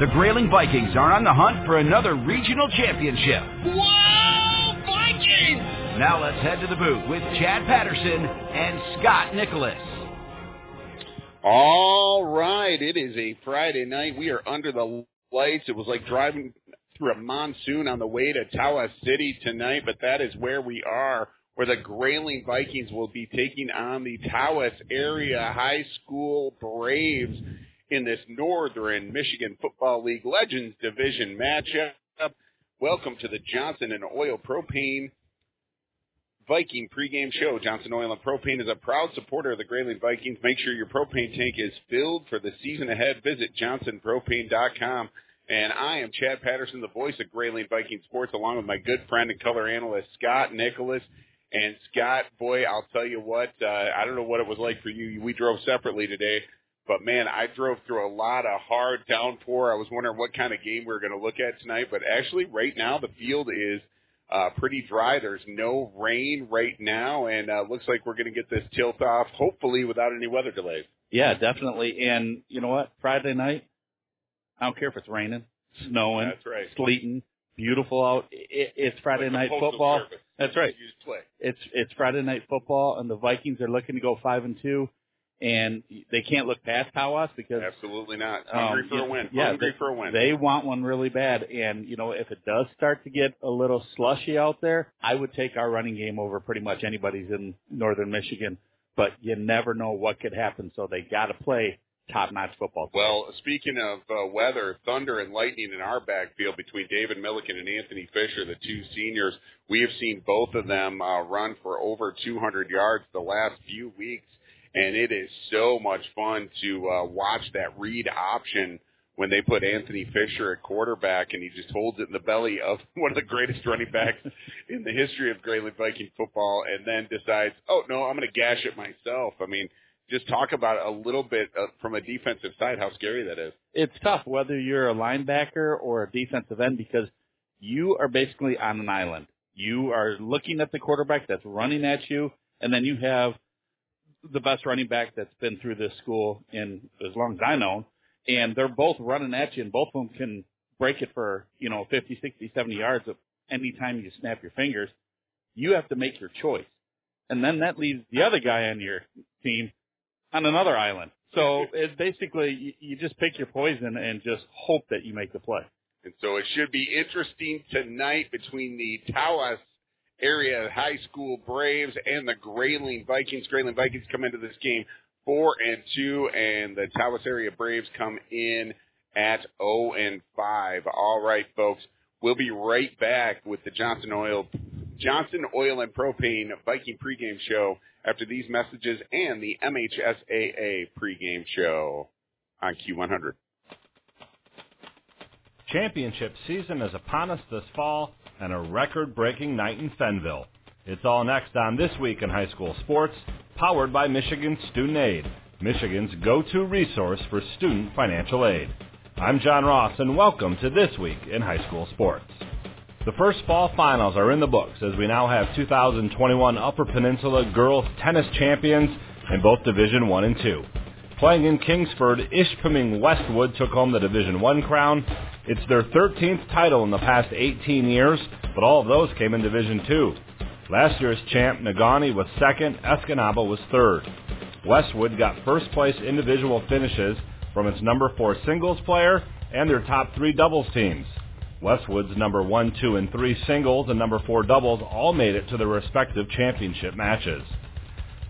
The Grayling Vikings are on the hunt for another regional championship. Wow, Vikings! Now let's head to the booth with Chad Patterson and Scott Nicholas. All right, it is a Friday night. We are under the lights. It was like driving through a monsoon on the way to Tawas City tonight, but that is where we are, where the Grayling Vikings will be taking on the Tawas Area High School Braves in this Northern Michigan Football League Legends Division matchup. Welcome to the Johnson and Oil Propane Viking pregame show. Johnson Oil and Propane is a proud supporter of the Grayling Vikings. Make sure your propane tank is filled for the season ahead. Visit johnsonpropane.com. And I am Chad Patterson, the voice of Grayling Viking Sports, along with my good friend and color analyst, Scott Nicholas. And Scott, boy, I'll tell you what, I don't know what it was like for you. We drove separately today, but, man, I drove through a lot of hard downpour. I was wondering what kind of game we were going to look at tonight. But actually, right now, the field is pretty dry. There's no rain right now, and it looks like we're going to get this tilt off, hopefully without any weather delays. Yeah, definitely. And you know what? Friday night, I don't care if it's raining, snowing, that's right, sleeting, beautiful out. It's Friday night football. Service. That's right. It's Friday night football, and the Vikings are looking to go 5-2, and they can't look past Tawas because absolutely not. Hungry for a win. Yeah, hungry for a win. They want one really bad, and you know, if it does start to get a little slushy out there, I would take our running game over pretty much anybody's in Northern Michigan. But you never know what could happen, so they got to play top-notch football. Well, speaking of weather, thunder and lightning in our backfield between David Milliken and Anthony Fisher, the two seniors, we have seen both of them run for over 200 yards the last few weeks, and it is so much fun to watch that read option when they put Anthony Fisher at quarterback, and he just holds it in the belly of one of the greatest running backs in the history of Grayling Viking football, and then decides, oh, no, I'm going to gash it myself. I mean, just talk about a little bit from a defensive side how scary that is. It's tough whether you're a linebacker or a defensive end because you are basically on an island. You are looking at the quarterback that's running at you, and then you have the best running back that's been through this school in as long as I know, and they're both running at you, and both of them can break it for, you know, 50, 60, 70 yards any time you snap your fingers. You have to make your choice. And then that leaves the other guy on your team on another island. So it's basically you just pick your poison and just hope that you make the play. And so it should be interesting tonight between the Tawas Area High School Braves and the Grayling Vikings. Grayling Vikings come into this game 4-2, and the Tawas Area Braves come in at 0-5. All right, folks, we'll be right back with the Johnson Oil and Propane Viking pregame show after these messages and the MHSAA pregame show on Q100. Championship season is upon us this fall and a record-breaking night in Fennville. It's all next on This Week in High School Sports, powered by Michigan Student Aid, Michigan's go-to resource for student financial aid. I'm John Ross, and welcome to This Week in High School Sports. The first fall finals are in the books as we now have 2021 Upper Peninsula girls tennis champions in both Division I and II. Playing in Kingsford, Ishpeming Westwood took home the Division I crown. It's their 13th title in the past 18 years, but all of those came in Division II. Last year's champ, Nagani, was second, Escanaba was third. Westwood got first place individual finishes from its number 4 singles player and their top 3 doubles teams. Westwood's number 1, 2, and 3 singles and number 4 doubles all made it to their respective championship matches.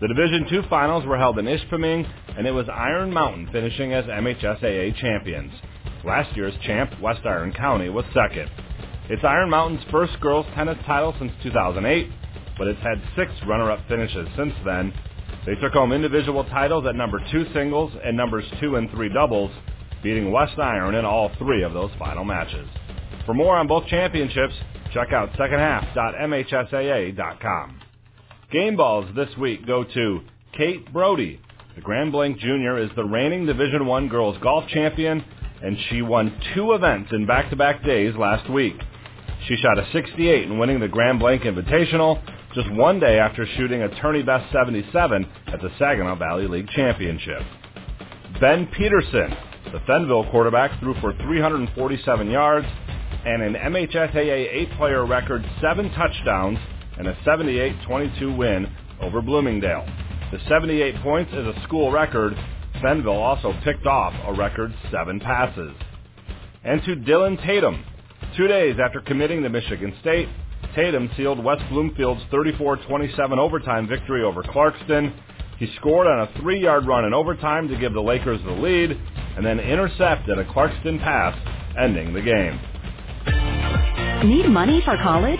The Division II finals were held in Ishpeming, and it was Iron Mountain finishing as MHSAA champions. Last year's champ, West Iron County, was second. It's Iron Mountain's first girls' tennis title since 2008, but it's had 6 runner-up finishes since then. They took home individual titles at number 2 singles and numbers 2 and 3 doubles, beating West Iron in all 3 of those final matches. For more on both championships, check out secondhalf.mhsaa.com. Game balls this week go to Kate Brody. The Grand Blanc Junior is the reigning Division I girls golf champion, and she won 2 events in back-to-back days last week. She shot a 68 in winning the Grand Blanc Invitational just one day after shooting a tourney best 77 at the Saginaw Valley League Championship. Ben Peterson The Fennville quarterback threw for 347 yards and an MHSAA 8-player record 7 touchdowns and a 78-22 win over Bloomingdale. The 78 points is a school record. Fennville also picked off a record 7 passes. And to Dylan Tatum. 2 days after committing to Michigan State, Tatum sealed West Bloomfield's 34-27 overtime victory over Clarkston. He scored on a 3-yard run in overtime to give the Lakers the lead and then intercepted a Clarkston pass, ending the game. Need money for college?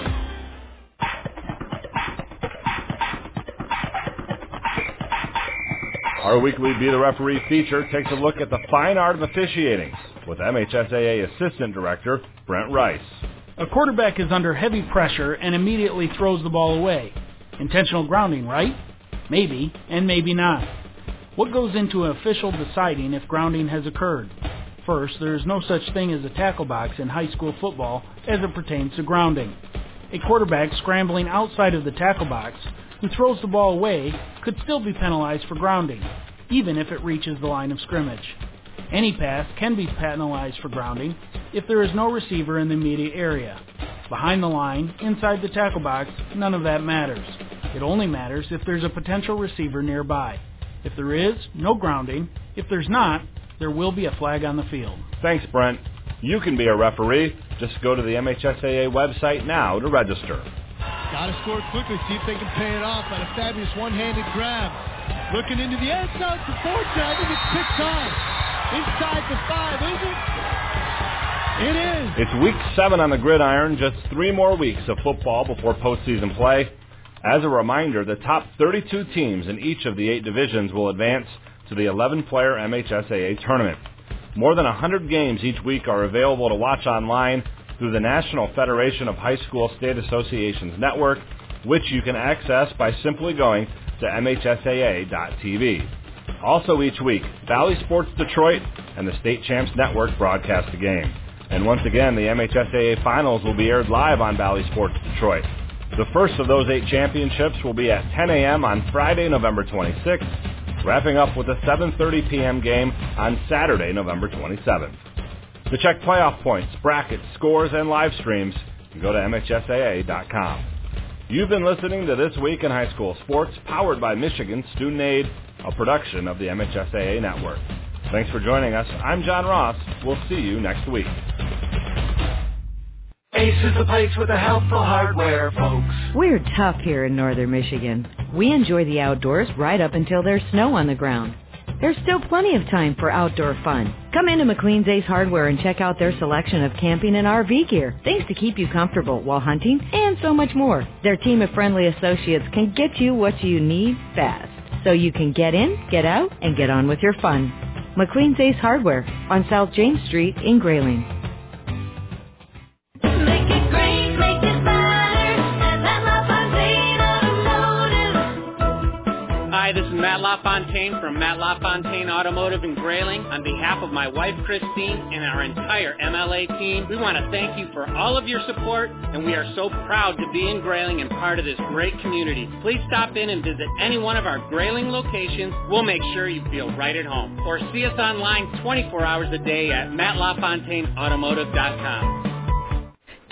Our weekly Be the Referee feature takes a look at the fine art of officiating with MHSAA Assistant Director Brent Rice. A quarterback is under heavy pressure and immediately throws the ball away. Intentional grounding, right? Maybe, and maybe not. What goes into an official deciding if grounding has occurred? First, there is no such thing as a tackle box in high school football as it pertains to grounding. A quarterback scrambling outside of the tackle box who throws the ball away could still be penalized for grounding, even if it reaches the line of scrimmage. Any pass can be penalized for grounding if there is no receiver in the immediate area. Behind the line, inside the tackle box, none of that matters. It only matters if there's a potential receiver nearby. If there is, no grounding. If there's not, there will be a flag on the field. Thanks, Brent. You can be a referee. Just go to the MHSAA website now to register. Got to score quickly, see if they can pay it off by a fabulous one-handed grab. Looking into the end zone for Fortune. I think it's picked off. Inside the 5, is it? It is. It's week 7 on the gridiron, just 3 more weeks of football before postseason play. As a reminder, the top 32 teams in each of the 8 divisions will advance to the 11-player MHSAA tournament. More than 100 games each week are available to watch online through the National Federation of High School State Associations Network, which you can access by simply going to MHSAA.tv. Also each week, Valley Sports Detroit and the State Champs Network broadcast the game. And once again, the MHSAA Finals will be aired live on Valley Sports Detroit. The first of those 8 championships will be at 10 a.m. on Friday, November 26th, wrapping up with a 7:30 p.m. game on Saturday, November 27th. To check playoff points, brackets, scores, and live streams, you go to MHSAA.com. You've been listening to This Week in High School Sports, powered by Michigan Student Aid, a production of the MHSAA Network. Thanks for joining us. I'm John Ross. We'll see you next week. Ace is the place with the helpful hardware, folks. We're tough here in northern Michigan. We enjoy the outdoors right up until there's snow on the ground. There's still plenty of time for outdoor fun. Come into McLean's Ace Hardware and check out their selection of camping and RV gear, things to keep you comfortable while hunting, and so much more. Their team of friendly associates can get you what you need fast, so you can get in, get out, and get on with your fun. McLean's Ace Hardware on South James Street in Grayling. Make it great, make it better, and Matt LaFontaine Automotive. Hi, this is Matt LaFontaine from Matt LaFontaine Automotive in Grayling. On behalf of my wife, Christine, and our entire MLA team, we want to thank you for all of your support, and we are so proud to be in Grayling and part of this great community. Please stop in and visit any one of our Grayling locations. We'll make sure you feel right at home. Or see us online 24 hours a day at mattlafontaineautomotive.com.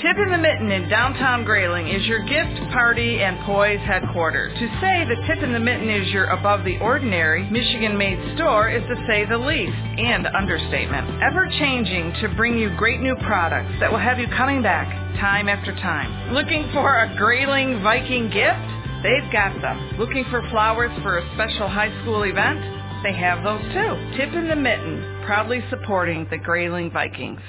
Tip in the Mitten in downtown Grayling is your gift, party, and poise headquarters. To say the Tip in the Mitten is your above-the-ordinary, Michigan-made store is to say the least, and understatement. Ever-changing to bring you great new products that will have you coming back time after time. Looking for a Grayling Viking gift? They've got them. Looking for flowers for a special high school event? They have those too. Tip in the Mitten, proudly supporting the Grayling Vikings.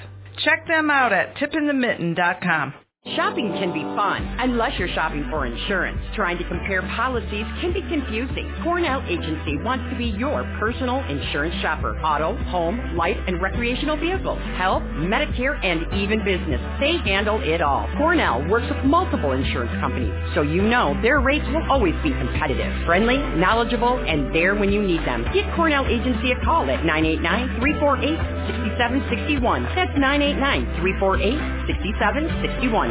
Check them out at tipinthemitten.com. Shopping can be fun, unless you're shopping for insurance. Trying to compare policies can be confusing. Cornell Agency wants to be your personal insurance shopper. Auto, home, life, and recreational vehicles, health, Medicare, and even business. They handle it all. Cornell works with multiple insurance companies, so you know their rates will always be competitive. Friendly, knowledgeable, and there when you need them. Give Cornell Agency a call at 989-348-6761. That's 989-348-6761.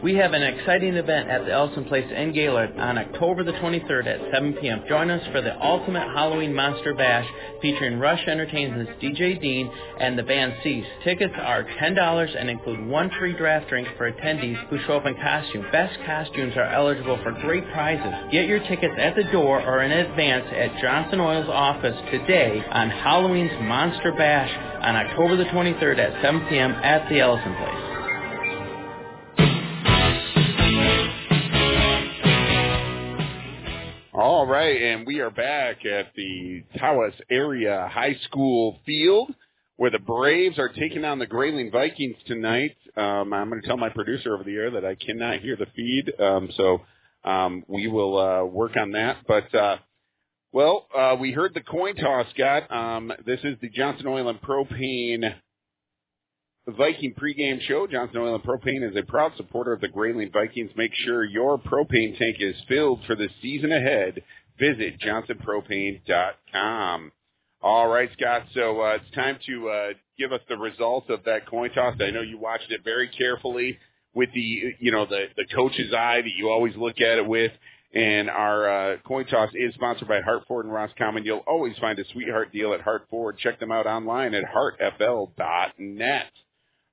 We have an exciting event at the Ellison Place in Gaylord on October the 23rd at 7 p.m. Join us for the Ultimate Halloween Monster Bash featuring Rush Entertainment's DJ Dean and the band Cease. Tickets are $10 and include one free draft drink for attendees who show up in costume. Best costumes are eligible for great prizes. Get your tickets at the door or in advance at Johnson Oil's office today on Halloween's Monster Bash on October the 23rd at 7 p.m. at the Ellison Place. All right, and we are back at the Tawas Area High School field where the Braves are taking on the Grayling Vikings tonight. I'm going to tell my producer over the air that I cannot hear the feed, so we will work on that. But, we heard the coin toss, Scott. This is the Johnson Oil and Propane Viking pregame show. Johnson Oil and Propane is a proud supporter of the Grayling Vikings. Make sure your propane tank is filled for the season ahead. Visit johnsonpropane.com. All right, Scott, so it's time to give us the results of that coin toss. I know you watched it very carefully with the coach's eye that you always look at it with. And our coin toss is sponsored by Hart Ford and Roscommon. You'll always find a sweetheart deal at Hart Ford. Check them out online at hartfl.net.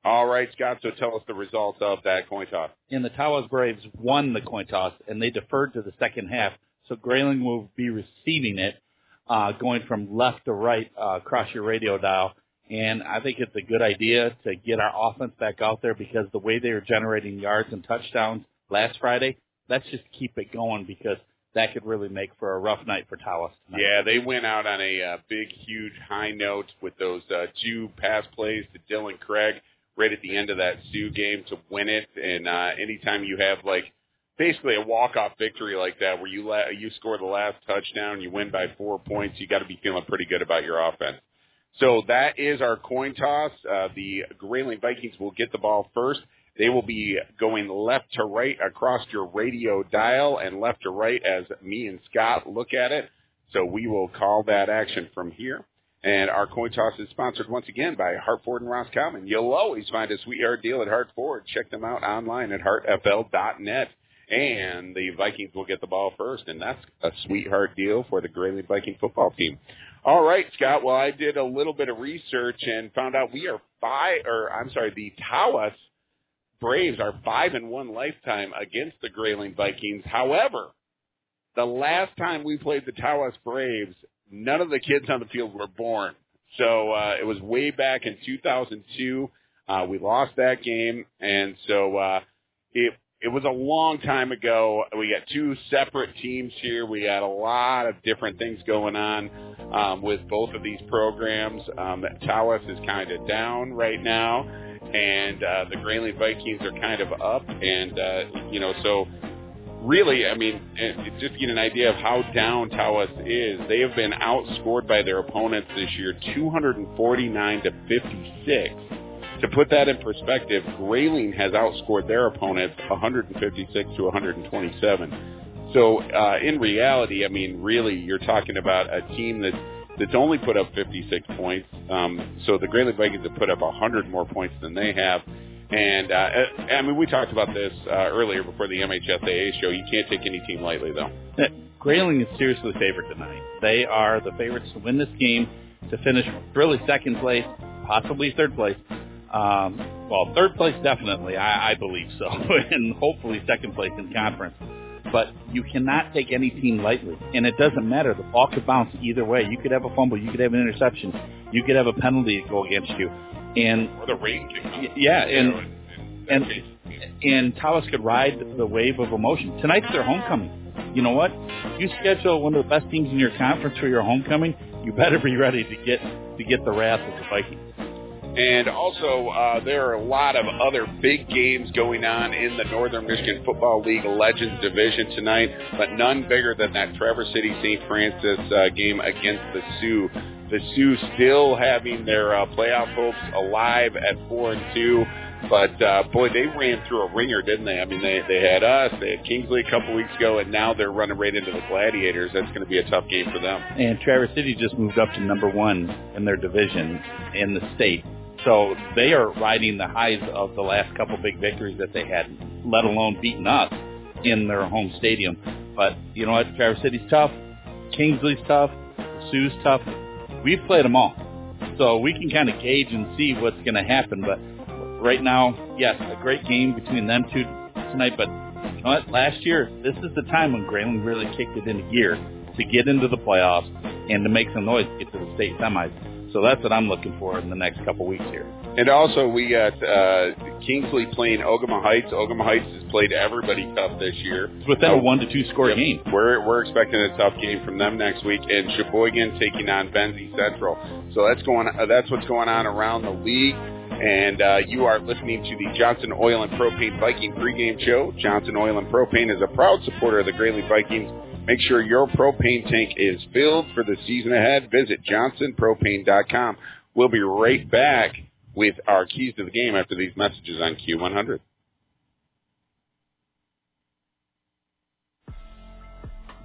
All right, Scott, so tell us the results of that coin toss. And the Tawas Braves won the coin toss, and they deferred to the second half. So Grayling will be receiving it, going from left to right across your radio dial. And I think it's a good idea to get our offense back out there because the way they were generating yards and touchdowns last Friday, let's just keep it going because that could really make for a rough night for Tawas tonight. Yeah, they went out on a big, huge high note with those two pass plays to Dylan Craig right at the end of that Sioux game to win it. And anytime you have, like, basically a walk-off victory like that where you score the last touchdown, you win by 4 points, you got to be feeling pretty good about your offense. So that is our coin toss. The Grayling Vikings will get the ball first. They will be going left to right across your radio dial and left to right as me and Scott look at it. So we will call that action from here. And our coin toss is sponsored once again by Hart Ford and Roscommon. You'll always find a sweetheart deal at Hart Ford. Check them out online at hartfl.net. And the Vikings will get the ball first, and that's a sweetheart deal for the Grayling Viking football team. All right, Scott. Well, I did a little bit of research and found out the Tawas Braves are 5-1 lifetime against the Grayling Vikings. However, the last time we played the Tawas Braves, none of the kids on the field were born. So it was way back in 2002. We lost that game, and so it was a long time ago. We got two separate teams here. We got a lot of different things going on with both of these programs. Tawas is kind of down right now. And the Grayling Vikings are kind of up. And, so really, I mean, just to get an idea of how down Tawas is, they have been outscored by their opponents this year 249-56. To put that in perspective, Grayling has outscored their opponents 156-127. So in reality, I mean, really, you're talking about a team that's only put up 56 points. So the Grayling Vikings have put up 100 more points than they have. And, I mean, we talked about this earlier before the MHSAA show. You can't take any team lightly, though. Grayling is seriously favored tonight. They are the favorites to win this game, to finish really second place, possibly third place. Well, third place definitely, I believe so, and hopefully second place in conference. But you cannot take any team lightly, and it doesn't matter. The ball could bounce either way. You could have a fumble. You could have an interception. You could have a penalty go against you. Or the rain kick. Yeah, and Tawas could ride the wave of emotion. Tonight's their homecoming. You know what? You schedule one of the best teams in your conference for your homecoming, you better be ready to get the wrath of the Vikings. And also, there are a lot of other big games going on in the Northern Michigan Football League Legends Division tonight, but none bigger than that Traverse City-St. Francis game against the Sioux. The Sioux still having their playoff hopes alive at 4-2. But, boy, they ran through a ringer, didn't they? I mean, they had us, they had Kingsley a couple weeks ago, and now they're running right into the Gladiators. That's going to be a tough game for them. And Traverse City just moved up to number 1 in their division in the state. So they are riding the highs of the last couple big victories that they had, let alone beating us in their home stadium. But, you know what? Traverse City's tough. Kingsley's tough. Sioux's tough. We've played them all. So we can kind of gauge and see what's going to happen, but right now, yes, a great game between them two tonight, but you know what? Last year, this is the time when Grayling really kicked it into gear to get into the playoffs and to make some noise to get to the state semis. So that's what I'm looking for in the next couple weeks here. And also, we got Kingsley playing Ogama Heights. Ogama Heights has played everybody tough this year. It's within a 1-2 score game. We're expecting a tough game from them next week. And Sheboygan taking on Benzie Central. So that's what's going on around the league. And you are listening to the Johnson Oil and Propane Viking pregame show. Johnson Oil and Propane is a proud supporter of the Grayling Vikings. Make sure your propane tank is filled for the season ahead. Visit johnsonpropane.com. We'll be right back with our keys to the game after these messages on Q100.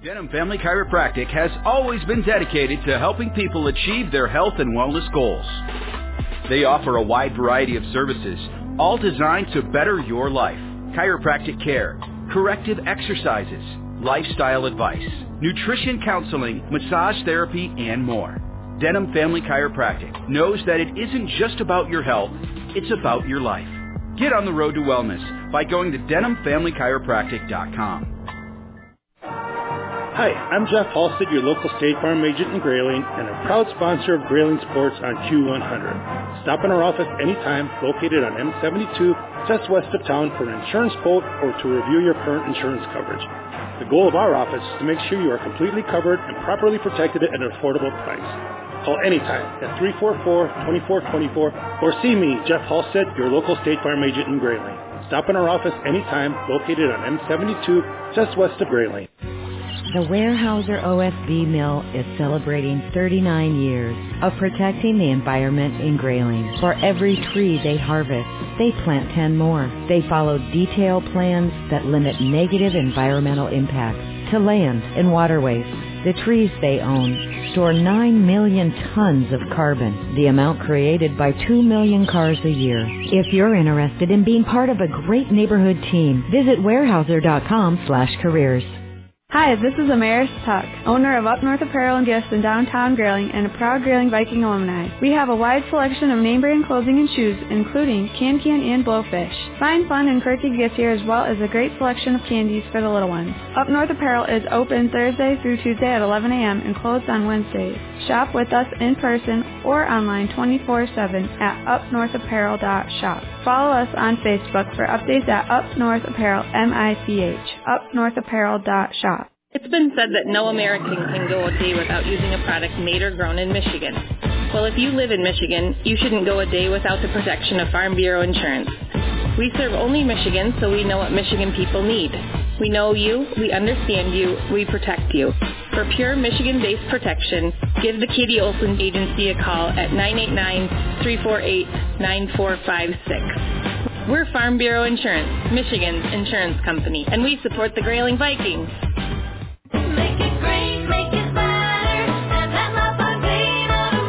Denham Family Chiropractic has always been dedicated to helping people achieve their health and wellness goals. They offer a wide variety of services, all designed to better your life. Chiropractic care, corrective exercises, lifestyle advice, nutrition counseling, massage therapy, and more. Denham Family Chiropractic knows that it isn't just about your health, it's about your life. Get on the road to wellness by going to denhamfamilychiropractic.com. Hi, I'm Jeff Halsted, your local State Farm agent in Grayling, and a proud sponsor of Grayling Sports on Q100. Stop in our office anytime, located on M72, just west of town, for an insurance quote or to review your current insurance coverage. The goal of our office is to make sure you are completely covered and properly protected at an affordable price. Call anytime at 344-2424 or see me, Jeff Halsted, your local State Farm agent in Grayling. Stop in our office anytime, located on M72, just west of Grayling. The Weyerhaeuser OSB mill is celebrating 39 years of protecting the environment in Grayling. For every tree they harvest, they plant 10 more. They follow detailed plans that limit negative environmental impacts to land and waterways. The trees they own store 9 million tons of carbon, the amount created by 2 million cars a year. If you're interested in being part of a great neighborhood team, visit weyerhaeuser.com/careers. Hi, this is Amaris Tuck, owner of Up North Apparel and Gifts in downtown Grayling and a proud Grayling Viking alumni. We have a wide selection of name-brand clothing and shoes, including Can-Can and Blowfish. Find fun and quirky gifts here, as well as a great selection of candies for the little ones. Up North Apparel is open Thursday through Tuesday at 11 a.m. and closed on Wednesdays. Shop with us in person or online 24/7 at upnorthapparel.shop. Follow us on Facebook for updates at Up North Apparel, MICH, upnorthapparel.shop. It's been said that no American can go a day without using a product made or grown in Michigan. Well, if you live in Michigan, you shouldn't go a day without the protection of Farm Bureau Insurance. We serve only Michigan, so we know what Michigan people need. We know you, we understand you, we protect you. For pure Michigan-based protection, give the Katie Olson Agency a call at 989-348-9456. We're Farm Bureau Insurance, Michigan's insurance company, and we support the Grayling Vikings. Make it green, make it better, and that's my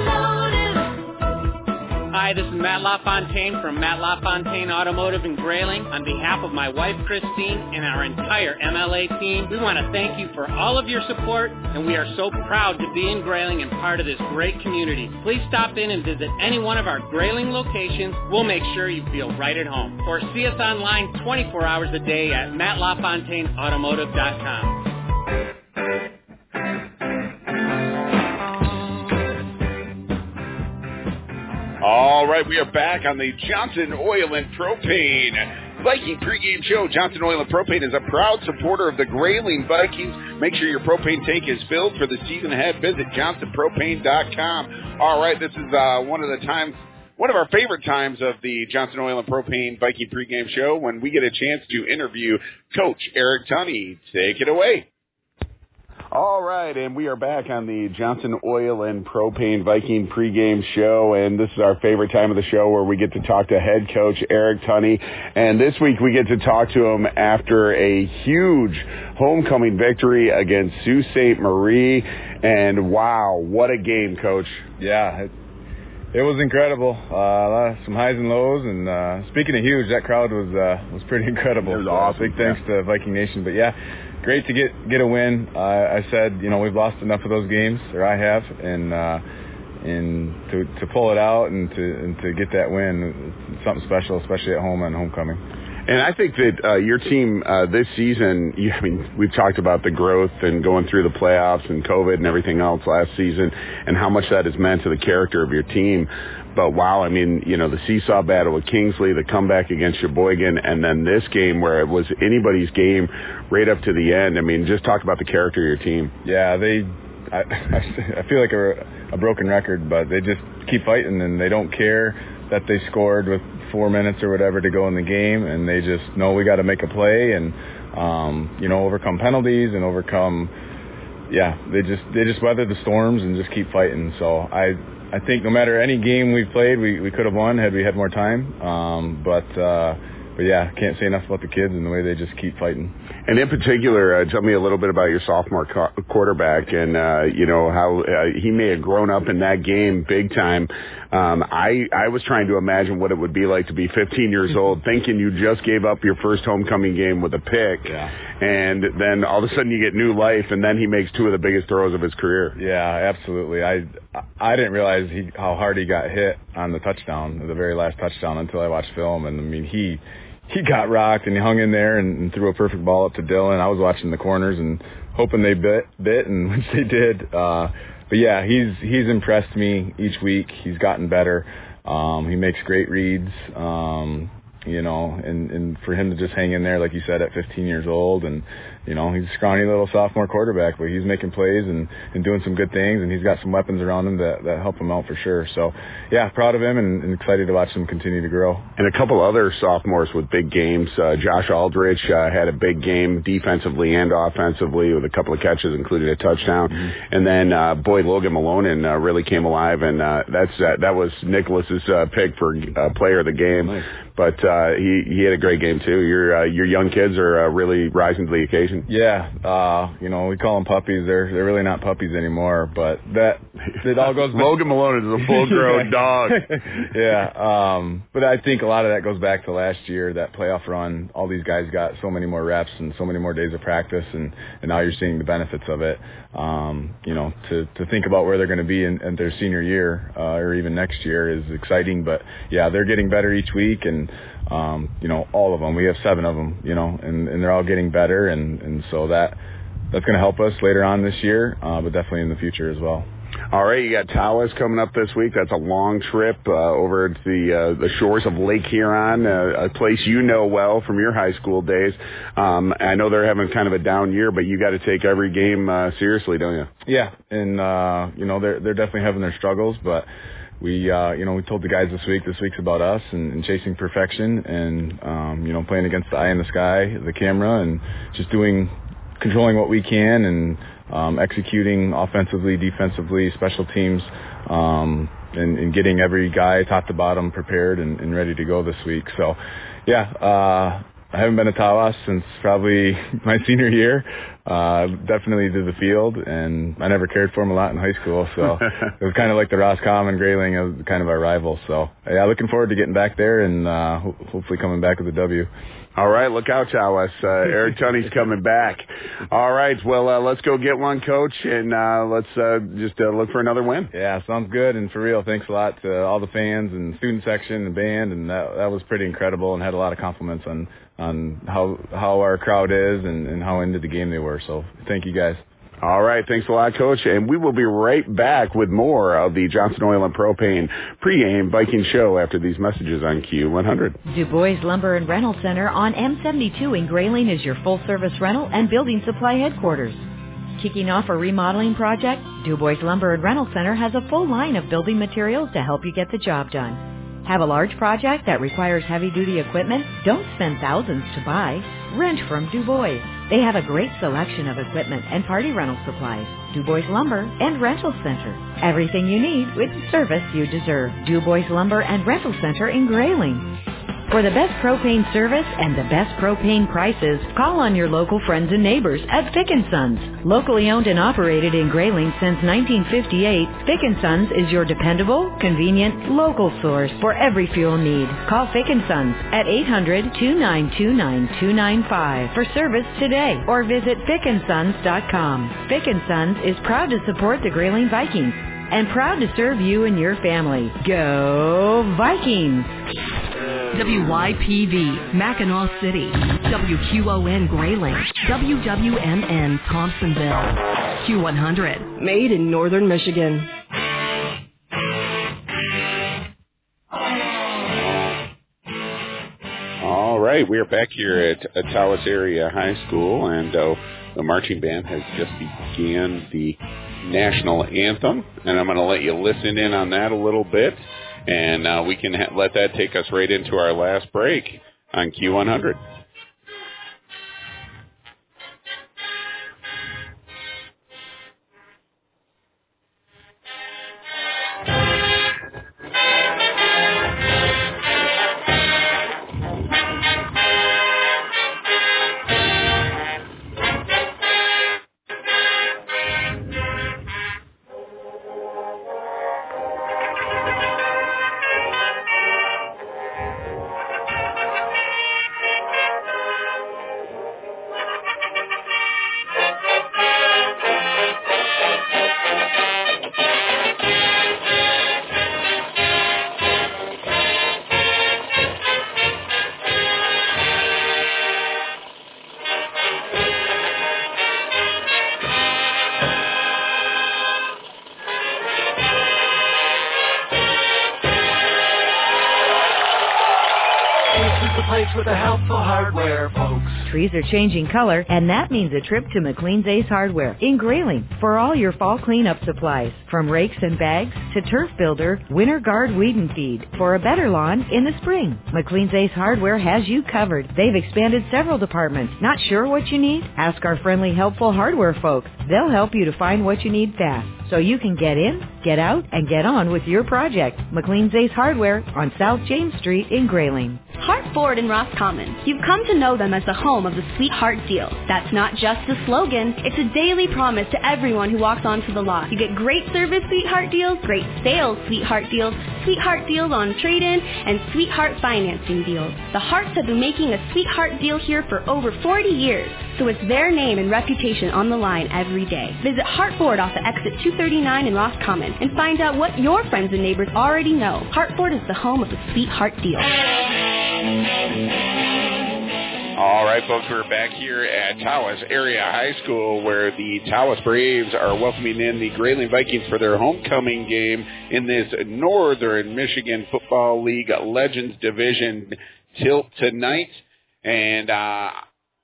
Vikings automotive. Hi, this is Matt LaFontaine from Matt LaFontaine Automotive in Grayling. On behalf of my wife, Christine, and our entire MLA team, we want to thank you for all of your support, and we are so proud to be in Grayling and part of this great community. Please stop in and visit any one of our Grayling locations. We'll make sure you feel right at home. Or see us online 24 hours a day at mattlafontaineautomotive.com. All right, we are back on the Johnson Oil and Propane Viking pregame show. Johnson Oil and Propane is a proud supporter of the Grayling Vikings. Make sure your propane tank is filled for the season ahead. Visit johnsonpropane.com. All right, this is one of our favorite times of the Johnson Oil and Propane Viking pregame show when we get a chance to interview Coach Eric Tunney. Take it away. All right, and we are back on the Johnson Oil and Propane Viking pregame show, and this is our favorite time of the show where we get to talk to head coach Eric Tunney, and this week we get to talk to him after a huge homecoming victory against Sault Ste. Marie, and wow, what a game, Coach. Yeah, it was incredible. Some highs and lows, and speaking of huge, that crowd was pretty incredible. It was awesome. Big thanks to Viking Nation, but yeah. Great to get a win. I said, we've lost enough of those games, or I have, and to pull it out and to get that win, it's something special, especially at home on homecoming. And I think that your team this season, we've talked about the growth and going through the playoffs and COVID and everything else last season and how much that has meant to the character of your team. But wow, the seesaw battle with Kingsley, the comeback against Sheboygan, and then this game where it was anybody's game right up to the end. Just talk about the character of your team. Yeah, I feel like a broken record, but they just keep fighting and they don't care that they scored with 4 minutes or whatever to go in the game, and they just know we got to make a play and overcome penalties and overcome. Yeah, they just weather the storms and just keep fighting. So I think no matter any game we've played, we could have won had we had more time. But yeah, can't say enough about the kids and the way they just keep fighting. And in particular, tell me a little bit about your sophomore quarterback and, how he may have grown up in that game big time. I was trying to imagine what it would be like to be 15 years old, thinking you just gave up your first homecoming game with a pick. Yeah. And then all of a sudden you get new life, and then he makes two of the biggest throws of his career. Yeah, absolutely. I didn't realize how hard he got hit on the touchdown, the very last touchdown, until I watched film. And, he got rocked and he hung in there and threw a perfect ball up to Dylan. I was watching the corners and hoping they bit, and which they did. But yeah, he's impressed me each week. He's gotten better. He makes great reads. And for him to just hang in there, like you said, at 15 years old, and he's a scrawny little sophomore quarterback, but he's making plays and doing some good things, and he's got some weapons around him that help him out for sure. So yeah, proud of him and excited to watch him continue to grow. And a couple other sophomores with big games. Josh Aldrich had a big game defensively and offensively with a couple of catches, including a touchdown. Mm-hmm. And then Logan Malone really came alive, and that was Nicholas's pick for player of the game. Nice. But he had a great game too. Your young kids are really rising to the occasion. Yeah, we call them puppies. They're really not puppies anymore. But it all goes. Logan Malone is a full-grown dog. Yeah, but I think a lot of that goes back to last year, that playoff run. All these guys got so many more reps and so many more days of practice, and now you're seeing the benefits of it. To think about where they're going to be in their senior year or even next year is exciting. But yeah, they're getting better each week and. All of them. We have 7 of them, and they're all getting better, and so that's going to help us later on this year, but definitely in the future as well. All right, you got Tawas coming up this week. That's a long trip over to the shores of Lake Huron, a place you know well from your high school days. I know they're having kind of a down year, but you got to take every game seriously, don't you? Yeah, and they're definitely having their struggles, but. We told the guys this week's about us and chasing perfection and, playing against the eye in the sky, the camera, and just controlling what we can and executing offensively, defensively, special teams, and getting every guy top to bottom prepared and ready to go this week. So, yeah, I haven't been to Tawas since probably my senior year. Definitely to the field, and I never cared for him a lot in high school, so it was kind of like the Roscommon Grayling, it was kind of our rival. So, yeah, looking forward to getting back there and hopefully coming back with a W. All right, look out, Tawas. Eric Tunney's coming back. All right, well, let's go get one, Coach, and let's just look for another win. Yeah, sounds good, and for real, thanks a lot to all the fans and student section and band, and that was pretty incredible and had a lot of compliments on how our crowd is and how into the game they were. So thank you guys. All right. Thanks a lot, Coach. And we will be right back with more of the Johnson Oil and Propane pregame Viking show after these messages on Q100. Du Bois Lumber and Rental Center on M72 in Grayling is your full-service rental and building supply headquarters. Kicking off a remodeling project, Du Bois Lumber and Rental Center has a full line of building materials to help you get the job done. Have a large project that requires heavy-duty equipment? Don't spend thousands to buy. Rent from Du Bois. They have a great selection of equipment and party rental supplies. Du Bois Lumber and Rental Center. Everything you need with the service you deserve. Du Bois Lumber and Rental Center in Grayling. For the best propane service and the best propane prices, call on your local friends and neighbors at Fick & Sons. Locally owned and operated in Grayling since 1958, Fick & Sons is your dependable, convenient, local source for every fuel need. Call Fick & Sons at 800-292-9295 for service today or visit fickandsons.com. Fick & Sons is proud to support the Grayling Vikings and proud to serve you and your family. Go Vikings! WYPV, Mackinac City, WQON Grayling, WWMN Thompsonville, Q100, made in northern Michigan. All right, we are back here at Tawas Area High School, and the marching band has just began the national anthem, and I'm going to let you listen in on that a little bit. And we can let that take us right into our last break on Q100. Trees are changing color, and that means a trip to McLean's Ace Hardware in Grayling for all your fall cleanup supplies, from rakes and bags to turf builder, winter guard weed and feed for a better lawn in the spring. McLean's Ace Hardware has you covered. They've expanded several departments. Not sure what you need? Ask our friendly, helpful hardware folks. They'll help you to find what you need fast, so you can get in, get out, and get on with your project. McLean's Ace Hardware on South James Street in Grayling. Hart Ford in Roscommon. You've come to know them as the home of the Sweetheart Deal. That's not just a slogan. It's a daily promise to everyone who walks onto the lot. You get great service Sweetheart Deals, great sales Sweetheart Deals, Sweetheart Deals on trade-in, and Sweetheart Financing Deals. The Harts have been making a Sweetheart Deal here for over 40 years, so it's their name and reputation on the line every day. Visit Hart Ford off of exit 239 in Roscommon and find out what your friends and neighbors already know. Hart Ford is the home of the Sweetheart Deal. All right, folks, we're back here at Tawas Area High School, where the Tawas Braves are welcoming in the Grayling Vikings for their homecoming game in this Northern Michigan Football League Legends Division tilt tonight. And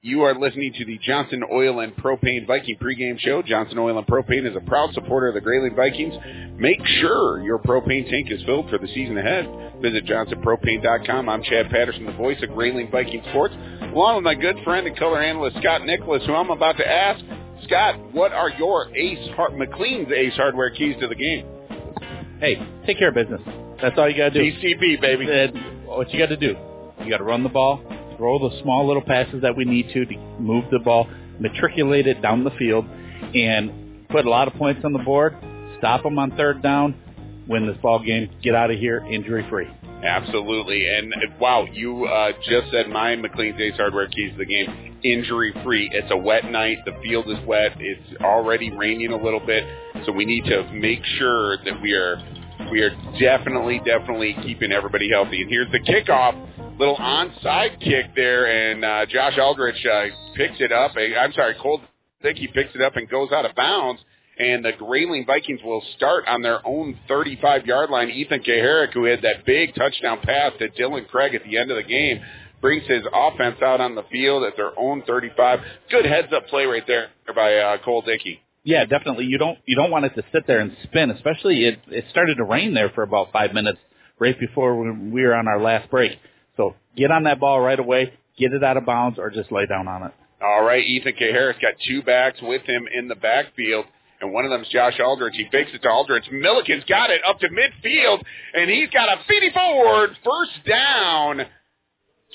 you are listening to the Johnson Oil and Propane Viking pregame show. Johnson Oil and Propane is a proud supporter of the Grayling Vikings. Make sure your propane tank is filled for the season ahead. Visit johnsonpropane.com. I'm Chad Patterson, the voice of Grayling Viking sports, along with my good friend and color analyst Scott Nicholas, who I'm about to ask. Scott, what are your McLean's Ace Hardware keys to the game? Hey, take care of business. That's all you got to do. TCB, baby. What you got to do? You got to run the ball. throw the small little passes that we need to move the ball, matriculate it down the field, and put a lot of points on the board, stop them on third down, win this ball game, get out of here injury-free. Absolutely. And, wow, you just said my McLean's Ace Hardware keys to the game, injury-free. It's a wet night. The field is wet. It's already raining a little bit. So we need to make sure that we are definitely keeping everybody healthy. And here's the kickoff. Little onside kick there, and Josh Aldrich picks it up. I'm sorry, Cole Dickey picks it up and goes out of bounds. And the Grayling Vikings will start on their own 35-yard line. Ethan Kaharek, who had that big touchdown pass to Dylan Craig at the end of the game, brings his offense out on the field at their own 35. Good heads-up play right there by Cole Dickey. Yeah, definitely. You don't want it to sit there and spin, especially it started to rain there for about 5 minutes right before we were on our last break. So get on that ball right away, get it out of bounds, or just lay down on it. All right, Ethan Kaharek got two backs with him in the backfield. And one of them's Josh Aldrich. He fakes it to Aldrich. Milliken's got it up to midfield, and he's got a Feeney Ford first down.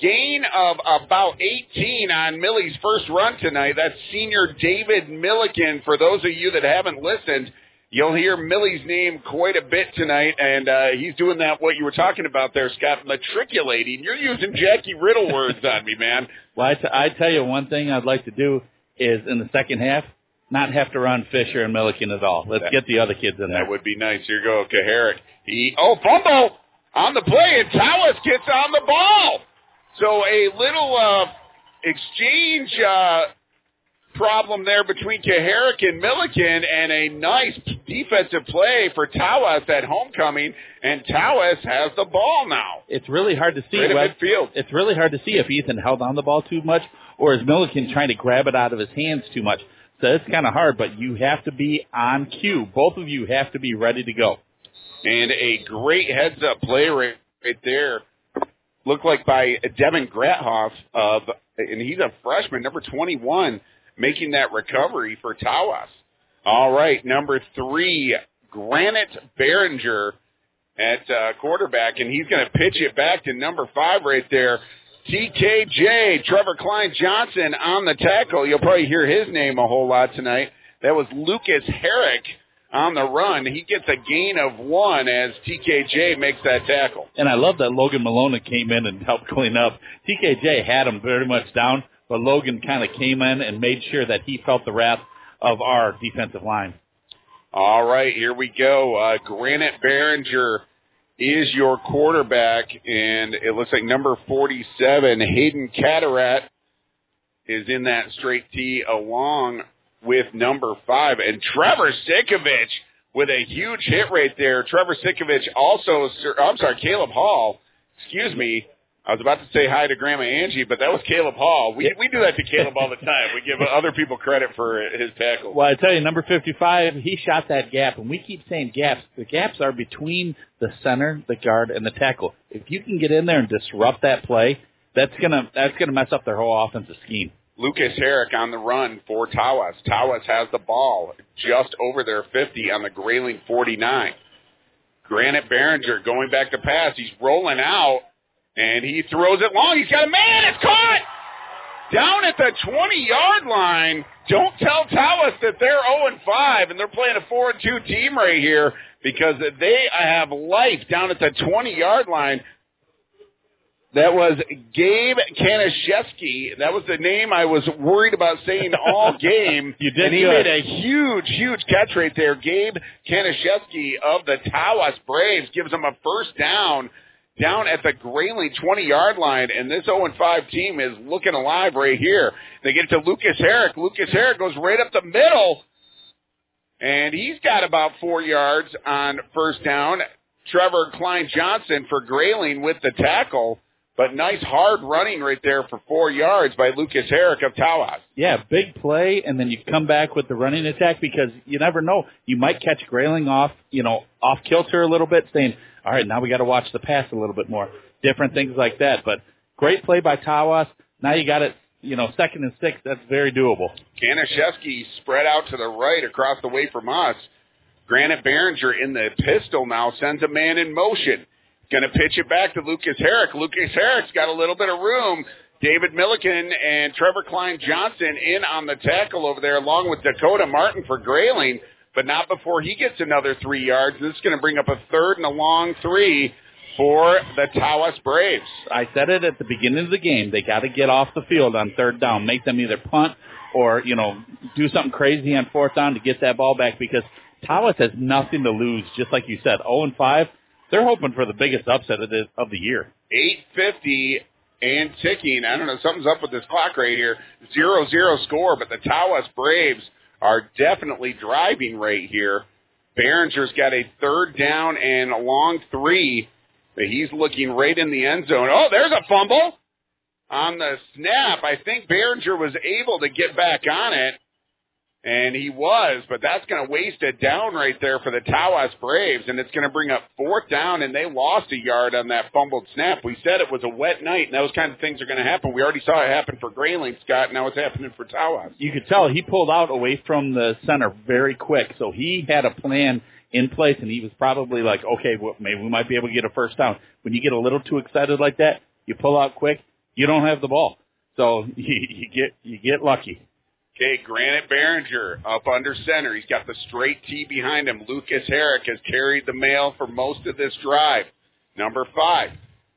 Gain of about 18 on Millie's first run tonight. That's senior David Milliken. For those of you that haven't listened, you'll hear Millie's name quite a bit tonight, and he's doing that what you were talking about there, Scott, matriculating. You're using Jackie Riddle words on me, man. Well, I tell you one thing I'd like to do is in the second half, not have to run Fisher and Milliken at all. Let's get the other kids in there. That would be nice. Here you go, Kaharek. Fumble on the play, and Tawas gets on the ball. So a little exchange problem there between Kaharek and Milliken, and a nice defensive play for Tawas at homecoming, and Tawas has the ball now. It's really hard to see. It's really hard to see if Ethan held on the ball too much or is Milliken trying to grab it out of his hands too much. So it's kind of hard, but you have to be on cue. Both of you have to be ready to go. And a great heads-up play right there. Looked like by Devin Grathoff, and he's a freshman, number 21, making that recovery for Tawas. All right, number 3, Granite Behringer at quarterback, and he's going to pitch it back to number 5 right there. TKJ, Trevor Klein Johnson on the tackle. You'll probably hear his name a whole lot tonight. That was Lucas Herrick on the run. He gets a gain of 1 as TKJ makes that tackle. And I love that Logan Malone came in and helped clean up. TKJ had him very much down, but Logan kind of came in and made sure that he felt the wrath of our defensive line. All right, here we go. Granite Behringer is your quarterback, and it looks like number 47, Hayden Catarat, is in that straight tee along with number 5. And Trevor Sikovich with a huge hit right there. Trevor Sikovich Caleb Hall. Excuse me. I was about to say hi to Grandma Angie, but that was Caleb Hall. We do that to Caleb all the time. We give other people credit for his tackle. Well, I tell you, number 55, he shot that gap, and we keep saying gaps. The gaps are between the center, the guard, and the tackle. If you can get in there and disrupt that play, that's gonna mess up their whole offensive scheme. Lucas Herrick on the run for Tawas. Tawas has the ball just over their 50 on the Grayling 49. Granite Behringer going back to pass. He's rolling out. And he throws it long. He's got a man. It's caught down at the 20-yard line. Don't tell Tawas that they're 0-5 and they're playing a 4-2 team right here, because they have life down at the 20-yard line. That was Gabe Kanaszewski. That was the name I was worried about saying all game. You did. And he made a huge catch right there. Gabe Kanaszewski of the Tawas Braves gives them a first down. Down at the Grayling 20-yard line, and this 0-5 team is looking alive right here. They get to Lucas Herrick. Lucas Herrick goes right up the middle, and he's got about 4 yards on first down. Trevor Klein Johnson for Grayling with the tackle, but nice hard running right there for 4 yards by Lucas Herrick of Tawas. Yeah, big play, and then you come back with the running attack, because you never know. You might catch Grayling off kilter a little bit, saying, all right, now we got to watch the pass a little bit more. Different things like that. But great play by Tawas. Now you got it, second and 6. That's very doable. Kanaszewski spread out to the right across the way from us. Granite Behringer in the pistol now sends a man in motion. Going to pitch it back to Lucas Herrick. Lucas Herrick's got a little bit of room. David Milliken and Trevor Klein Johnson in on the tackle over there, along with Dakota Martin for Grayling, but not before he gets another 3 yards. This is going to bring up a third and a long three for the Tawas Braves. I said it at the beginning of the game. They got to get off the field on third down. Make them either punt or, you know, do something crazy on fourth down to get that ball back, because Tawas has nothing to lose, just like you said, 0-5. They're hoping for the biggest upset of the year. 8:50 and ticking. I don't know, something's up with this clock right here. 0-0 score, but the Tawas Braves are definitely driving right here. Behringer's got a third down and a long three. He's looking right in the end zone. Oh, there's a fumble. On the snap, I think Behringer was able to get back on it, and he was, but that's going to waste a down right there for the Tawas Braves, and it's going to bring up fourth down, and they lost a yard on that fumbled snap. We said it was a wet night, and those kind of things are going to happen. We already saw it happen for Grayling, Scott, and now it's happening for Tawas. You could tell he pulled out away from the center very quick, so he had a plan in place, and he was probably like, okay, well, maybe we might be able to get a first down. When you get a little too excited like that, you pull out quick, you don't have the ball. So you get lucky. Okay, Granite Behringer up under center. He's got the straight tee behind him. Lucas Herrick has carried the mail for most of this drive, number 5.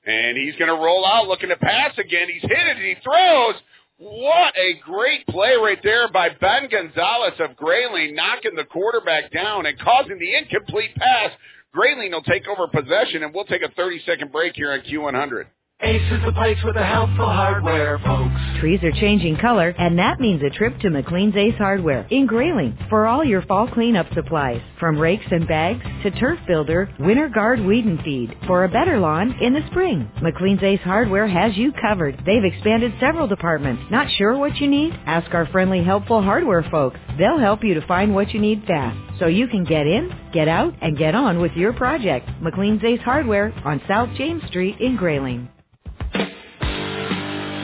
And he's going to roll out looking to pass again. He's hit it, and he throws. What a great play right there by Ben Gonzalez of Grayling, knocking the quarterback down and causing the incomplete pass. Grayling will take over possession, and we'll take a 30-second break here on Q100. Ace is the place with the helpful hardware, folks. Trees are changing color, and that means a trip to McLean's Ace Hardware in Grayling for all your fall cleanup supplies, from rakes and bags to turf builder, winter guard weed and feed for a better lawn in the spring. McLean's Ace Hardware has you covered. They've expanded several departments. Not sure what you need? Ask our friendly, helpful hardware folks. They'll help you to find what you need fast, so you can get in, get out, and get on with your project. McLean's Ace Hardware on South James Street in Grayling.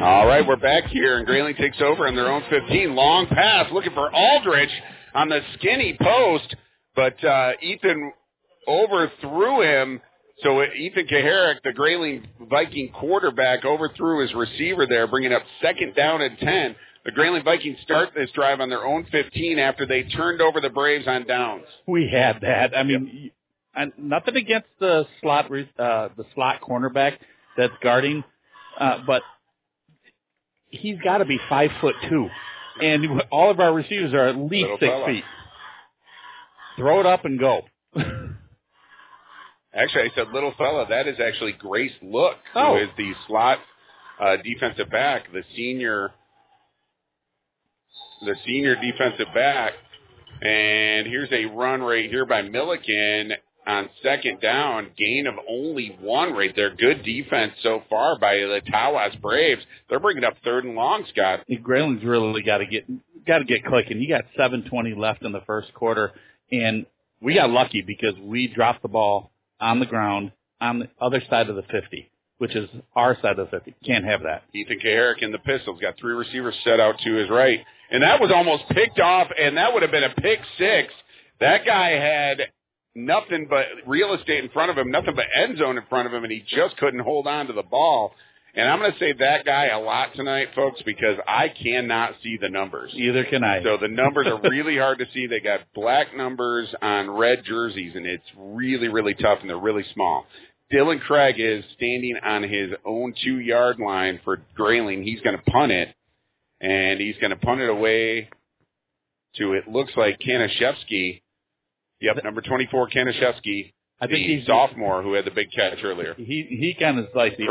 All right, we're back here, and Grayling takes over on their own 15. Long pass, looking for Aldrich on the skinny post, but Ethan overthrew him. So Ethan Kaharek, the Grayling Viking quarterback, overthrew his receiver there, bringing up second down and 10. The Grayling Vikings start this drive on their own 15 after they turned over the Braves on downs. We had that. I mean, yep. Nothing against the slot cornerback that's guarding, but he's got to be 5'2", and all of our receivers are at least 6 feet. Throw it up and go. Actually, I said little fella. That is actually Grace Look, who is the slot defensive back, the senior defensive back. And here's a run right here by Milliken on second down, gain of only 1 right there. Good defense so far by the Tawas Braves. They're bringing up third and long, Scott. Grayling's really got to get clicking. You got 7:20 left in the first quarter, and we got lucky because we dropped the ball on the ground on the other side of the 50, which is our side of the 50. Can't have that. Ethan Kaharek in the Pistols got 3 receivers set out to his right, and that was almost picked off, and that would have been a pick six. That guy had nothing but real estate in front of him, nothing but end zone in front of him, and he just couldn't hold on to the ball. And I'm going to say that guy a lot tonight, folks, because I cannot see the numbers. Neither can I. So the numbers are really hard to see. They got black numbers on red jerseys, and it's really, really tough, and they're really small. Dylan Craig is standing on his own 2-yard line for Grayling. He's going to punt it, and he's going to punt it away to, it looks like, Kanishevsky. Yep, number 24, Kanishevsky, he's sophomore who had the big catch earlier. He kind of is like the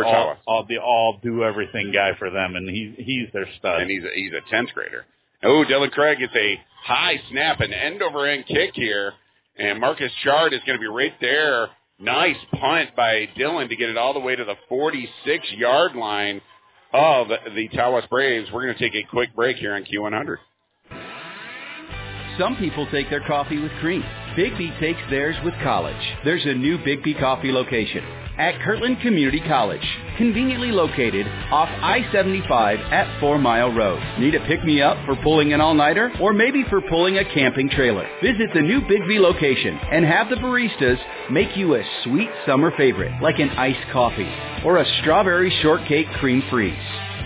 all do everything guy for them, and he's their stud. And he's a 10th grader. Oh, Dylan Craig gets a high snap, an end over end kick here, and Marcus Shard is going to be right there. Nice punt by Dylan to get it all the way to the 46-yard line of the Tawas Braves. We're going to take a quick break here on Q100. Some people take their coffee with cream. Bigby takes theirs with college. There's a new Bigby Coffee location at Kirtland Community College, conveniently located off I-75 at 4 Mile Road. Need a pick-me-up for pulling an all-nighter or maybe for pulling a camping trailer? Visit the new Bigby location and have the baristas make you a sweet summer favorite, like an iced coffee or a strawberry shortcake cream freeze.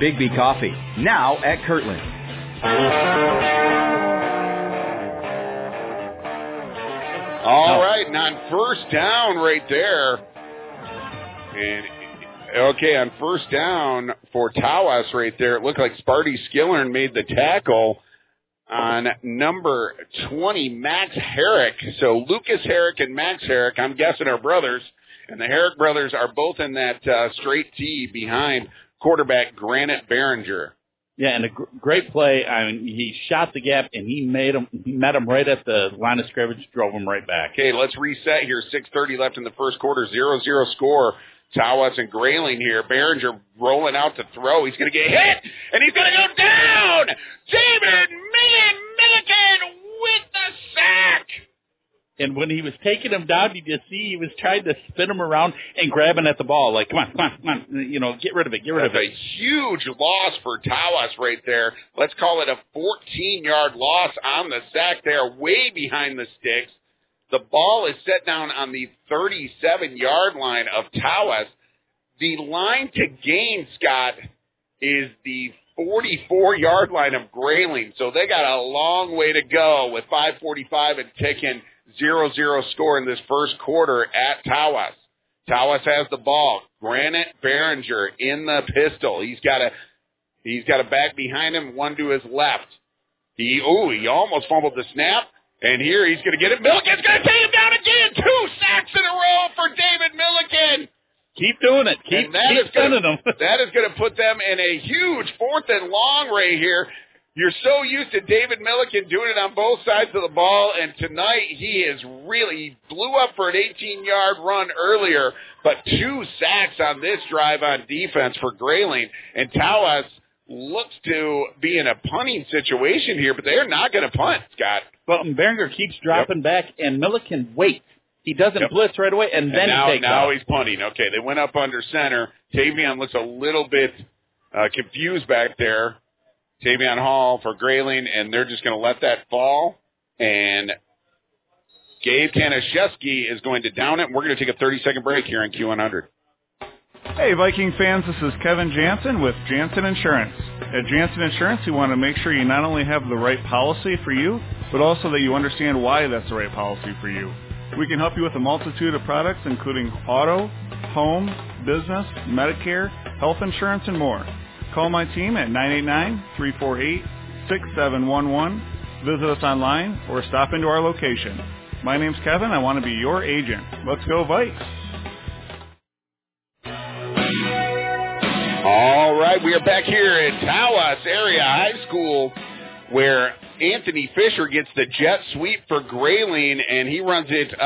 Bigby Coffee, now at Kirtland. All right, and on first down right there, and okay, on first down for Tawas right there, it looked like Sparty Skillern made the tackle on number 20, Max Herrick. So Lucas Herrick and Max Herrick, I'm guessing, are brothers, and the Herrick brothers are both in that straight tee behind quarterback Granite Behringer. Yeah, and a great play. I mean, he shot the gap, and he met him right at the line of scrimmage, drove him right back. Okay, let's reset here. 6:30 left in the first quarter. 0-0 score. Tawas and Grayling here. Behringer rolling out to throw. He's going to get hit, and he's going to go down. David Milliken with the sack. And when he was taking him down, you just see he was trying to spin him around and grabbing at the ball. Like, come on, come on, come on. You know, get rid of it. That's a huge loss for Tawas right there. Let's call it a 14-yard loss on the sack there, way behind the sticks. The ball is set down on the 37-yard line of Tawas. The line to gain, Scott, is the 44-yard line of Grayling. So they got a long way to go with 5:45 and ticking. 0-0 score in this first quarter at Tawas. Tawas has the ball. Granite Behringer in the pistol. He's got a back behind him, one to his left. He almost fumbled the snap, and here he's going to get it. Milliken's going to take him down again. 2 sacks in a row for David Milliken. Keep doing it. Keep sending them. That is going to put them in a huge 4th and long right here. You're so used to David Milliken doing it on both sides of the ball, and tonight he blew up for an 18-yard run earlier, but 2 sacks on this drive on defense for Grayling. And Tawas looks to be in a punting situation here, but they're not going to punt, Scott. Well, Behringer keeps dropping back, and Milliken waits. He doesn't blitz right away, and now he's punting. Okay, they went up under center. Tavion looks a little bit confused back there. Tavion Hall for Grayling, and they're just going to let that fall. And Gabe Kanaszewski is going to down it. We're going to take a 30-second break here on Q100. Hey, Viking fans, this is Kevin Jansen with Jansen Insurance. At Jansen Insurance, we want to make sure you not only have the right policy for you, but also that you understand why that's the right policy for you. We can help you with a multitude of products, including auto, home, business, Medicare, health insurance, and more. Call my team at 989-348-6711. Visit us online or stop into our location. My name's Kevin. I want to be your agent. Let's go, Vikes. All right, we are back here at Tawas Area High School, where Anthony Fisher gets the jet sweep for Grayling, and he runs it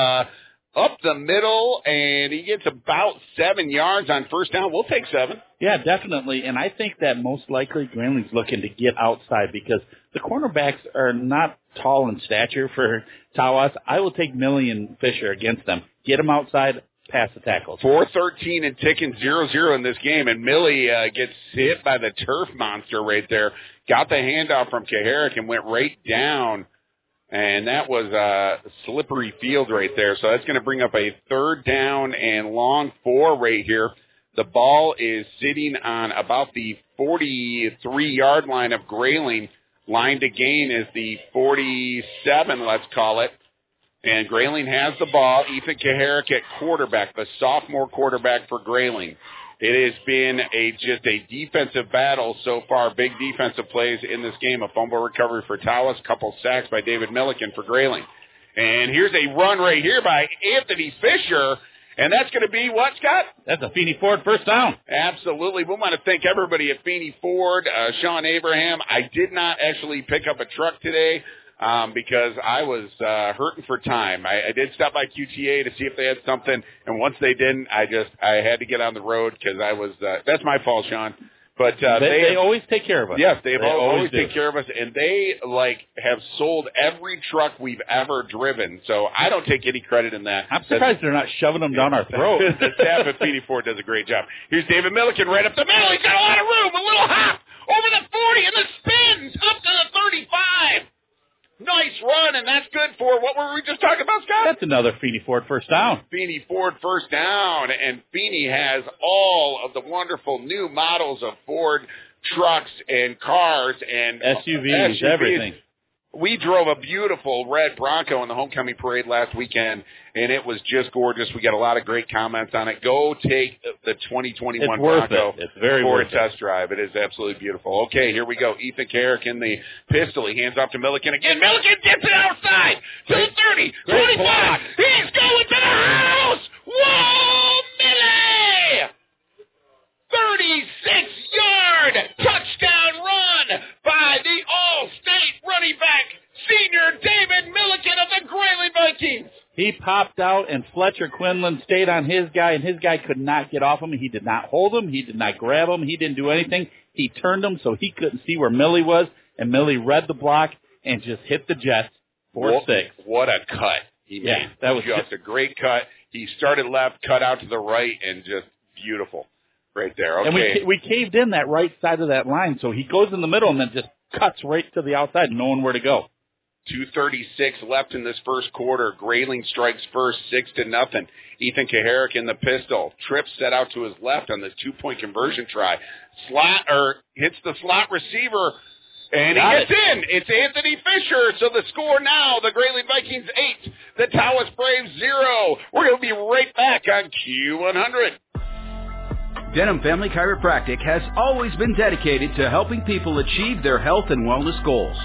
up the middle, and he gets about 7 yards on first down. We'll take 7. Yeah, definitely, and I think that most likely Grayling's looking to get outside because the cornerbacks are not tall in stature for Tawas. I will take Milliken Fisher against them. Get him outside, pass the tackle. 4:13 and ticking, 0-0 in this game, and Millie gets hit by the turf monster right there. Got the handoff from Kaharek and went right down, and that was a slippery field right there. So that's going to bring up a 3rd down and long 4 right here. The ball is sitting on about the 43-yard line of Grayling. Line to gain is the 47, let's call it. And Grayling has the ball. Ethan Kaharek at quarterback, the sophomore quarterback for Grayling. It has been just a defensive battle so far. Big defensive plays in this game. A fumble recovery for Tawas, couple sacks by David Milliken for Grayling. And here's a run right here by Anthony Fisher. And that's going to be what, Scott? That's a Feeney Ford first down. Absolutely. We want to thank everybody at Feeney Ford, Sean Abraham. I did not actually pick up a truck today because I was hurting for time. I did stop by QTA to see if they had something, and once they didn't, I had to get on the road because that's my fault, Sean. But they always take care of us. Yes, they always take care of us, and they have sold every truck we've ever driven. So I don't take any credit in that. I'm surprised they're not shoving them down our throat. The staff at Feeney Ford does a great job. Here's David Milliken right up the middle. He's got a lot of room. A little hop over the 40 and the spins up to the 35. Nice run, and that's good for what were we just talking about, Scott? That's another Feeney Ford first down. Feeney Ford first down, and Feeney has all of the wonderful new models of Ford trucks and cars and SUVs. Everything. We drove a beautiful red Bronco in the homecoming parade last weekend, and it was just gorgeous. We got a lot of great comments on it. Go take the 2021 Bronco for a test drive. It is absolutely beautiful. Okay, here we go. Ethan Kaharek in the pistol. He hands off to Milliken again. Milliken gets it outside. 230, 25. He's going to the house. Whoa, Millie! 36-yard touchdown run by the All-State running back, senior David Milliken of the Grayling Vikings. He popped out, and Fletcher Quinlan stayed on his guy, and his guy could not get off him. He did not hold him. He did not grab him. He didn't do anything. He turned him so he couldn't see where Millie was, and Millie read the block and just hit the Jets 4-6. What a cut he made. That was just a great cut. He started left, cut out to the right, and just beautiful. Right there, okay. And we caved in that right side of that line, so he goes in the middle and then just cuts right to the outside, knowing where to go. 2:36 left in this first quarter. Grayling strikes first, 6-0. Ethan Kaharek in the pistol. Tripp set out to his left on this two-point conversion try. Hits the slot receiver, and he gets in. It's Anthony Fisher. So the score now, the Grayling Vikings 8, the Tawas Braves 0. We're going to be right back on Q100. Denham Family Chiropractic has always been dedicated to helping people achieve their health and wellness goals.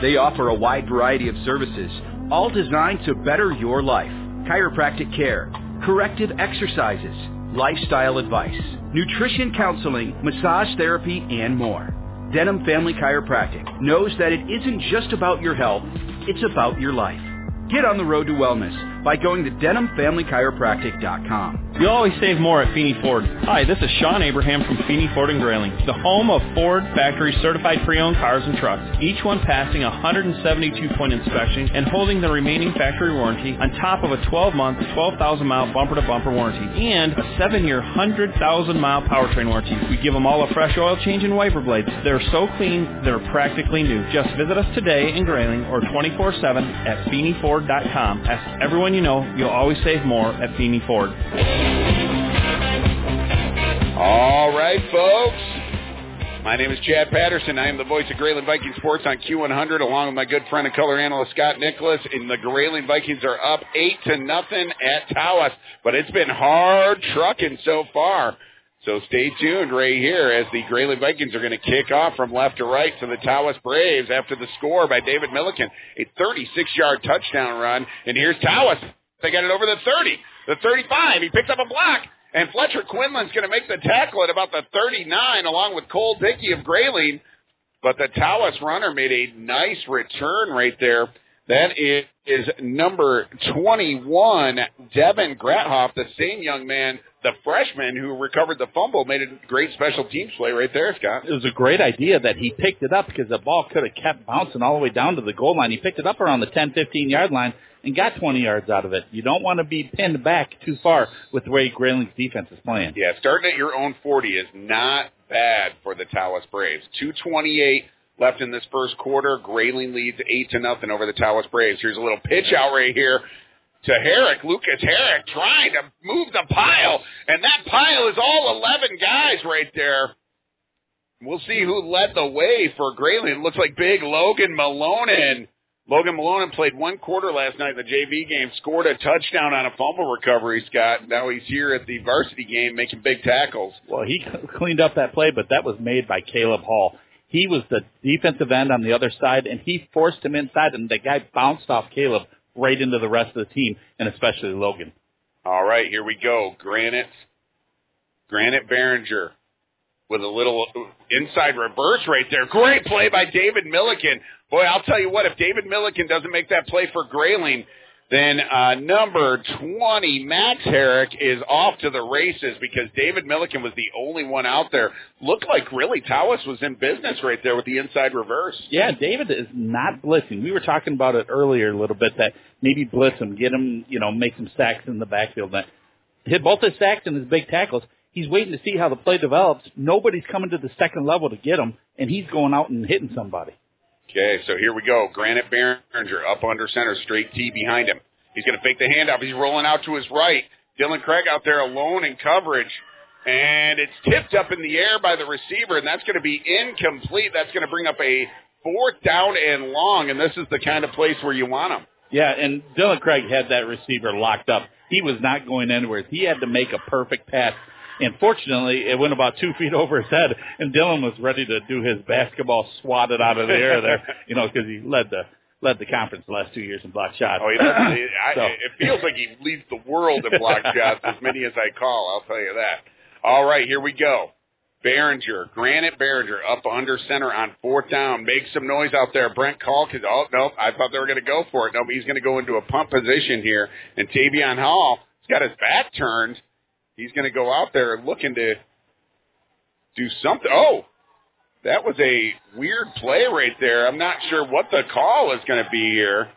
They offer a wide variety of services, all designed to better your life. Chiropractic care, corrective exercises, lifestyle advice, nutrition counseling, massage therapy, and more. Denham Family Chiropractic knows that it isn't just about your health, it's about your life. Get on the road to wellness by going to DenhamFamilyChiropractic.com. You'll always save more at Feeney Ford. Hi, this is Sean Abraham from Feeney Ford and Grayling, the home of Ford factory certified pre-owned cars and trucks, each one passing a 172-point inspection and holding the remaining factory warranty on top of a 12-month, 12,000-mile bumper-to-bumper warranty and a 7-year, 100,000-mile powertrain warranty. We give them all a fresh oil change and wiper blades. They're so clean, they're practically new. Just visit us today in Grayling or 24/7 at FeeneyFord.com. Ask everyone you know, you'll always save more at Feeney Ford. All right, folks. My name is Chad Patterson. I am the voice of Grayling Viking Sports on Q100, along with my good friend and color analyst, Scott Nicholas. And the Grayling Vikings are up 8-0 at Tawas. But it's been hard trucking so far. So stay tuned right here as the Grayling Vikings are going to kick off from left to right to the Tawas Braves after the score by David Milliken. A 36-yard touchdown run, and here's Tawas. They got it over the 30, the 35. He picks up a block, and Fletcher Quinlan's going to make the tackle at about the 39 along with Cole Dickey of Grayling. But the Tawas runner made a nice return right there. That is number 21, Devin Grathoff, the same young man, the freshman who recovered the fumble, made a great special teams play right there, Scott. It was a great idea that he picked it up because the ball could have kept bouncing all the way down to the goal line. He picked it up around the 10, 15-yard line and got 20 yards out of it. You don't want to be pinned back too far with the way Grayling's defense is playing. Yeah, starting at your own 40 is not bad for the Tawas Braves. 2:28 left in this first quarter. Grayling leads 8-0 over the Tawas Braves. Here's a little pitch out right here to Herrick. Lucas Herrick trying to move the pile, and that pile is all 11 guys right there. We'll see who led the way for Grayling. It looks like big Logan Malonen. Logan Malonen played one quarter last night in the JV game, scored a touchdown on a fumble recovery, Scott. Now he's here at the varsity game making big tackles. Well, he cleaned up that play, but that was made by Caleb Hall. He was the defensive end on the other side, and he forced him inside, and the guy bounced off Caleb right into the rest of the team, and especially Logan. All right, here we go. Granite Behringer with a little inside reverse right there. Great play by David Milliken. Boy, I'll tell you what, if David Milliken doesn't make that play for Grayling, Then number 20, Max Herrick, is off to the races because David Milliken was the only one out there. Looked like really Tawas was in business right there with the inside reverse. Yeah, David is not blitzing. We were talking about it earlier a little bit, that maybe blitz him, get him, you know, make some sacks in the backfield. But hit both his sacks and his big tackles. He's waiting to see how the play develops. Nobody's coming to the second level to get him, and he's going out and hitting somebody. Okay, so here we go. Granite Behringer up under center, straight T behind him. He's going to fake the handoff. He's rolling out to his right. Dylan Craig out there alone in coverage. And it's tipped up in the air by the receiver, and that's going to be incomplete. That's going to bring up a fourth down and long, and this is the kind of place where you want him. Yeah, and Dylan Craig had that receiver locked up. He was not going anywhere. He had to make a perfect pass. And fortunately, it went about 2 feet over his head, and Dylan was ready to do his basketball swatted out of the air there, you know, because he led the conference the last 2 years in block shots. Oh, it feels like he leads the world in block shots, as many as I call, I'll tell you that. All right, here we go. Behringer, Granite Behringer, up under center on fourth down. Make some noise out there. Brent Kalk is, oh, no, I thought they were going to go for it. No, but he's going to go into a pump position here, and Tavion Hall has got his back turned. He's going to go out there looking to do something. Oh, that was a weird play right there. I'm not sure what the call is going to be here.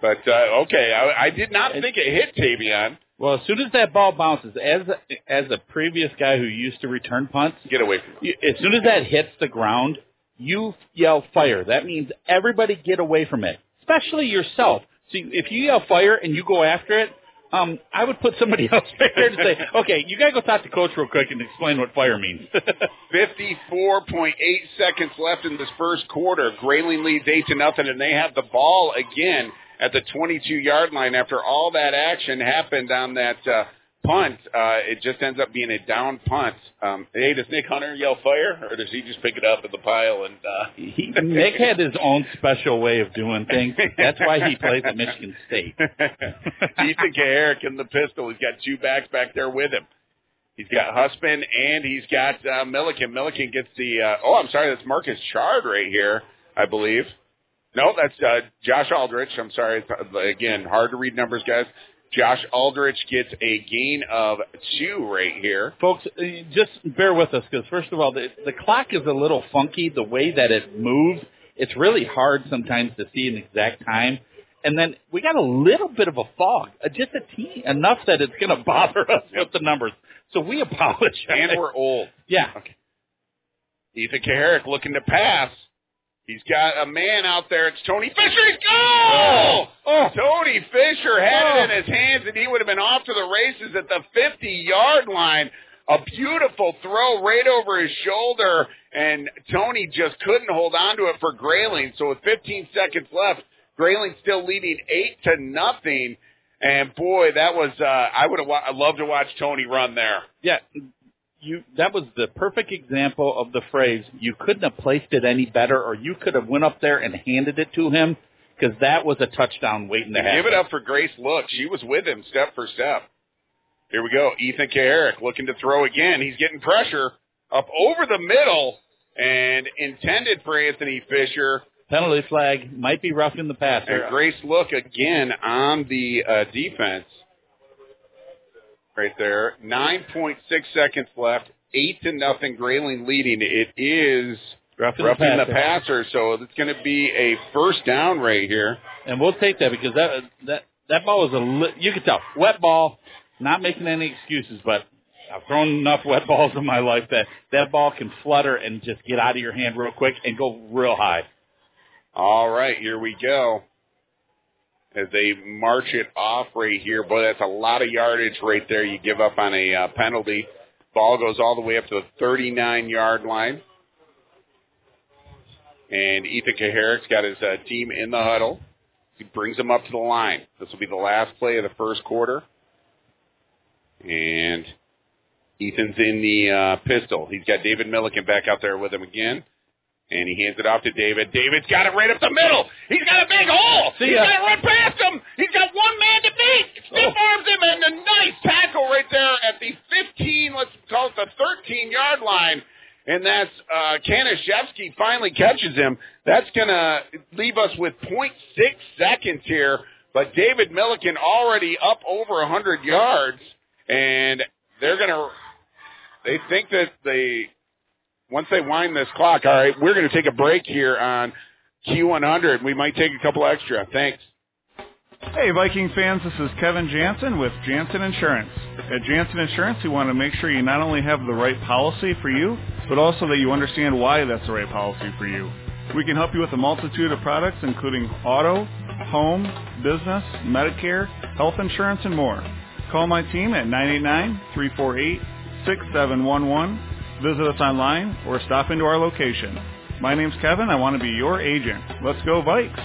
But, okay, I did not think it hit Tavion. Well, as soon as that ball bounces, as a previous guy who used to return punts, get away from me. As soon as that hits the ground, you yell fire. That means everybody get away from it, especially yourself. So if you yell fire and you go after it, I would put somebody else there to say, okay, you got to go talk to Coach real quick and explain what fire means. 54.8 seconds left in this first quarter. Grayling leads 8-0, and they have the ball again at the 22-yard line. After all that action happened on that punt, it just ends up being a down punt. Hey, does Nick Hunter yell fire, or does he just pick it up in the pile? And Nick had his own special way of doing things. That's why he plays at Michigan State. Ethan Kaharek in the pistol. He's got two backs back there with him. He's got Husband, and he's got Milliken. Milliken gets the that's Marcus Chard right here, I believe. No, that's Josh Aldrich. I'm sorry. Again, hard to read numbers, guys. Josh Aldrich gets a gain of 2 right here. Folks, just bear with us because, first of all, the clock is a little funky. The way that it moves, it's really hard sometimes to see an exact time. And then we got a little bit of a fog, just a teeny, enough that it's going to bother us with the numbers. So we apologize. And we're old. Yeah. Okay. Ethan Kaharek looking to pass. He's got a man out there. It's Tony Fisher's goal! Oh. Tony Fisher had it in his hands, and he would have been off to the races at the 50-yard line. A beautiful throw right over his shoulder, and Tony just couldn't hold on to it for Grayling. So with 15 seconds left, Grayling still leading 8-0. And, boy, that was I loved to watch Tony run there. Yeah. That was the perfect example of the phrase, you couldn't have placed it any better, or you could have went up there and handed it to him, because that was a touchdown waiting to happen. Give it up for Grace Look. She was with him step for step. Here we go. Ethan Kaharek looking to throw again. He's getting pressure up over the middle and intended for Anthony Fisher. Penalty flag. Might be roughing the passer. And Grace Look again on the defense. Right there, 9.6 seconds left, 8-0, Grayling leading. It is roughing the passer, so it's going to be a first down right here. And we'll take that because that ball was you can tell, wet ball, not making any excuses, but I've thrown enough wet balls in my life that ball can flutter and just get out of your hand real quick and go real high. All right, here we go. As they march it off right here. Boy, that's a lot of yardage right there. You give up on a penalty. Ball goes all the way up to the 39-yard line. And Ethan Kaharek's got his team in the huddle. He brings them up to the line. This will be the last play of the first quarter. And Ethan's in the pistol. He's got David Milliken back out there with him again. And he hands it off to David. David's got it right up the middle. He's got a big hole. He's got it right past him. He's got one man to beat. Stiff arms him, and a nice tackle right there at the 15, let's call it the 13-yard line. And that's Kanishevsky finally catches him. That's going to leave us with 0.6 seconds here But David Milliken already up over 100 yards, and they're going to – they think that they – once they wind this clock, all right, we're going to take a break here on Q100. We might take a couple extra. Thanks. Hey, Viking fans, this is Kevin Jansen with Jansen Insurance. At Jansen Insurance, we want to make sure you not only have the right policy for you, but also that you understand why that's the right policy for you. We can help you with a multitude of products, including auto, home, business, Medicare, health insurance, and more. Call my team at 989-348-6711. Visit us online or stop into our location. My name's Kevin. I want to be your agent. Let's go, Vikes.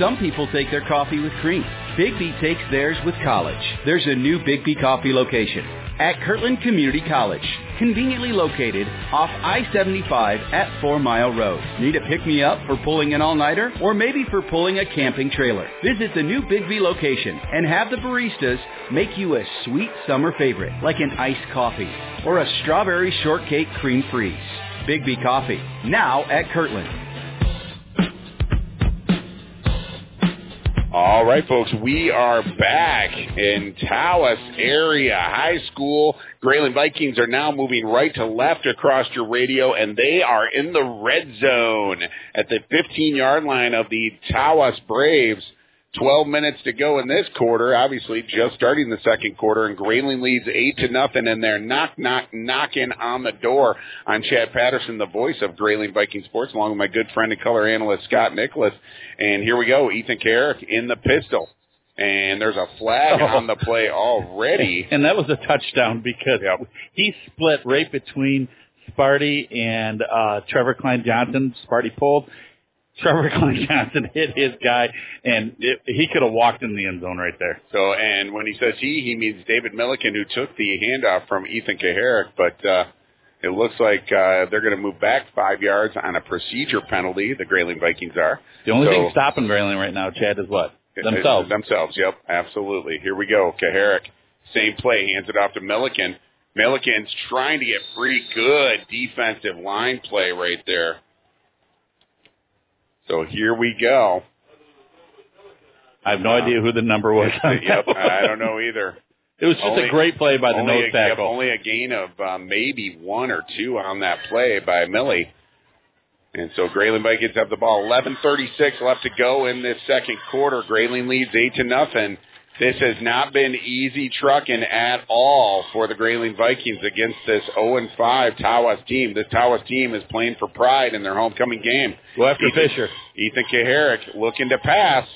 Some people take their coffee with cream. Bigby takes theirs with college. There's a new Bigby Coffee location at Kirtland Community College, conveniently located off I-75 at 4 Mile Road. Need a pick-me-up for pulling an all-nighter or maybe for pulling a camping trailer? Visit the new Bigby location and have the baristas make you a sweet summer favorite, like an iced coffee or a strawberry shortcake cream freeze. Bigby Coffee, now at Kirtland. All right, folks, we are back in Tawas Area High School. Grayling Vikings are now moving right to left across your radio, and they are in the red zone at the 15-yard line of the Tawas Braves. 12 minutes to go in this quarter, obviously just starting the second quarter, and Grayling leads 8-0, and they're knocking on the door. I'm Chad Patterson, the voice of Grayling Viking Sports, along with my good friend and color analyst, Scott Nicholas. And here we go, Ethan Kaharek in the pistol. And there's a flag on the play already. And that was a touchdown because he split right between Sparty and Trevor Klein Johnson. Sparty pulled. Trevor Klein Johnson hit his guy, and he could have walked in the end zone right there. So, and when he says he means David Milliken, who took the handoff from Ethan Kaharek. But it looks like they're going to move back 5 yards on a procedure penalty, the Grayling Vikings are. The only thing stopping Grayling right now, Chad, is what? Themselves. Themselves, yep, absolutely. Here we go. Kaharek, same play, hands it off to Milliken. Milliken's trying to get pretty good defensive line play right there. So here we go. I have no idea who the number was. Yep, I don't know either. It was just a great play by the nose tackle. Only a gain of maybe one or two on that play by Millie. And so Grayling Vikings have the ball. 11:36 left to go in this second quarter. Grayling leads 8-0. This has not been easy trucking at all for the Grayling Vikings against this 0-5 Tawas team. This Tawas team is playing for pride in their homecoming game. Go after Fisher. Ethan Kaharek looking to pass,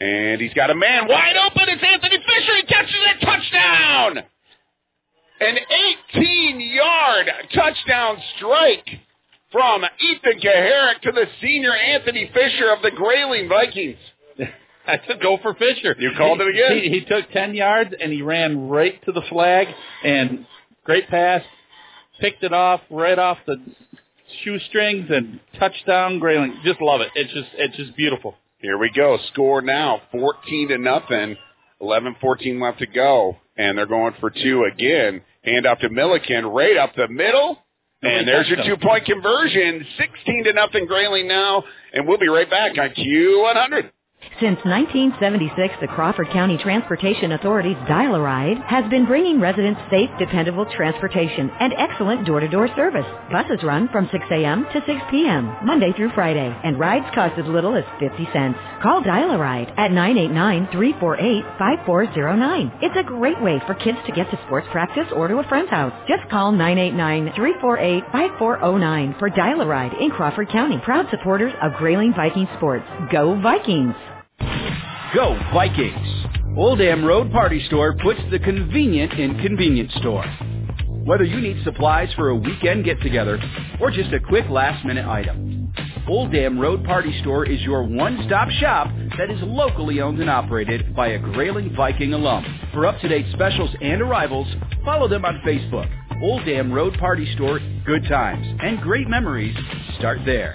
and he's got a man wide open. It's Anthony Fisher. He catches a touchdown! An 18-yard touchdown strike from Ethan Kaharek to the senior Anthony Fisher of the Grayling Vikings. I said go for Fisher. You called it again. He took 10 yards, and he ran right to the flag, and great pass, picked it off, right off the shoestrings, and touchdown Grayling. Just love it. It's just beautiful. Here we go. Score now, 14-0. 11:14 left to go, and they're going for two again. Hand off to Milliken, right up the middle, and there's your two-point conversion. 16-0 Grayling now, and we'll be right back on Q100. Since 1976, the Crawford County Transportation Authority's Dial-A-Ride has been bringing residents safe, dependable transportation and excellent door-to-door service. Buses run from 6 a.m. to 6 p.m., Monday through Friday, and rides cost as little as 50 cents. Call Dial-A-Ride at 989-348-5409. It's a great way for kids to get to sports practice or to a friend's house. Just call 989-348-5409 for Dial-A-Ride in Crawford County. Proud supporters of Grayling Viking Sports. Go Vikings! Go Vikings! Old Dam Road Party Store puts the convenient in convenience store. Whether you need supplies for a weekend get-together or just a quick last-minute item, Old Dam Road Party Store is your one-stop shop that is locally owned and operated by a Grayling Viking alum. For up-to-date specials and arrivals, follow them on Facebook. Old Dam Road Party Store, good times and great memories start there.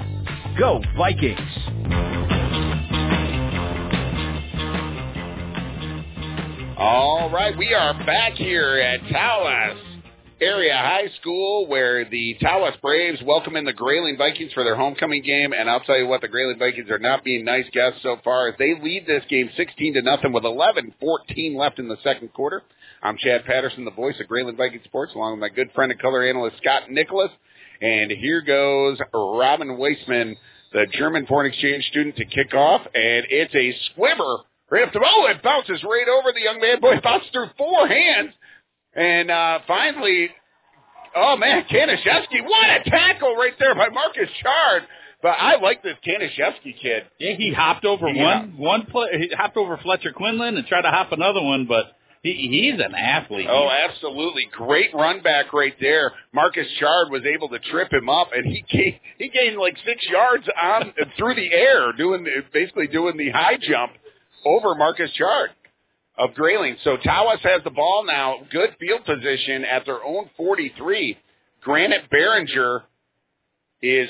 Go Vikings! All right, we are back here at Tawas Area High School, where the Tawas Braves welcome in the Grayling Vikings for their homecoming game. And I'll tell you what, the Grayling Vikings are not being nice guests so far, as they lead this game 16-0 with 11:14 left in the second quarter. I'm Chad Patterson, the voice of Grayling Viking Sports, along with my good friend and color analyst Scott Nicholas. And here goes Robin Weissman, the German foreign exchange student, to kick off. And it's a squibber right up the ball. It bounces right over the young man. Boy, bounces through four hands. And finally, oh, man, Kanishevsky. What a tackle right there by Marcus Chard. But I like this Kanishevsky kid. Yeah, he hopped over one play. He hopped over Fletcher Quinlan and tried to hop another one, but he's an athlete. Oh, absolutely. Great run back right there. Marcus Chard was able to trip him up, and he gained like 6 yards on through the air, basically doing the high jump over Marcus Chard of Grayling. So Tawas has the ball now. Good field position at their own 43. Granite Behringer is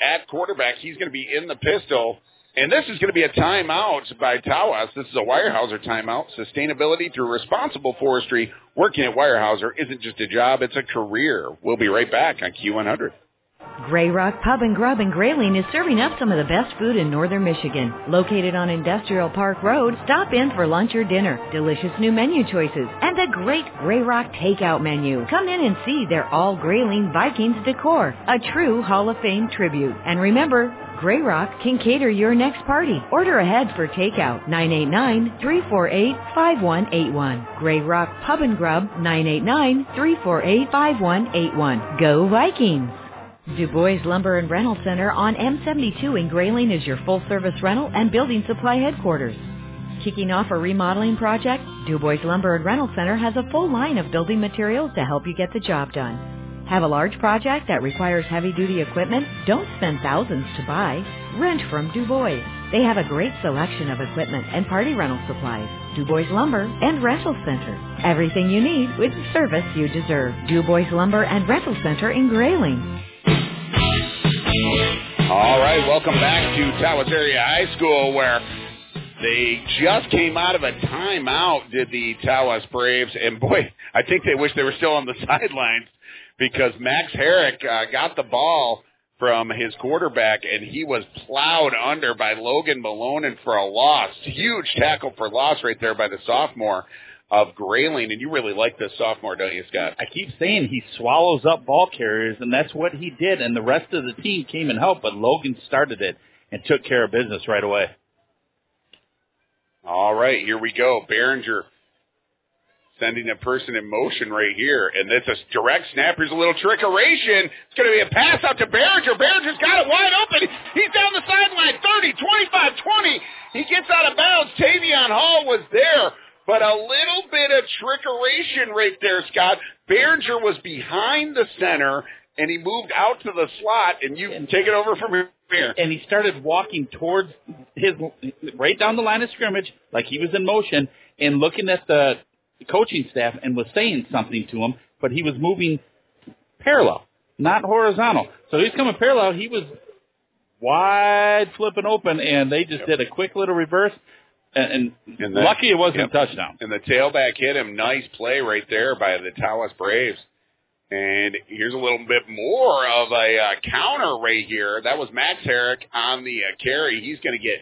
at quarterback. He's going to be in the pistol. And this is going to be a timeout by Tawas. This is a Weyerhaeuser timeout. Sustainability through responsible forestry. Working at Weyerhaeuser isn't just a job, it's a career. We'll be right back on Q100. Gray Rock Pub and Grub in Grayling is serving up some of the best food in northern Michigan. Located on Industrial Park Road, stop in for lunch or dinner. Delicious new menu choices and a great Gray Rock takeout menu. Come in and see their all Grayling Vikings decor, a true Hall of Fame tribute. And remember, Gray Rock can cater your next party. Order ahead for takeout, 989-348-5181. Gray Rock Pub and Grub, 989-348-5181. Go Vikings! Du Bois Lumber and Rental Center on M72 in Grayling is your full-service rental and building supply headquarters. Kicking off a remodeling project, Du Bois Lumber and Rental Center has a full line of building materials to help you get the job done. Have a large project that requires heavy-duty equipment? Don't spend thousands to buy. Rent from Du Bois. They have a great selection of equipment and party rental supplies. Du Bois Lumber and Rental Center. Everything you need with the service you deserve. Du Bois Lumber and Rental Center in Grayling. All right, welcome back to Tawas Area High School, where they just came out of a timeout, did the Tawas Braves. And, boy, I think they wish they were still on the sidelines, because Max Herrick got the ball from his quarterback, and he was plowed under by Logan Malonen for a loss. Huge tackle for loss right there by the sophomore of Grayling. And you really like this sophomore, don't you, Scott? I keep saying he swallows up ball carriers, and that's what he did, and the rest of the team came and helped, but Logan started it and took care of business right away. All right, here we go. Behringer sending a person in motion right here, and that's a direct snap. Here's a little trickeration. It's going to be a pass out to Behringer. Behringer's got it wide open. He's down the sideline, 30, 25, 20. He gets out of bounds. Tavion Hall was there. But a little bit of trickeration right there, Scott. Behringer was behind the center, and he moved out to the slot, and you can take it over from here. And he started walking towards his right down the line of scrimmage like he was in motion and looking at the coaching staff and was saying something to him, but he was moving parallel, not horizontal. So he's coming parallel. He was wide flipping open, and they just did a quick little reverse. And lucky it wasn't a touchdown. And the tailback hit him. Nice play right there by the Tawas Braves. And here's a little bit more of a counter right here. That was Max Herrick on the carry. He's going to get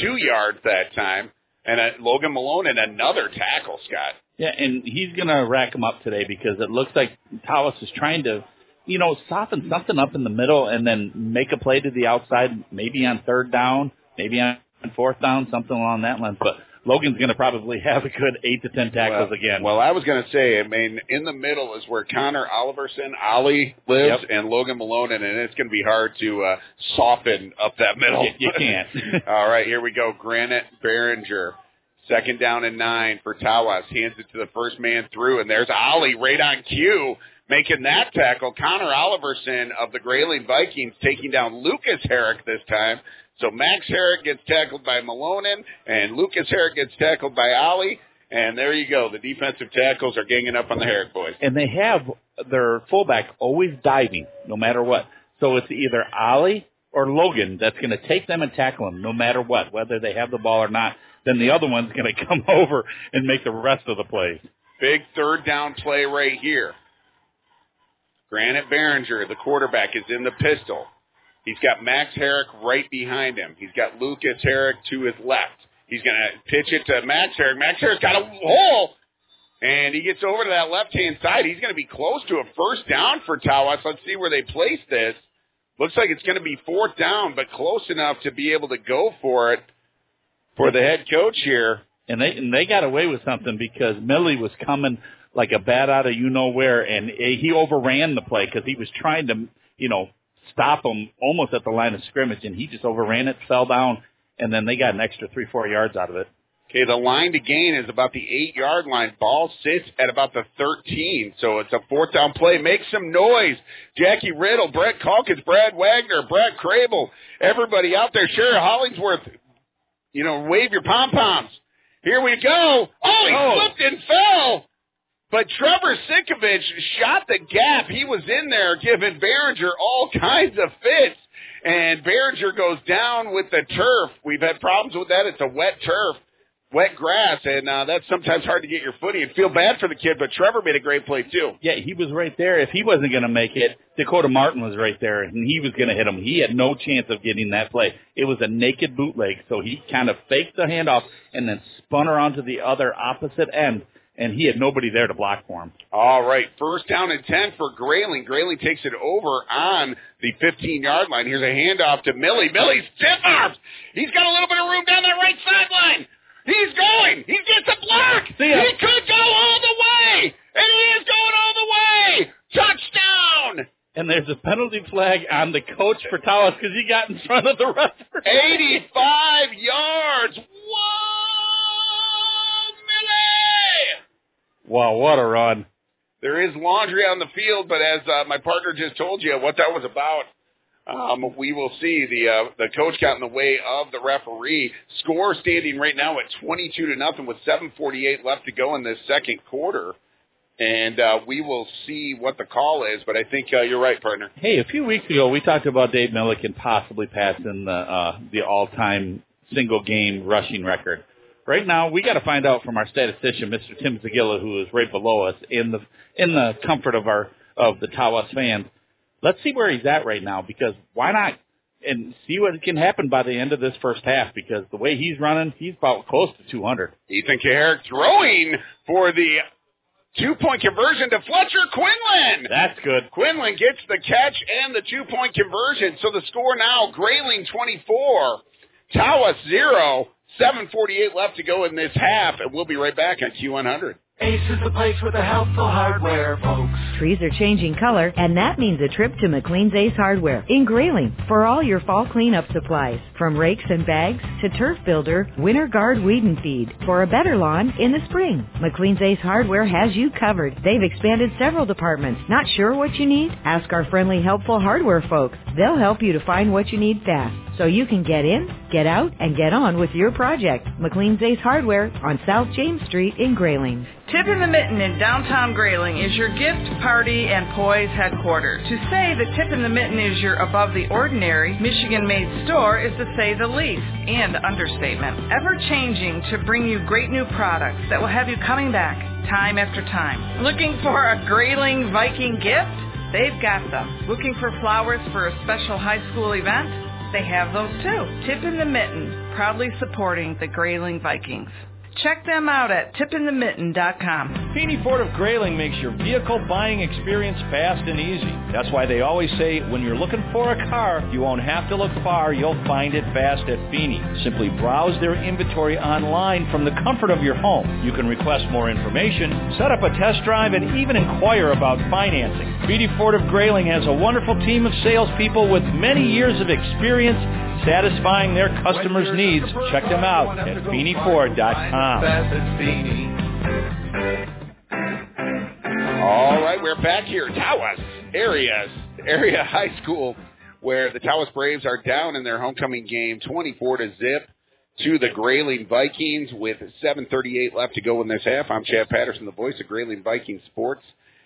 2 yards that time. And Logan Malone and another tackle, Scott. Yeah, and he's going to rack him up today, because it looks like Tawas is trying to, you know, soften something up in the middle and then make a play to the outside, maybe on third down, maybe on fourth down, something along that line. But Logan's going to probably have a good 8 to 10 tackles again. Well, I was going to say, I mean, in the middle is where Connor Oliverson, Ollie, lives, and Logan Malonen, and it's going to be hard to soften up that middle. You can't. All right, here we go. Granite Behringer, 2nd down and 9 for Tawas. Hands it to the first man through, and there's Ollie right on cue making that tackle. Connor Oliverson of the Grayling Vikings taking down Lucas Herrick this time. So Max Herrick gets tackled by Malonen, and Lucas Herrick gets tackled by Ollie, and there you go. The defensive tackles are ganging up on the Herrick boys. And they have their fullback always diving, no matter what. So it's either Ollie or Logan that's going to take them and tackle them, no matter what, whether they have the ball or not. Then the other one's going to come over and make the rest of the plays. Big third down play right here. Granite Behringer, the quarterback, is in the pistol. He's got Max Herrick right behind him. He's got Lucas Herrick to his left. He's going to pitch it to Max Herrick. Max Herrick's got a hole, and he gets over to that left-hand side. He's going to be close to a first down for Tawas. Let's see where they place this. Looks like it's going to be fourth down, but close enough to be able to go for it for the head coach here. And they got away with something because Millie was coming like a bat out of you-know-where, and he overran the play because he was trying to, stop him almost at the line of scrimmage, and he just overran it, fell down, and then they got an extra 3-4 yards out of it. Okay, the line to gain is about the 8-yard line. Ball sits at about the 13, so it's a fourth down play. Make some noise. Jackie Riddle, Brett Calkins, Brad Wagner, Brett Crable, everybody out there. Sherry Hollingsworth, wave your pom-poms. Here we go. Oh, he slipped and fell. But Trevor Sikovich shot the gap. He was in there giving Behringer all kinds of fits. And Behringer goes down with the turf. We've had problems with that. It's a wet turf, wet grass, and that's sometimes hard to get your footing. And feel bad for the kid, but Trevor made a great play, too. Yeah, he was right there. If he wasn't going to make it, Dakota Martin was right there, and he was going to hit him. He had no chance of getting that play. It was a naked bootleg, so he kind of faked the handoff and then spun around to the other opposite end. And he had nobody there to block for him. All right, first down and 10 for Grayling. Grayling takes it over on the 15-yard line. Here's a handoff to Millie. Millie's stiff arms. He's got a little bit of room down that right sideline. He's going. He gets a block. He could go all the way. And he is going all the way. Touchdown. And there's a penalty flag on the coach for Tawas because he got in front of the referee. 85 yards. Whoa. Wow, what a run. There is laundry on the field, but as my partner just told you what that was about, we will see. The coach got in the way of the referee. Score standing right now at 22-0 with 7:48 left to go in this second quarter. And we will see what the call is, but I think you're right, partner. Hey, a few weeks ago we talked about Dave Milliken possibly passing the all-time single-game rushing record. Right now, we got to find out from our statistician, Mr. Tim Zagilla, who is right below us in the comfort of the Tawas fans. Let's see where he's at right now, because why not, and see what can happen by the end of this first half, because the way he's running, he's about close to 200. Ethan Kaharek throwing for the two-point conversion to Fletcher Quinlan. That's good. Quinlan gets the catch and the two-point conversion. So the score now, Grayling 24, Tawas 0. 7:48 left to go in this half, and we'll be right back on Q100. Ace is the place with the helpful hardware, folks. Trees are changing color, and that means a trip to McLean's Ace Hardware in Grayling for all your fall cleanup supplies, from rakes and bags to turf builder, winter guard weed and feed for a better lawn in the spring. McLean's Ace Hardware has you covered. They've expanded several departments. Not sure what you need? Ask our friendly, helpful hardware folks. They'll help you to find what you need fast, so you can get in, get out, and get on with your project. McLean's Ace Hardware on South James Street in Grayling. Tip in the Mitten in downtown Grayling is your gift, party, and poise headquarters. To say that Tip in the Mitten is your above-the-ordinary, Michigan-made store is, to say the least, and understatement. Ever-changing to bring you great new products that will have you coming back time after time. Looking for a Grayling Viking gift? They've got them. Looking for flowers for a special high school event? They have those, too. Tip in the Mitten, proudly supporting the Grayling Vikings. Check them out at tipinthemitten.com. Feeney Ford of Grayling makes your vehicle buying experience fast and easy. That's why they always say, when you're looking for a car, you won't have to look far. You'll find it fast at Feeney. Simply browse their inventory online from the comfort of your home. You can request more information, set up a test drive, and even inquire about financing. Feeney Ford of Grayling has a wonderful team of salespeople with many years of experience satisfying their customers' needs. Check them out at FeeneyFord.com. All right, we're back here. Tawas Area High School, where the Tawas Braves are down in their homecoming game, 24-0 to the Grayling Vikings with 7:38 left to go in this half. I'm Chad Patterson, the voice of Grayling Viking Sports,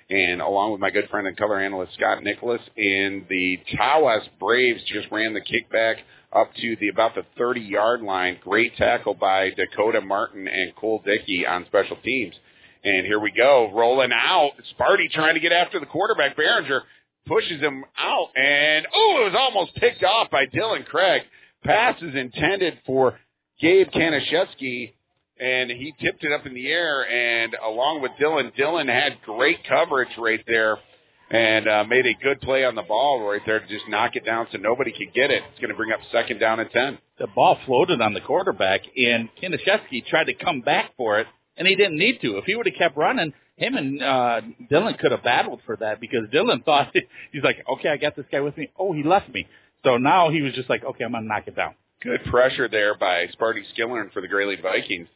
and along with my good friend and color analyst Scott Nicholas, and the Tawas Braves just ran the kickback up to about the 30-yard line. Great tackle by Dakota Martin and Cole Dickey on special teams. And here we go, rolling out. Sparty trying to get after the quarterback. Behringer pushes him out, and, oh, it was almost picked off by Dylan Craig. Pass is intended for Gabe Kanaszewski, and he tipped it up in the air, and along with Dylan, Dylan had great coverage right there and made a good play on the ball right there to just knock it down so nobody could get it. It's going to bring up second down and 10. The ball floated on the quarterback, and Kanaszewski tried to come back for it, and he didn't need to. If he would have kept running, him and Dylan could have battled for that because Dylan thought, he's like, okay, I got this guy with me. Oh, he left me. So now he was just like, okay, I'm going to knock it down. Good pressure there by Sparty Skillern for the Grayling Vikings.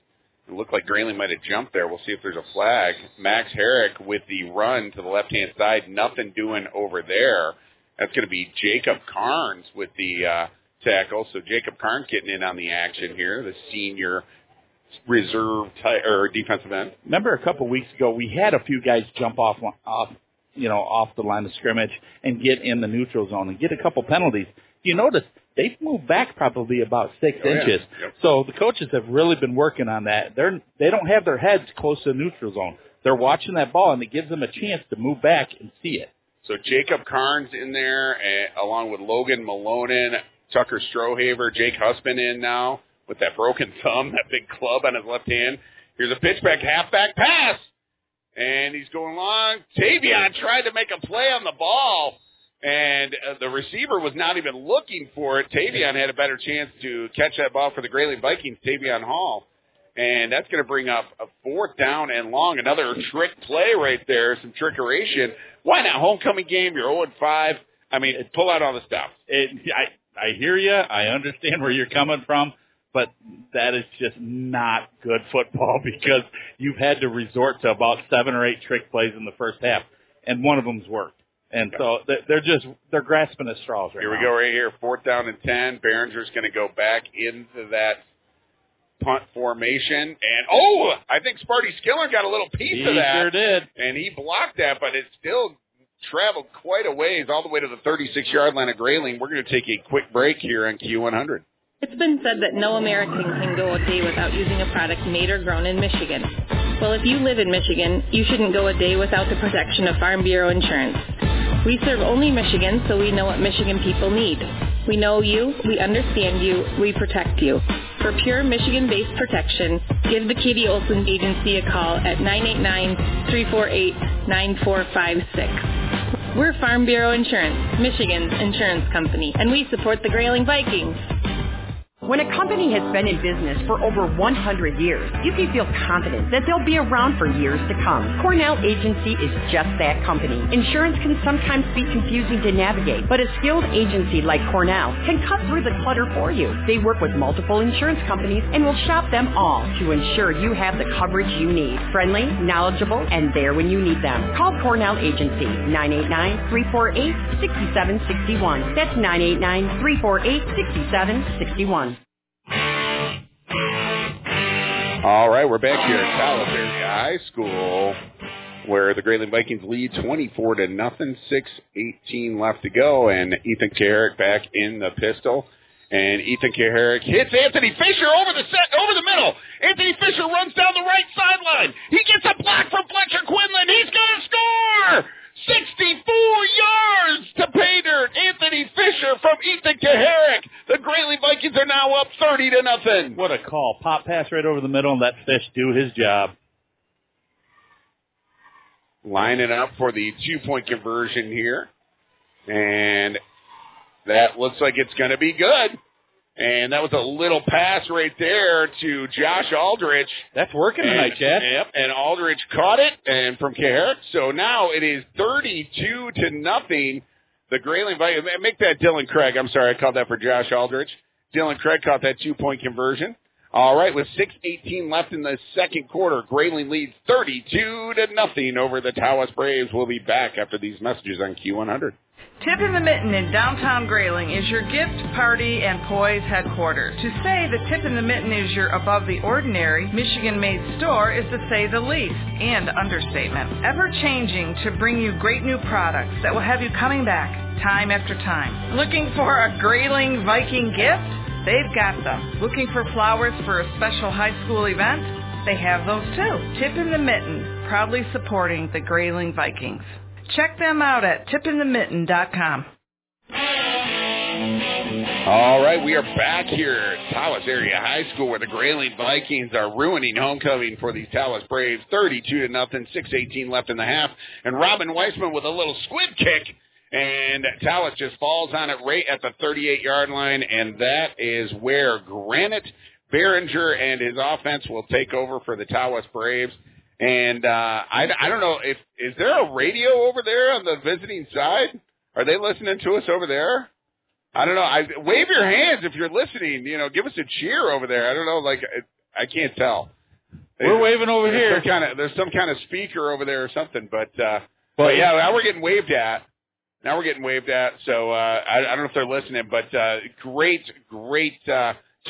It looked like Grayling might have jumped there. We'll see if there's a flag. Max Herrick with the run to the left-hand side. Nothing doing over there. That's going to be Jacob Carnes with the tackle. So Jacob Carnes getting in on the action here, the senior reserve or defensive end. Remember a couple weeks ago we had a few guys jump off the line of scrimmage and get in the neutral zone and get a couple penalties. You notice they've moved back probably about 6 inches. Yeah. Yep. So the coaches have really been working on that. They don't have their heads close to the neutral zone. They're watching that ball, and it gives them a chance to move back and see it. So Jacob Carnes in there, along with Logan Malonen, Tucker Strohaver, Jake Husband in now with that broken thumb, that big club on his left hand. Here's a pitchback, halfback pass. And he's going long. Tavion tried to make a play on the ball. And the receiver was not even looking for it. Tavion had a better chance to catch that ball for the Grayling Vikings, Tavion Hall. And that's going to bring up a fourth down and long. Another trick play right there, some trickeration. Why not? Homecoming game, you're 0-5. I mean, pull out all the stops. I hear you. I understand where you're coming from. But that is just not good football because you've had to resort to about 7 or 8 trick plays in the first half, and one of them's worked. And so they're grasping at straws right now. Here we go right here, 4th down and 10. Behringer's going to go back into that punt formation. And, oh, I think Sparty Skillern got a little piece of that. He sure did. And he blocked that, but it still traveled quite a ways all the way to the 36-yard line of Grayling. We're going to take a quick break here on Q100. It's been said that no American can go a day without using a product made or grown in Michigan. Well, if you live in Michigan, you shouldn't go a day without the protection of Farm Bureau Insurance. We serve only Michigan, so we know what Michigan people need. We know you, we understand you, we protect you. For pure Michigan-based protection, give the Katie Olson Agency a call at 989-348-9456. We're Farm Bureau Insurance, Michigan's insurance company, and we support the Grayling Vikings. When a company has been in business for over 100 years, you can feel confident that they'll be around for years to come. Cornell Agency is just that company. Insurance can sometimes be confusing to navigate, but a skilled agency like Cornell can cut through the clutter for you. They work with multiple insurance companies and will shop them all to ensure you have the coverage you need. Friendly, knowledgeable, and there when you need them. Call Cornell Agency, 989-348-6761. That's 989-348-6761. All right, we're back here at Tawas Area High School, where the Grayling Vikings lead 24-0, 6:18 left to go, and Ethan Kaharek back in the pistol, and Ethan Kaharek hits Anthony Fisher over the middle. Anthony Fisher runs down the right sideline. He gets a block from Fletcher Quinlan. He's going to score. 64 yards to pay dirt. Anthony Fisher from Ethan Kaharek. The Grayling Vikings are now up 30-0. What a call. Pop pass right over the middle and let Fish do his job. Lining up for the two-point conversion here. And that looks like it's going to be good. And that was a little pass right there to Josh Aldrich. That's working tonight, Chad. Yep, and Aldrich caught it and from Kaharek. So now it is 32-0. The Grayling Vikings, make that Dylan Craig. I'm sorry, I called that for Josh Aldrich. Dylan Craig caught that two-point conversion. All right, with 6:18 left in the second quarter, Grayling leads 32-0 over the Tawas Braves. We'll be back after these messages on Q100. Tip in the Mitten in downtown Grayling is your gift, party, and poise headquarters. To say the Tip in the Mitten is your above-the-ordinary, Michigan-made store is to say the least, and understatement. Ever-changing to bring you great new products that will have you coming back time after time. Looking for a Grayling Viking gift? They've got them. Looking for flowers for a special high school event? They have those too. Tip in the Mitten, proudly supporting the Grayling Vikings. Check them out at tipinthemitten.com. All right, we are back here at Tawas Area High School, where the Grayling Vikings are ruining homecoming for these Tawas Braves, 32-0, 6:18 left in the half. And Robin Weissman with a little squib kick, and Tawas just falls on it right at the 38-yard line, and that is where Granite Behringer and his offense will take over for the Tawas Braves. And I don't know, if is there a radio over there on the visiting side? Are they listening to us over there? I don't know. Wave your hands if you're listening. You know, give us a cheer over there. I don't know. Like, I can't tell. We're waving over here. There's some kind of speaker over there or something. But yeah, now we're getting waved at. So I don't know if they're listening. But great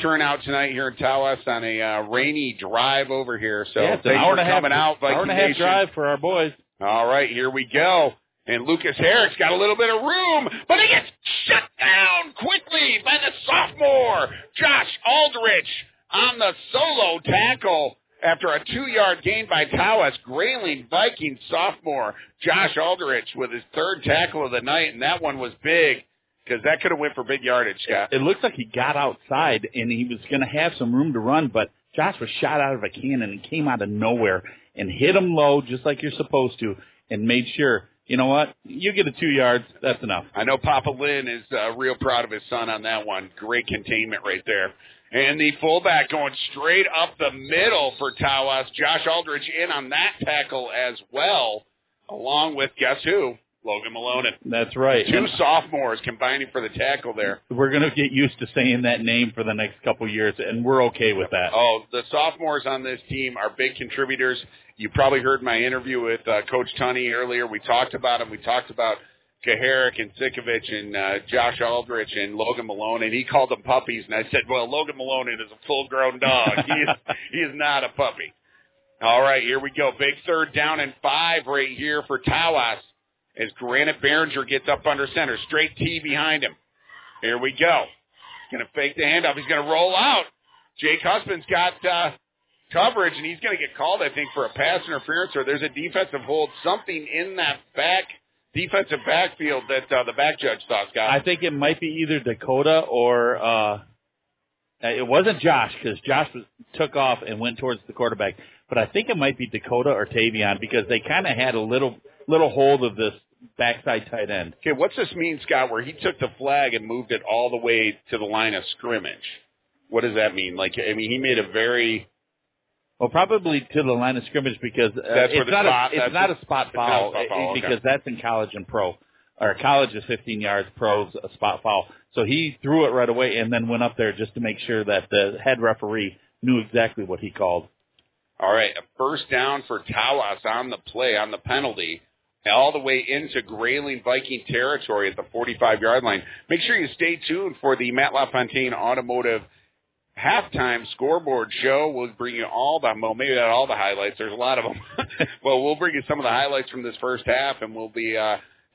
turnout tonight here in Tawas on a rainy drive over here. So yeah, thanks for coming out, Viking Nation. Drive for our boys. All right, here we go. And Lucas Herrick's got a little bit of room, but he gets shut down quickly by the sophomore, Josh Aldrich, on the solo tackle after a 2-yard gain by Tawas. Grayling Viking sophomore Josh Aldrich with his third tackle of the night, and that one was big because that could have went for big yardage, Scott. It looks like he got outside, and he was going to have some room to run, but Josh was shot out of a cannon and came out of nowhere and hit him low just like you're supposed to and made sure. You know what? You get the 2 yards. That's enough. I know Papa Lynn is real proud of his son on that one. Great containment right there. And the fullback going straight up the middle for Tawas. Josh Aldrich in on that tackle as well, along with, guess who? Logan Malone. That's right. Two sophomores combining for the tackle there. We're going to get used to saying that name for the next couple years, and we're okay with that. Oh, the sophomores on this team are big contributors. You probably heard my interview with Coach Tunney earlier. We talked about him. We talked about Kaharek and Sikovich and Josh Aldrich and Logan Malone, and he called them puppies. And I said, well, Logan Malone is a full-grown dog. He is not a puppy. All right, here we go. Big third down and 5 right here for Tawas as Granite Behringer gets up under center. Straight T behind him. Here we go. He's going to fake the handoff. He's going to roll out. Jake Husband's got coverage, and he's going to get called, I think, for a pass interference, or there's a defensive hold, something in that defensive backfield that the back judge thought, Scott. I think it might be either Dakota or it wasn't Josh, because Josh took off and went towards the quarterback, but I think it might be Dakota or Tavion, because they kind of had a little hold of this backside tight end. Okay, what's this mean, Scott, where he took the flag and moved it all the way to the line of scrimmage? What does that mean? Like, I mean, he made a very... Well, probably to the line of scrimmage, because it's not a spot foul, because that's in college and pro. Or college is 15 yards, pro's a spot foul. So he threw it right away and then went up there just to make sure that the head referee knew exactly what he called. All right, a first down for Tawas on the play, on the penalty, all the way into Grayling Viking territory at the 45-yard line. Make sure you stay tuned for the Matt LaFontaine Automotive Halftime Scoreboard Show. We'll bring you maybe not all the highlights. There's a lot of them. Well, we'll bring you some of the highlights from this first half, and we'll be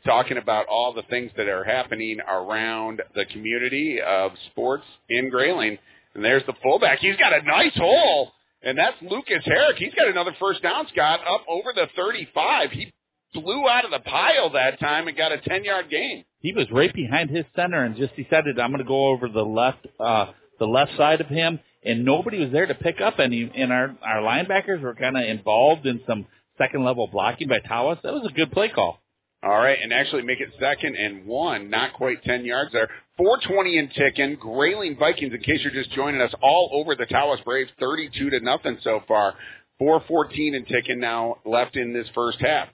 talking about all the things that are happening around the community of sports in Grayling. And there's the fullback. He's got a nice hole, and that's Lucas Herrick. He's got another first down, Scott, up over the 35. He blew out of the pile that time and got a 10-yard gain. He was right behind his center and just decided, I'm going to go over the left side of him, and nobody was there to pick up any, and our linebackers were kind of involved in some second-level blocking by Tawas. That was a good play call. All right, and actually make it 2nd and 1, not quite 10 yards there. 4:20 and ticking. Grayling Vikings, in case you're just joining us, all over the Tawas Braves, 32-0 so far. 4:14 and ticking now left in this first half.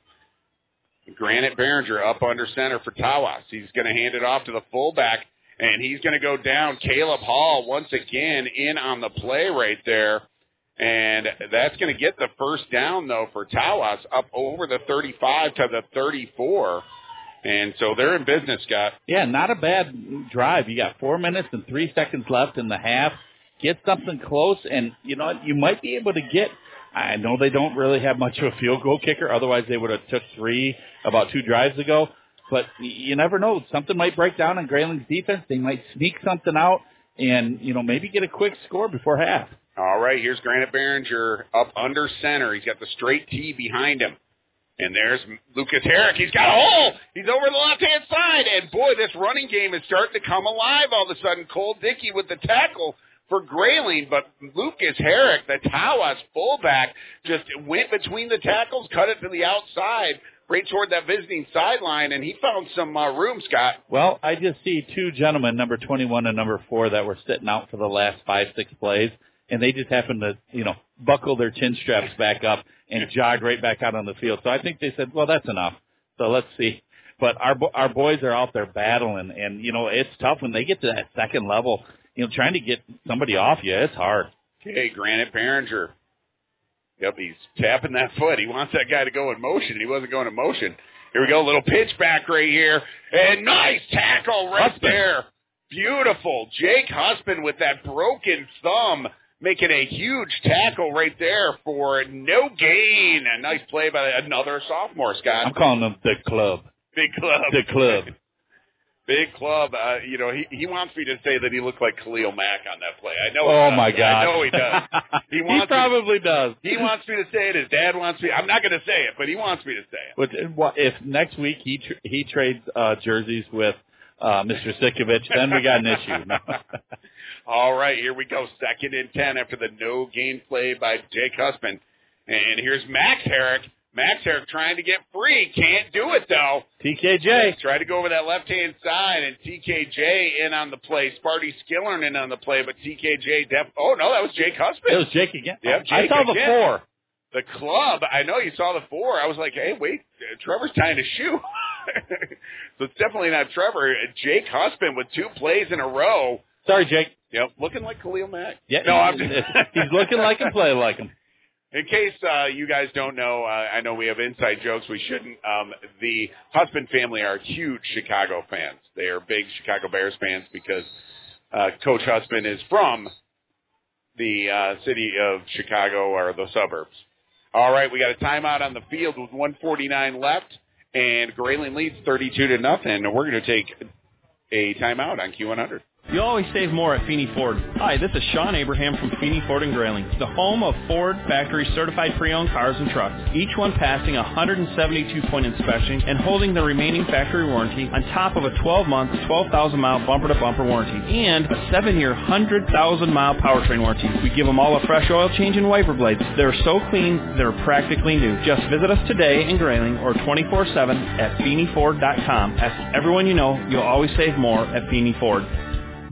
Granite Behringer up under center for Tawas. He's going to hand it off to the fullback. And he's going to go down. Caleb Hall once again in on the play right there. And that's going to get the first down, though, for Tawas, up over the 35 to the 34. And so they're in business, Scott. Yeah, not a bad drive. You got 4 minutes and 3 seconds left in the half. Get something close, and, you know, you might be able to get – I know they don't really have much of a field goal kicker. Otherwise, they would have took 3 about 2 drives ago. But you never know. Something might break down on Grayling's defense. They might sneak something out and, you know, maybe get a quick score before half. All right, here's Granite Behringer up under center. He's got the straight tee behind him. And there's Lucas Herrick. He's got a hole. He's over the left-hand side. And, boy, this running game is starting to come alive all of a sudden. Cole Dickey with the tackle for Grayling, but Lucas Herrick, the Tawas fullback, just went between the tackles, cut it to the outside, right toward that visiting sideline, and he found some room, Scott. Well, I just see two gentlemen, number 21 and number 4, that were sitting out for the last 5-6 plays, and they just happened to, buckle their chin straps back up and jog right back out on the field. So I think they said, well, that's enough. So let's see. But our boys are out there battling, and, it's tough when they get to that second level. Trying to get somebody off you, it's hard. Okay, Granite Behringer. Yep, he's tapping that foot. He wants that guy to go in motion. He wasn't going in motion. Here we go, little pitch back right here. And nice tackle right there. Beautiful. Jake Husband with that broken thumb making a huge tackle right there for no gain. A nice play by another sophomore, Scott. I'm calling him the club. Big club. The club. Big club, he wants me to say that he looked like Khalil Mack on that play. I know. Oh, my God. I know he does. He probably does. He wants me to say it. His dad wants me. I'm not going to say it, but he wants me to say it. If next week he trades jerseys with Mr. Sikovich, then we got an issue. No. All right, here we go. 2nd and 10 after the no-gain play by Jake Husband. And here's Max Herrick. Max Herrick trying to get free. Can't do it, though. TKJ. Try to go over that left-hand side, and TKJ in on the play. Sparty Skillern in on the play, but TKJ oh, no, that was Jake Husband. It was Jake again. Yep, Jake I saw again. The 4. The club. I know you saw the 4. I was like, hey, wait, Trevor's tying his shoe. So it's definitely not Trevor. Jake Husband with 2 plays in a row. Sorry, Jake. Yep, looking like Khalil Mack. Yeah, no, I'm just... He's looking like him, play like him. In case you guys don't know, I know we have inside jokes. We shouldn't. The Husband family are huge Chicago fans. They are big Chicago Bears fans because Coach Husband is from the city of Chicago or the suburbs. All right, we got a timeout on the field with 1:49 left, and Grayling leads 32-0. We're going to take a timeout on Q100. You always save more at Feeney Ford. Hi, this is Sean Abraham from Feeney Ford and Grayling, the home of Ford factory certified pre-owned cars and trucks, each one passing a 172-point inspection and holding the remaining factory warranty on top of a 12-month, 12,000-mile bumper-to-bumper warranty and a 7-year, 100,000-mile powertrain warranty. We give them all a fresh oil change and wiper blades. They're so clean, they're practically new. Just visit us today in Grayling or 24/7 at FeeneyFord.com. Ask everyone you know, you'll always save more at Feeney Ford.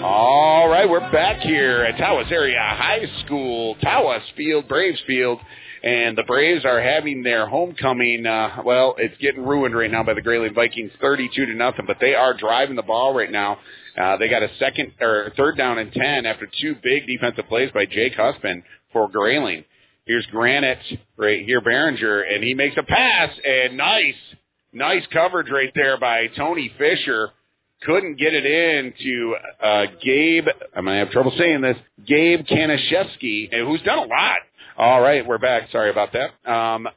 All right, we're back here at Tawas Area High School, Tawas Field, Braves Field, and the Braves are having their homecoming. It's getting ruined right now by the Grayling Vikings, 32-0, but they are driving the ball right now. They got a 3rd down and 10 after 2 big defensive plays by Jake Husband for Grayling. Here's Granite right here, Behringer, and he makes a pass, and nice coverage right there by Tony Fisher. Couldn't get it in to Gabe, I'm going to have trouble saying this, Gabe Kanishevsky, who's done a lot. All right, we're back. Sorry about that.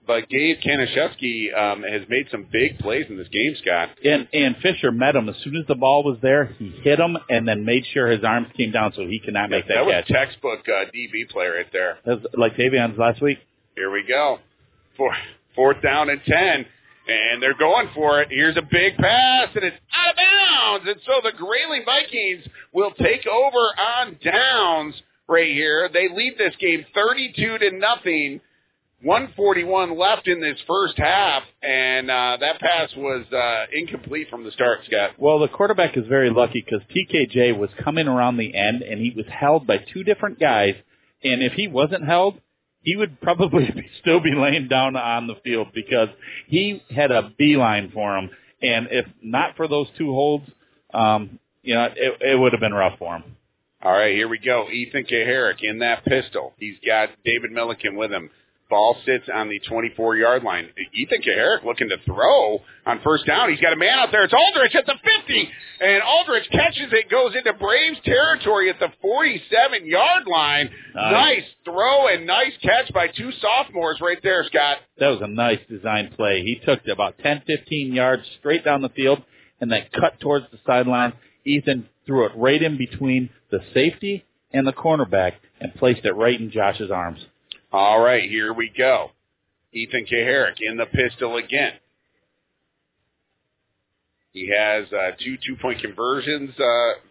But Gabe Kanishevsky has made some big plays in this game, Scott. And Fisher met him. As soon as the ball was there, he hit him and then made sure his arms came down so he cannot make that catch. That was textbook DB play right there. That was like Davion's last week. Here we go. 4th down and 10. And they're going for it. Here's a big pass, and it's out of bounds. And so the Grayling Vikings will take over on downs right here. They lead this game 32-0. 1:41 left in this first half, and that pass was incomplete from the start, Scott. Well, the quarterback is very lucky because TKJ was coming around the end, and he was held by 2 different guys. And if he wasn't held, he would probably still be laying down on the field because he had a beeline for him. And if not for those 2 holds, you know, it would have been rough for him. All right, here we go. Ethan Kaharek in that pistol. He's got David Milliken with him. Ball sits on the 24-yard line. Ethan Kaharek looking to throw on first down. He's got a man out there. It's Aldrich at the 50, and Aldrich catches it, goes into Braves territory at the 47-yard line. Nice throw and nice catch by two sophomores right there, Scott. That was a nice design play. He took it about 10, 15 yards straight down the field and then cut towards the sideline. Ethan threw it right in between the safety and the cornerback and placed it right in Josh's arms. All right, here we go. Ethan Kaharek in the pistol again. He has two two-point conversions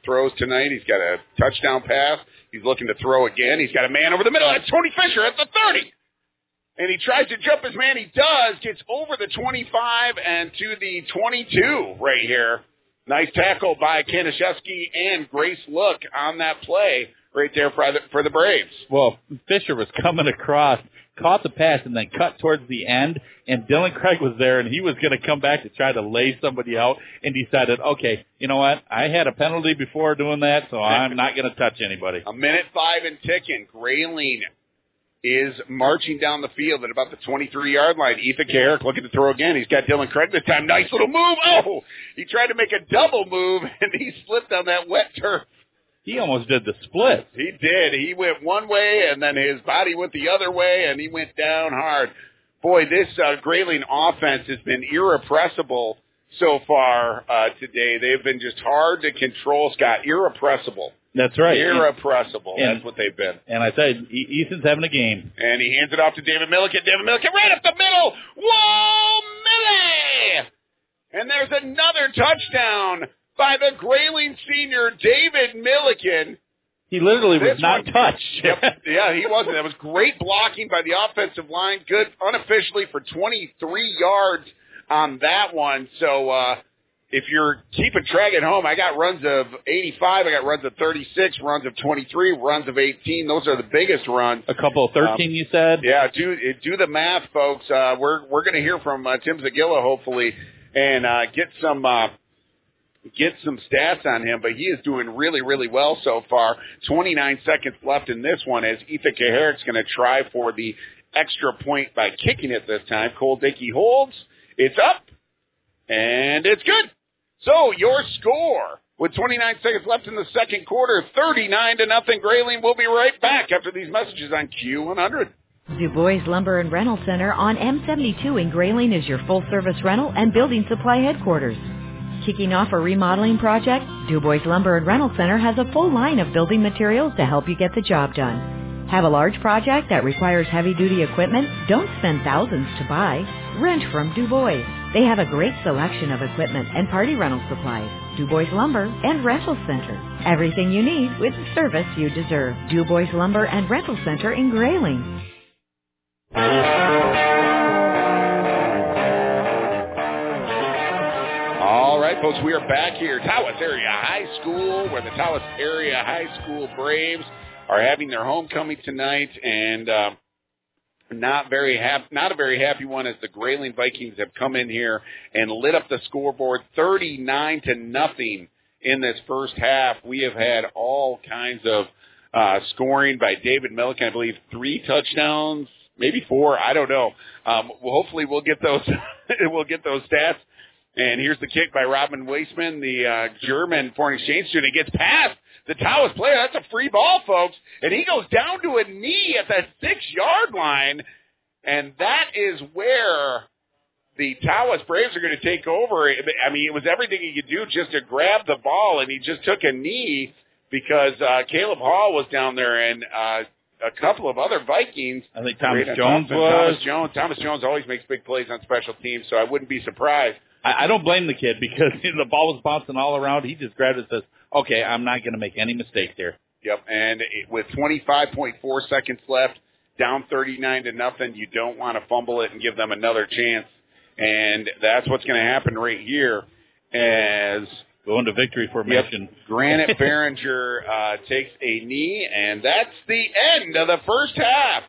throws tonight. He's got a touchdown pass. He's looking to throw again. He's got a man over the middle. That's Tony Fisher at the 30. And he tries to jump his man. He does. Gets over the 25 and to the 22 right here. Nice tackle by Kaniszewski and Grace Look on that play right there for the Braves. Well, Fisher was coming across, caught the pass, and then cut towards the end. And Dylan Craig was there, and he was going to come back to try to lay somebody out and decided, okay, you know what? I had a penalty before doing that, so I'm not going to touch anybody. A minute five and ticking. Grayling is marching down the field at about the 23-yard line. Ethan Kaharek looking to throw again. He's got Dylan Craig this time. Nice little move. Oh, he tried to make a double move, and he slipped on that wet turf. He almost did the split. He did. He went one way, and then his body went the other way, and he went down hard. Boy, this Grayling offense has been irrepressible so far today. They've been just hard to control, Scott. Irrepressible. That's right. Irrepressible. And that's what they've been. And I said, Ethan's having a game. And he hands it off to David Milliken. David Milliken right up the middle. Whoa, Millie! And there's another touchdown by the Grayling senior, David Milliken. He literally was not touched. Yep. Yeah, he wasn't. That was great blocking by the offensive line. Good unofficially for 23 yards on that one. So, if you're keeping track at home, I got runs of 85, I got runs of 36, runs of 23, runs of 18. Those are the biggest runs. A couple of 13, you said? Yeah, do the math, folks. We're going to hear from Tim Zagilla, hopefully, and get some stats on him. But he is doing really, really well so far. 29 seconds left in this one as Ethan Kaharek's going to try for the extra point by kicking it this time. Cole Dickey holds. It's up, and it's good. So your score with 29 seconds left in the second quarter, 39-0 Grayling. Will be right back after these messages on Q100. Du Bois Lumber and Rental Center on M72 in Grayling is your full-service rental and building supply headquarters. Kicking off a remodeling project, Du Bois Lumber and Rental Center has a full line of building materials to help you get the job done. Have a large project that requires heavy-duty equipment? Don't spend thousands to buy. Rent from Du Bois. They have a great selection of equipment and party rental supplies. Du Bois Lumber and Rental Center. Everything you need with the service you deserve. Du Bois Lumber and Rental Center in Grayling. All right, folks, we are back here. Tawas Area High School, where the Tawas Area High School Braves are having their homecoming tonight, and not a very happy one as the Grayling Vikings have come in here and lit up the scoreboard 39-0 in this first half. We have had all kinds of scoring by David Milliken, I believe 3 touchdowns, maybe 4, I don't know. Hopefully we'll get those stats. And here's the kick by Robin Weissman, the German foreign exchange student. He gets past the Tawas player. That's a free ball, folks. And he goes down to a knee at that 6-yard line. And that is where the Tawas Braves are going to take over. I mean, it was everything he could do just to grab the ball, and he just took a knee because Caleb Hall was down there and a couple of other Vikings. I think Thomas Jones always makes big plays on special teams, so I wouldn't be surprised. I don't blame the kid because the ball was bouncing all around. He just grabbed it and says, okay, I'm not going to make any mistakes here. Yep, and with 25.4 seconds left, down 39-0, you don't want to fumble it and give them another chance. And that's what's going to happen right here as going to victory formation. Yep, Granite Behringer takes a knee, and that's the end of the first half.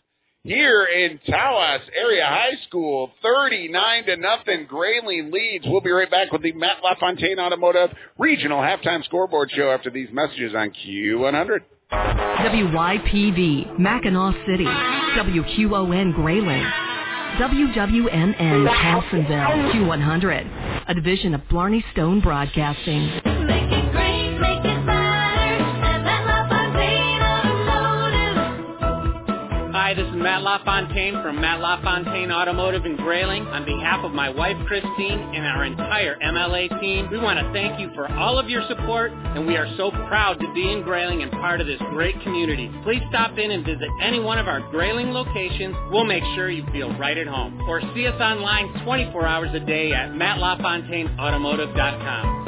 Here in Tawas Area High School, 39-0, Grayling leads. We'll be right back with the Matt LaFontaine Automotive Regional Halftime Scoreboard Show after these messages on Q100. WYPV, Mackinac City. WQON, Grayling. WWNN, Halsonville. Q100, a division of Blarney Stone Broadcasting. Make it great, make it Hi, this is Matt LaFontaine from Matt LaFontaine Automotive in Grayling. On behalf of my wife, Christine, and our entire MLA team, we want to thank you for all of your support, and we are so proud to be in Grayling and part of this great community. Please stop in and visit any one of our Grayling locations. We'll make sure you feel right at home. Or see us online 24 hours a day at mattlafontaineautomotive.com.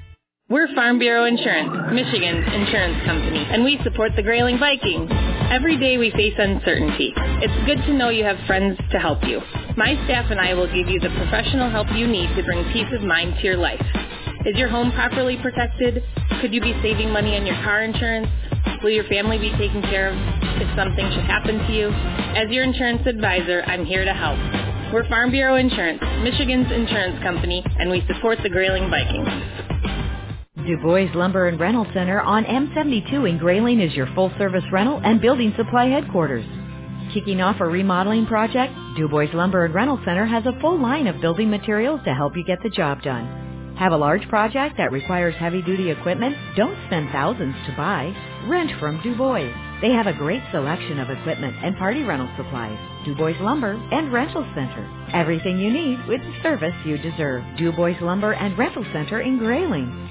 We're Farm Bureau Insurance, Michigan's insurance company, and we support the Grayling Vikings. Every day we face uncertainty. It's good to know you have friends to help you. My staff and I will give you the professional help you need to bring peace of mind to your life. Is your home properly protected? Could you be saving money on your car insurance? Will your family be taken care of if something should happen to you? As your insurance advisor, I'm here to help. We're Farm Bureau Insurance, Michigan's insurance company, and we support the Grayling Vikings. Du Bois Lumber and Rental Center on M72 in Grayling is your full-service rental and building supply headquarters. Kicking off a remodeling project, Du Bois Lumber and Rental Center has a full line of building materials to help you get the job done. Have a large project that requires heavy-duty equipment? Don't spend thousands to buy. Rent from Du Bois. They have a great selection of equipment and party rental supplies. Du Bois Lumber and Rental Center. Everything you need with the service you deserve. Du Bois Lumber and Rental Center in Grayling.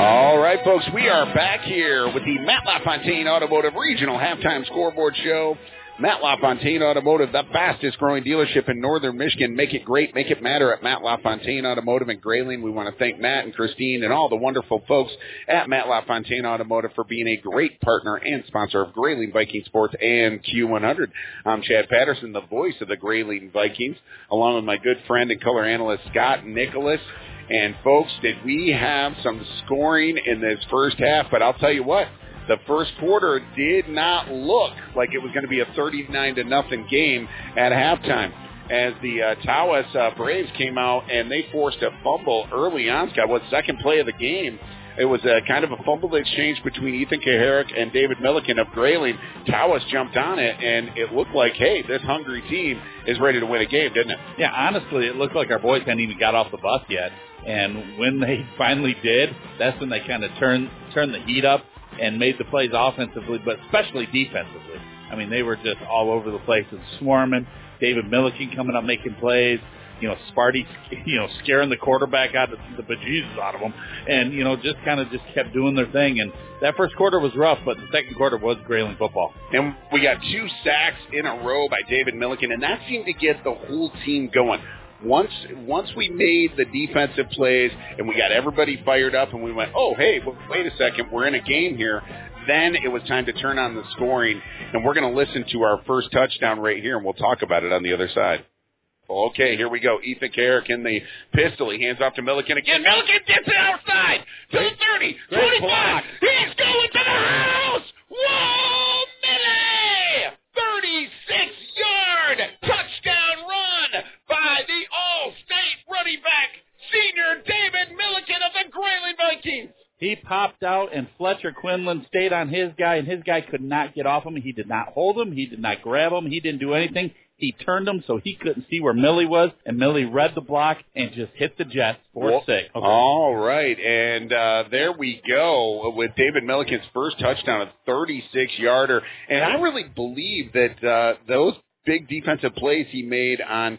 All right, folks, we are back here with the Matt LaFontaine Automotive Regional Halftime Scoreboard Show. Matt LaFontaine Automotive, the fastest-growing dealership in northern Michigan. Make it great, make it matter at Matt LaFontaine Automotive in Grayling. We want to thank Matt and Christine and all the wonderful folks at Matt LaFontaine Automotive for being a great partner and sponsor of Grayling Viking Sports and Q100. I'm Chad Patterson, the voice of the Grayling Vikings, along with my good friend and color analyst Scott Nicholas. And, folks, did we have some scoring in this first half? But I'll tell you what. The first quarter did not look like it was going to be a 39-0 game at halftime as the Tawas Braves came out and they forced a fumble early on. Scott, what second play of the game? It was a kind of a fumbled exchange between Ethan Kaharek and David Milliken of Grayling. Tawas jumped on it, and it looked like, hey, this hungry team is ready to win a game, didn't it? Yeah, honestly, it looked like our boys hadn't even got off the bus yet. And when they finally did, that's when they kind of turned the heat up and made the plays offensively, but especially defensively. I mean, they were just all over the place and swarming. David Milliken coming up making plays. You know, Sparty, scaring the quarterback out of the bejesus out of them, and, just kind of kept doing their thing. And that first quarter was rough, but the second quarter was Grayling football. And we got 2 sacks in a row by David Milliken, and that seemed to get the whole team going. Once we made the defensive plays and we got everybody fired up and we went, oh, hey, wait a second, we're in a game here, then it was time to turn on the scoring. And we're going to listen to our first touchdown right here, and we'll talk about it on the other side. Okay, here we go. Ethan Kaharek in the pistol. He hands off to Milliken again. Milliken gets it outside to the 30, 25. He's going to the house. Whoa, Millie! 36-yard touchdown run by the All-State running back, senior David Milliken of the Grayling Vikings. He popped out, and Fletcher Quinlan stayed on his guy, and his guy could not get off him. He did not hold him. He did not grab him. He didn't do anything. He turned him so he couldn't see where Millie was, and Millie read the block and just hit the Jets 4-6. Okay. All right, and there we go with David Milliken's first touchdown, a 36-yarder. And I really believe that those big defensive plays he made on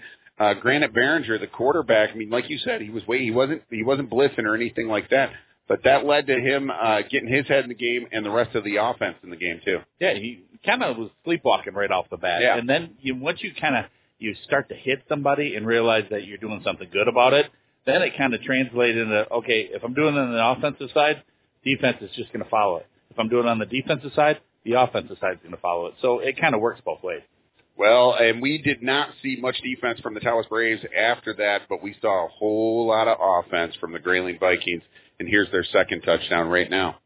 Granite Behringer, the quarterback, I mean, like you said, he wasn't blitzing or anything like that. But that led to him getting his head in the game and the rest of the offense in the game, too. Yeah, he kind of was sleepwalking right off the bat. Yeah. And then once you kind of you start to hit somebody and realize that you're doing something good about it, then it kind of translates into, okay, if I'm doing it on the offensive side, defense is just going to follow it. If I'm doing it on the defensive side, the offensive side is going to follow it. So it kind of works both ways. Well, and we did not see much defense from the Tawas Braves after that, but we saw a whole lot of offense from the Grayling Vikings, and here's their second touchdown right now.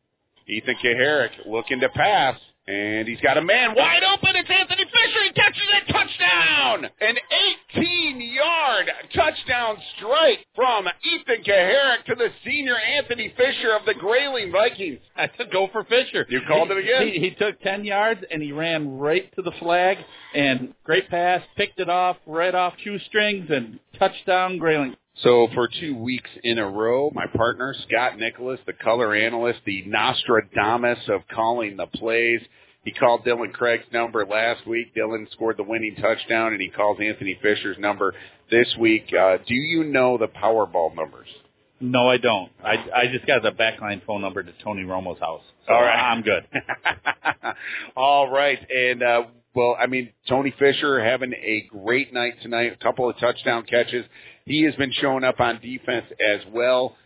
Ethan Kaharek looking to pass, and he's got a man wide open. It's Anthony Fisher. He catches it. Touchdown! An 18-yard touchdown strike from Ethan Kaharek to the senior Anthony Fisher of the Grayling Vikings. I took go for Fisher. You called it again? He took 10 yards, and he ran right to the flag, and great pass, picked it off, right off shoestrings, and touchdown Grayling. So for 2 weeks in a row, my partner, Scott Nicholas, the color analyst, the Nostradamus of calling the plays, he called Dylan Craig's number last week. Dylan scored the winning touchdown, and he calls Anthony Fisher's number this week. Do you know the Powerball numbers? No, I don't. I just got the backline phone number to Tony Romo's house. So all right. I'm good. All right. And, well, I mean, Tony Fisher having a great night tonight, a couple of touchdown catches. He has been showing up on defense as well.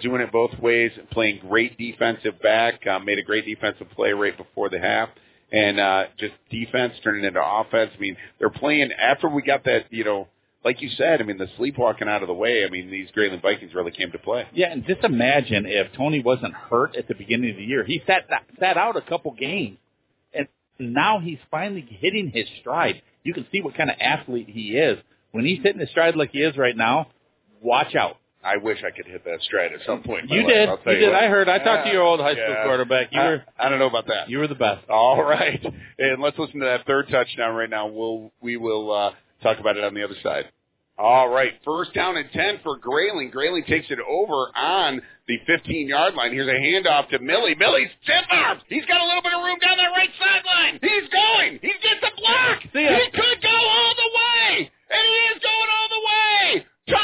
Doing it both ways, playing great defensive back, made a great defensive play right before the half, and just defense turning into offense. I mean, they're playing after we got that, like you said, I mean, the sleepwalking out of the way, I mean, these Grayling Vikings really came to play. Yeah, and just imagine if Tony wasn't hurt at the beginning of the year. He sat out a couple games, and now he's finally hitting his stride. You can see what kind of athlete he is. When he's hitting his stride like he is right now, watch out. I wish I could hit that stride at some point. You did. You did. I heard. I talked to your old high school quarterback. I don't know about that. You were the best. All right. And let's listen to that third touchdown right now. We will talk about it on the other side. All right. First down and 10 for Grayling. Grayling takes it over on the 15-yard line. Here's a handoff to Millie. Millie's tip arms. He's got a little bit of room down that right sideline. He's going. He gets a block. He could go all the way. And he is going all the way.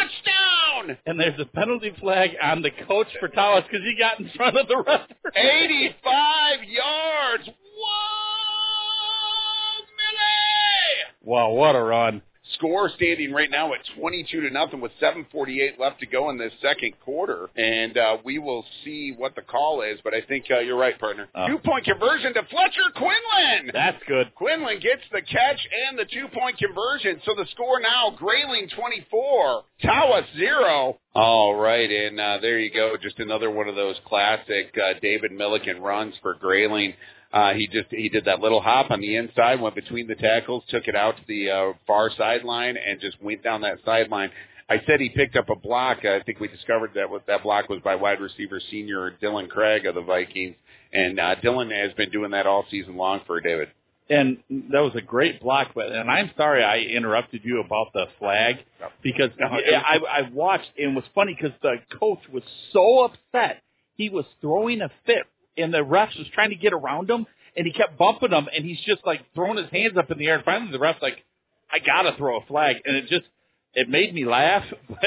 Touchdown! And there's a penalty flag on the coach for Tawas because he got in front of the roster. 85 yards! Whoa, Millie! Wow, what a run. Score standing right now at 22-0 with 7:48 left to go in this second quarter. And we will see what the call is, but I think you're right, partner. 2-point conversion to Fletcher Quinlan. That's good. Quinlan gets the catch and the 2-point conversion. So the score now, Grayling 24, Tawas 0. All right, and there you go. Just another one of those classic David Milliken runs for Grayling. He did that little hop on the inside, went between the tackles, took it out to the far sideline, and just went down that sideline. I said he picked up a block. I think we discovered that block was by wide receiver senior Dylan Craig of the Vikings, and Dylan has been doing that all season long for David. And that was a great block, and I'm sorry I interrupted you about the flag because I watched, and it was funny because the coach was so upset. He was throwing a fit. And the refs was trying to get around him, and he kept bumping him, and he's just, like, throwing his hands up in the air. And finally the ref's like, I got to throw a flag. And it made me laugh, but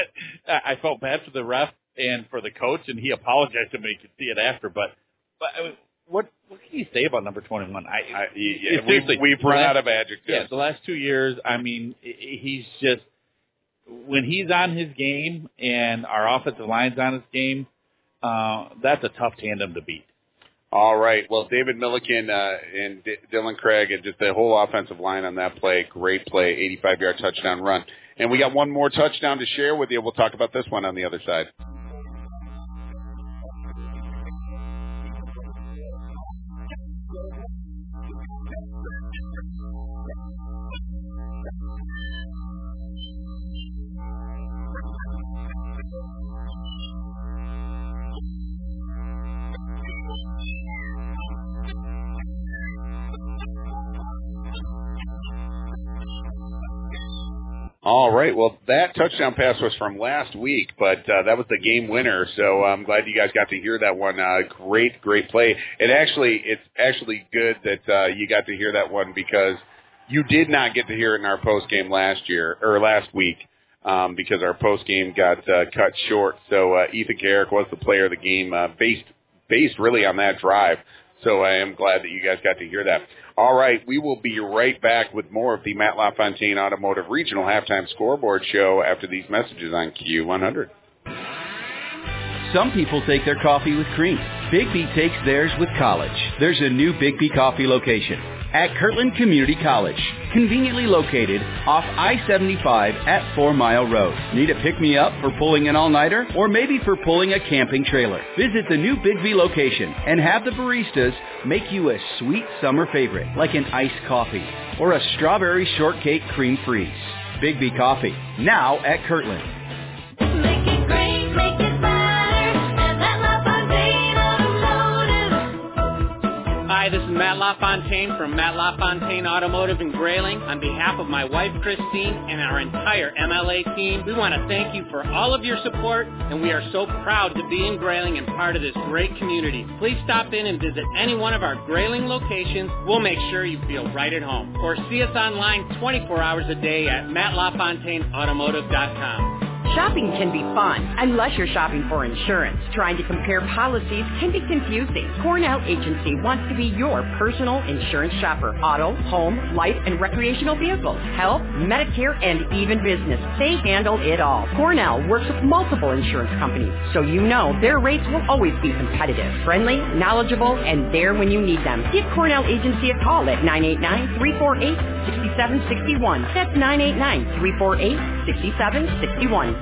I felt bad for the ref and for the coach, and he apologized to me. You could see it after. But I mean, what can you say about number 21? We've run out of adjectives. Yeah, the last 2 years, I mean, he's just – when he's on his game and our offensive line's on his game, that's a tough tandem to beat. All right. Well, David Milliken and Dylan Craig and just the whole offensive line on that play, great play, 85-yard touchdown run. And we got one more touchdown to share with you. We'll talk about this one on the other side. All right. Well, that touchdown pass was from last week, but that was the game winner. So I'm glad you guys got to hear that one. Great, great play. It's actually good that you got to hear that one because you did not get to hear it in our post game last week. because our post game got cut short. So Ethan Kaharek was the player of the game, based really on that drive. So I am glad that you guys got to hear that. All right, we will be right back with more of the Matt LaFontaine Automotive Regional Halftime Scoreboard Show after these messages on Q100. Some people take their coffee with cream. Bigby takes theirs with college. There's a new Bigby Coffee location at Kirtland Community College, conveniently located off I-75 at 4 Mile Road. Need a pick-me-up for pulling an all-nighter or maybe for pulling a camping trailer? Visit the new Bigby location and have the baristas make you a sweet summer favorite, like an iced coffee or a strawberry shortcake cream freeze. Bigby Coffee, now at Kirtland. Hi, this is Matt LaFontaine from Matt LaFontaine Automotive in Grayling. On behalf of my wife, Christine, and our entire MLA team, we want to thank you for all of your support, and we are so proud to be in Grayling and part of this great community. Please stop in and visit any one of our Grayling locations. We'll make sure you feel right at home. Or see us online 24 hours a day at mattlafontaineautomotive.com. Shopping can be fun, unless you're shopping for insurance. Trying to compare policies can be confusing. Cornell Agency wants to be your personal insurance shopper. Auto, home, life, and recreational vehicles, health, Medicare, and even business. They handle it all. Cornell works with multiple insurance companies, so you know their rates will always be competitive, friendly, knowledgeable, and there when you need them. Give Cornell Agency a call at 989-348-6761. That's 989-348-6761.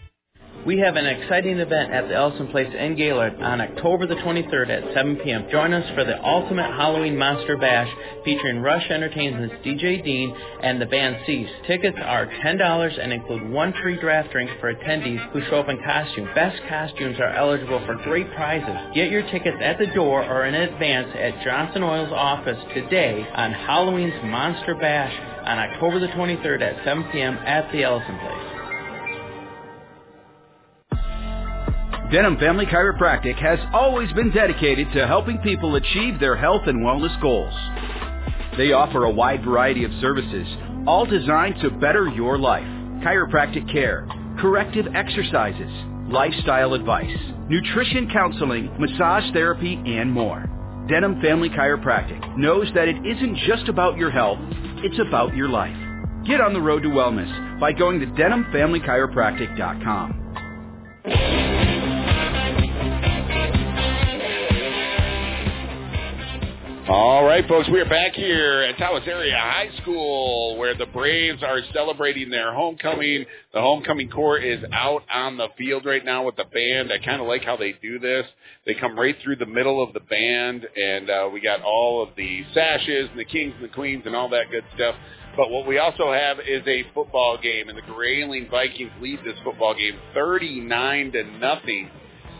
We have an exciting event at the Ellison Place in Gaylord on October the 23rd at 7 p.m. Join us for the Ultimate Halloween Monster Bash featuring Rush Entertainment's DJ Dean and the band Cease. Tickets are $10 and include one free draft drink for attendees who show up in costume. Best costumes are eligible for great prizes. Get your tickets at the door or in advance at Johnson Oil's office today on Halloween's Monster Bash on October the 23rd at 7 p.m. at the Ellison Place. Denham Family Chiropractic has always been dedicated to helping people achieve their health and wellness goals. They offer a wide variety of services, all designed to better your life. Chiropractic care, corrective exercises, lifestyle advice, nutrition counseling, massage therapy, and more. Denham Family Chiropractic knows that it isn't just about your health, it's about your life. Get on the road to wellness by going to DenhamFamilyChiropractic.com. All right, folks, we are back here at Tawas Area High School where the Braves are celebrating their homecoming. The homecoming corps is out on the field right now with the band. I kind of like how they do this. They come right through the middle of the band, and we got all of the sashes and the kings and the queens and all that good stuff. But what we also have is a football game, and the Grayling Vikings lead this football game 39-0.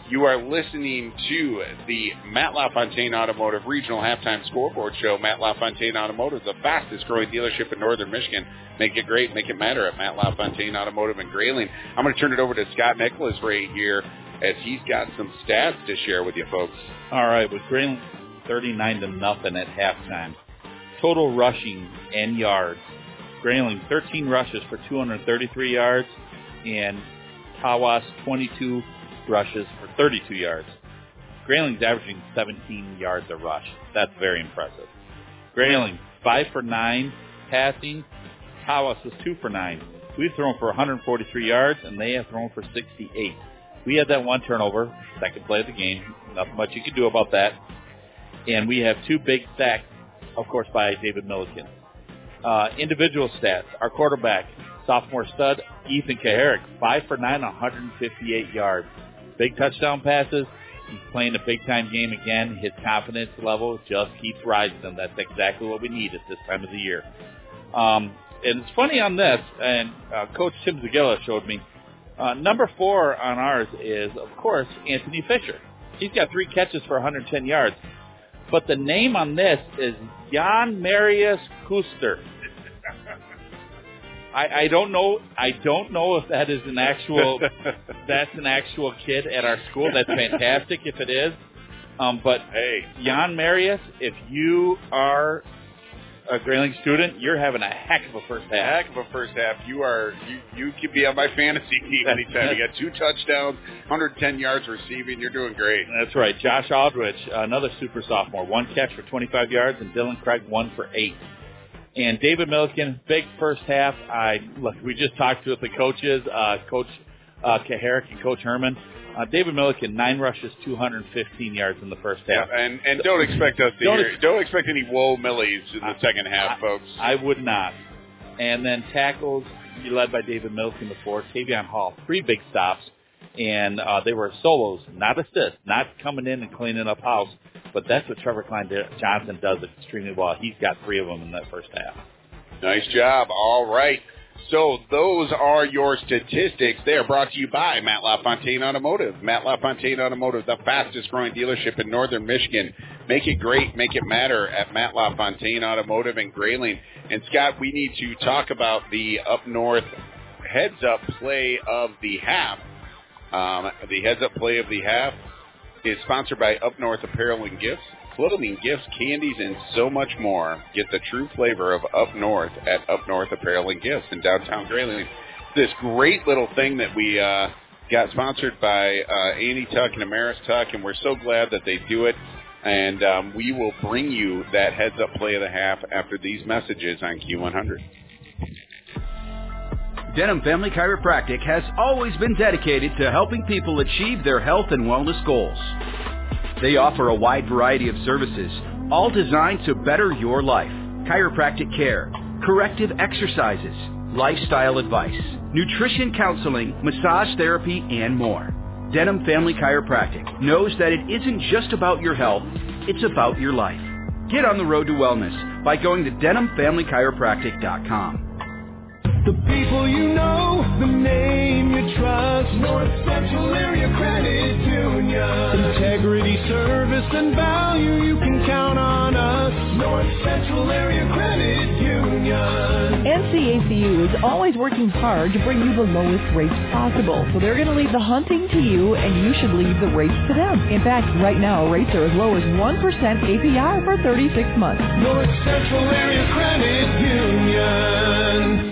You are listening to the Matt LaFontaine Automotive Regional Halftime Scoreboard Show. Matt LaFontaine Automotive, the fastest-growing dealership in Northern Michigan. Make it great, make it matter at Matt LaFontaine Automotive in Grayling. I'm going to turn it over to Scott Nicholas right here as he's got some stats to share with you folks. All right, with Grayling 39-0 at halftime. Total rushing and yards. Grayling, 13 rushes for 233 yards, and Tawas, 22 rushes for 32 yards. Grayling's averaging 17 yards a rush. That's very impressive. Grayling, 5 for 9 passing. Tawas is 2 for 9. We've thrown for 143 yards, and they have thrown for 68. We had that one turnover, second play of the game. Nothing much you can do about that. And we have 2 big sacks, of course, by David Milliken. Individual stats. Our quarterback, sophomore stud, Ethan Kaharek, 5 for 9, 158 yards. Big touchdown passes. He's playing a big-time game again. His confidence level just keeps rising, and that's exactly what we need at this time of the year. And it's funny on this, and Coach Tim Zagilla showed me, number 4 on ours is, of course, Anthony Fisher. He's got 3 catches for 110 yards. But the name on this is Jan Marius Kuster. I don't know. I don't know if that is an actual. That's an actual kid at our school. That's fantastic if it is. But hey, Jan Marius, if you are a Grayling student, you're having a heck of a first half. You are. You could be on my fantasy team anytime. You got 2 touchdowns, 110 yards receiving. You're doing great. That's right. Josh Aldrich, another super sophomore, 1 catch for 25 yards, and Dylan Craig 1 for 8. And David Milliken, big first half. We just talked with the coaches, Coach Kaharek and Coach Herman. David Milliken, 9 rushes, 215 yards in the first half. Yeah, and don't expect us to don't expect any woe millies in the second half, folks. I would not. And then tackles, led by David Milliken before. Tavion Hall, 3 big stops. And they were solos, not assists, not coming in and cleaning up house. But that's what Trevor Klein Johnson does extremely well. He's got 3 of them in that first half. Nice job. All right. So those are your statistics. They are brought to you by Matt LaFontaine Automotive. Matt LaFontaine Automotive, the fastest-growing dealership in northern Michigan. Make it great, make it matter at Matt LaFontaine Automotive in Grayling. And, Scott, we need to talk about the Up North heads-up play of the half. The heads-up play of the half is sponsored by Up North Apparel and Gifts, clothing, gifts, candies, and so much more. Get the true flavor of Up North at Up North Apparel and Gifts in downtown Grayling. This great little thing that we got sponsored by Annie Tuck and Amaris Tuck, and we're so glad that they do it. And we will bring you that heads-up play of the half after these messages on Q100. Denham Family Chiropractic has always been dedicated to helping people achieve their health and wellness goals. They offer a wide variety of services, all designed to better your life. Chiropractic care, corrective exercises, lifestyle advice, nutrition counseling, massage therapy, and more. Denham Family Chiropractic knows that it isn't just about your health, it's about your life. Get on the road to wellness by going to DenhamFamilyChiropractic.com. The people you know, the name you trust, North Central Area Credit Union. Integrity, service, and value, you can count on us, North Central Area Credit Union. NCACU is always working hard to bring you the lowest rates possible, so they're going to leave the hunting to you, and you should leave the rates to them. In fact, right now, rates are as low as 1% APR for 36 months. North Central Area Credit Union.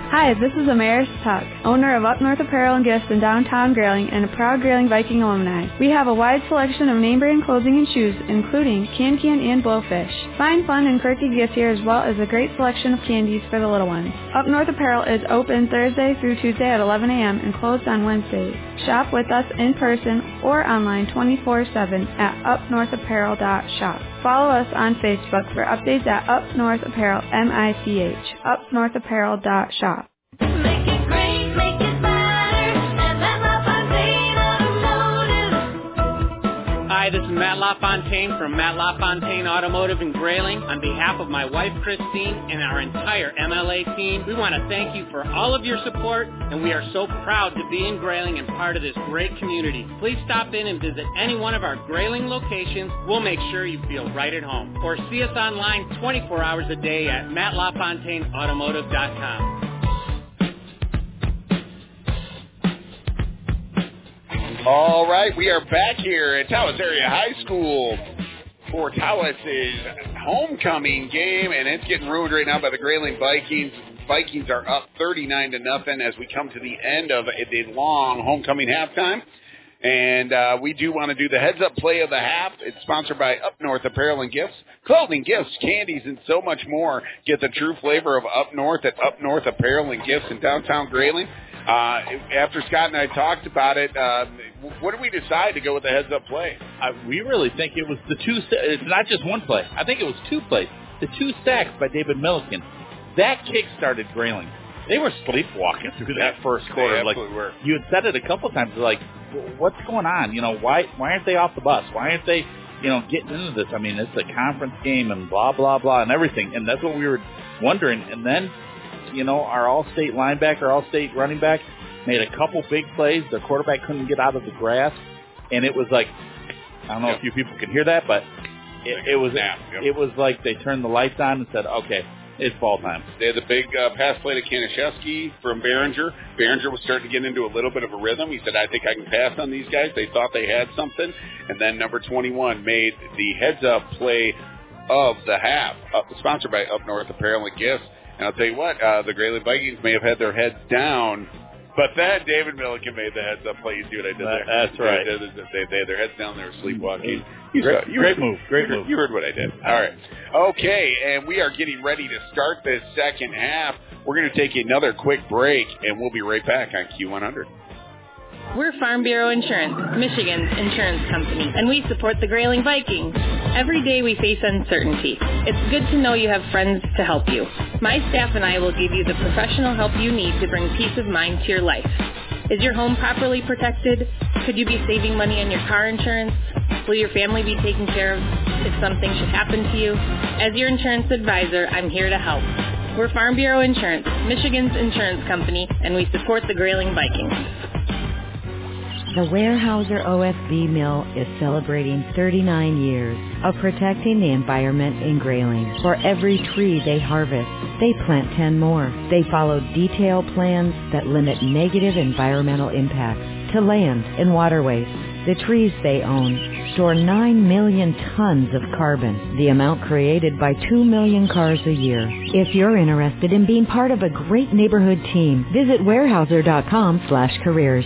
Hi, this is Amaris Tuck, owner of Up North Apparel and Gifts in downtown Grayling and a proud Grayling Viking alumni. We have a wide selection of name-brand clothing and shoes, including Can-Can and Blowfish. Find fun and quirky gifts here as well as a great selection of candies for the little ones. Up North Apparel is open Thursday through Tuesday at 11 a.m. and closed on Wednesdays. Shop with us in person or online 24/7 at upnorthapparel.shop. Follow us on Facebook for updates at Up North Apparel, M-I-C-H, upnorthapparel.shop. Make it great, make it better, at Matt LaFontaine Automotive. Hi, this is Matt LaFontaine from Matt LaFontaine Automotive in Grayling. On behalf of my wife, Christine, and our entire MLA team, we want to thank you for all of your support, and we are so proud to be in Grayling and part of this great community. Please stop in and visit any one of our Grayling locations. We'll make sure you feel right at home. Or see us online 24 hours a day at mattlafontaineautomotive.com. All right, we are back here at Tawas Area High School for Tawas' homecoming game, and it's getting ruined right now by the Grayling Vikings. Vikings are up 39-0 as we come to the end of the long homecoming halftime. And we do want to do the heads-up play of the half. It's sponsored by Up North Apparel and Gifts, clothing, gifts, candies, and so much more. Get the true flavor of Up North at Up North Apparel and Gifts in downtown Grayling. After Scott and I talked about it, what did we decide to go with the heads-up play? We really think it was the two. It's not just one play. I think it was two plays. The two sacks by David Milliken. That kick-started Grayling. They were sleepwalking through that first quarter. They absolutely were. You had said it a couple times, like, what's going on? You know, why aren't they off the bus? Why aren't they, you know, getting into this? I mean, it's a conference game and blah, blah, blah and everything. And that's what we were wondering. And then, you know, our all-state linebacker, all-state running back made a couple big plays. Their quarterback couldn't get out of the grass. And it was like, I don't know if you people can hear that, but it was like they turned the lights on and said, okay, it's ball time. They had the big pass play to Kaniszewski from Behringer. Behringer was starting to get into a little bit of a rhythm. He said, I think I can pass on these guys. They thought they had something. And then number 21 made the heads-up play of the half, sponsored by Up North Apparel and Gifts. And I'll tell you what, the Grayling Vikings may have had their heads down, but then David Milliken made the heads-up play. You see what I did there? That's right. They had their heads down. They were sleepwalking. Great move. You heard what I did. All right. Okay, and we are getting ready to start this second half. We're going to take another quick break, and we'll be right back on Q100. We're Farm Bureau Insurance, Michigan's insurance company, and we support the Grayling Vikings. Every day we face uncertainty. It's good to know you have friends to help you. My staff and I will give you the professional help you need to bring peace of mind to your life. Is your home properly protected? Could you be saving money on your car insurance? Will your family be taken care of if something should happen to you? As your insurance advisor, I'm here to help. We're Farm Bureau Insurance, Michigan's insurance company, and we support the Grayling Vikings. The Weyerhaeuser OSB Mill is celebrating 39 years of protecting the environment in Grayling. For every tree they harvest, they plant 10 more. They follow detailed plans that limit negative environmental impacts to land and waterways. The trees they own store 9 million tons of carbon, the amount created by 2 million cars a year. If you're interested in being part of a great neighborhood team, visit weyerhaeuser.com/careers.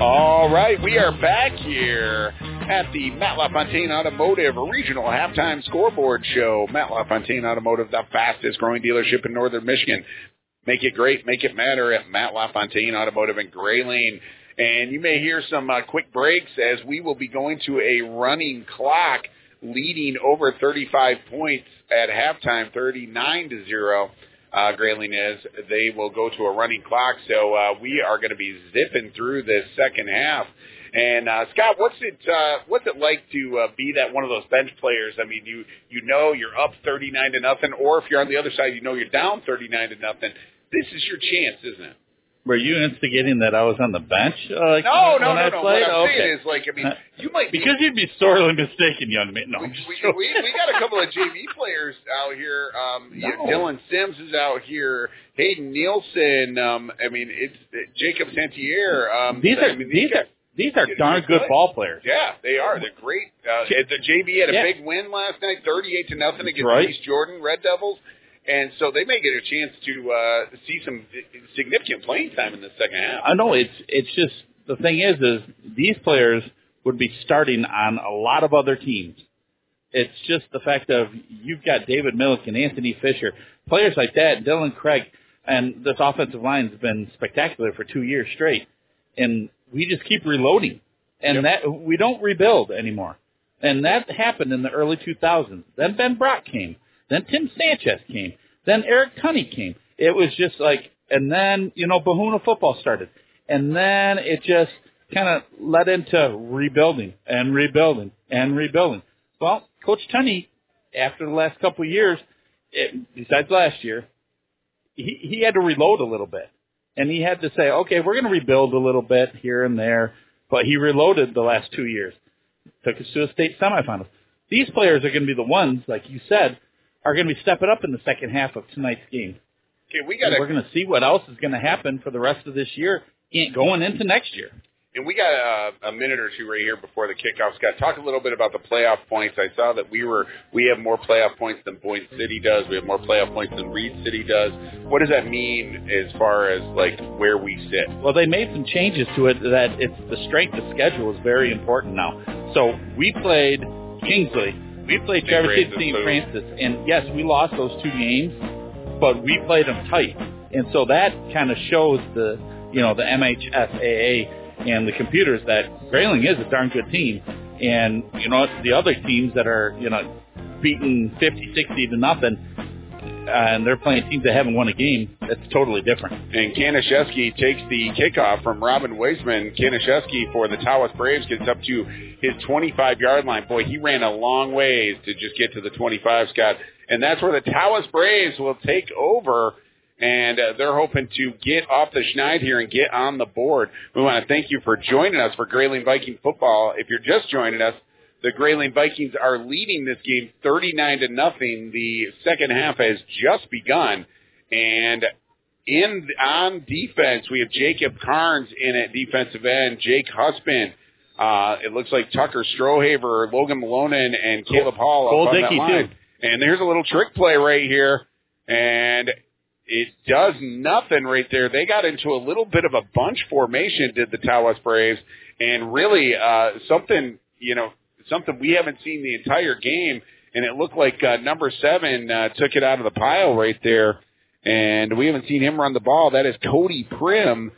All right, we are back here at the Matt LaFontaine Automotive Regional Halftime Scoreboard Show. Matt LaFontaine Automotive, the fastest growing dealership in Northern Michigan. Make it great, make it matter at Matt LaFontaine Automotive in Grayling. And you may hear some quick breaks as we will be going to a running clock, leading over 35 points at halftime, 39-0. Grayling is. They will go to a running clock, so we are going to be zipping through this second half. And Scott, what's it like to be that one of those bench players? I mean, you know you're up 39-0, or if you're on the other side, you know you're down 39-0. This is your chance, isn't it? Were you instigating that I was on the bench? No. What I'm saying is, you might be... Because you'd be sorely mistaken, young man. No, we got a couple of JV players out here. Dylan Sims is out here. Hayden Nielsen. It's Jacob Santier. These are darn good ball players. Yeah, they are. They're great. The JV had a big win last night, 38-0 against East Jordan Red Devils. And so they may get a chance to see some significant playing time in the second half. I know. It's just the thing is these players would be starting on a lot of other teams. It's just the fact of you've got David Milliken, Anthony Fisher, players like that, Dylan Craig, and this offensive line has been spectacular for 2 years straight. And we just keep reloading. And that we don't rebuild anymore. And that happened in the early 2000s. Then Ben Brock came. Then Tim Sanchez came. Then Eric Tunney came. It was just like, and then, Bohuna football started. And then it just kind of led into rebuilding and rebuilding and rebuilding. Well, Coach Tunney, after the last couple of years, besides last year, he had to reload a little bit. and he had to say, okay, we're going to rebuild a little bit here and there, but he reloaded the last 2 years, took us to a state semifinals. These players are going to be the ones, like you said, are going to be stepping up in the second half of tonight's game. Okay, we're going to see what else is going to happen for the rest of this year going into next year. And we got a minute or two right here before the kickoff. Scott, talk a little bit about the playoff points. I saw that we have more playoff points than Boyne City does. We have more playoff points than Reed City does. What does that mean as far as, like, where we sit? Well, they made some changes to it that it's the strength of schedule is very important now. So we played Kingsley. We played Traverse City, St. Francis. And, yes, we lost those two games, but we played them tight. And so that kind of shows the MHSAA and the computers that Grayling is a darn good team. And, you know, the other teams that are, you know, beating 50, 60 to nothing, and they're playing teams that haven't won a game, that's totally different. And Kanishevsky takes the kickoff from Robin Weisman. Kanishevsky for the Tawas Braves gets up to his 25-yard line. Boy, he ran a long ways to just get to the 25, Scott. And that's where the Tawas Braves will take over. And they're hoping to get off the schneid here and get on the board. We want to thank you for joining us for Grayling Viking football. If you're just joining us, the Grayling Vikings are leading this game 39-0. The second half has just begun. And on defense, we have Jacob Carnes in at defensive end, Jake Husband. It looks like Tucker Strohaver, Logan Malonen, and Caleb Hall up on that line. And there's a little trick play right here. And it does nothing right there. They got into a little bit of a bunch formation, did the Tawas Braves, and really something we haven't seen the entire game, and it looked like number 7 took it out of the pile right there, and we haven't seen him run the ball. That is Cody Prim,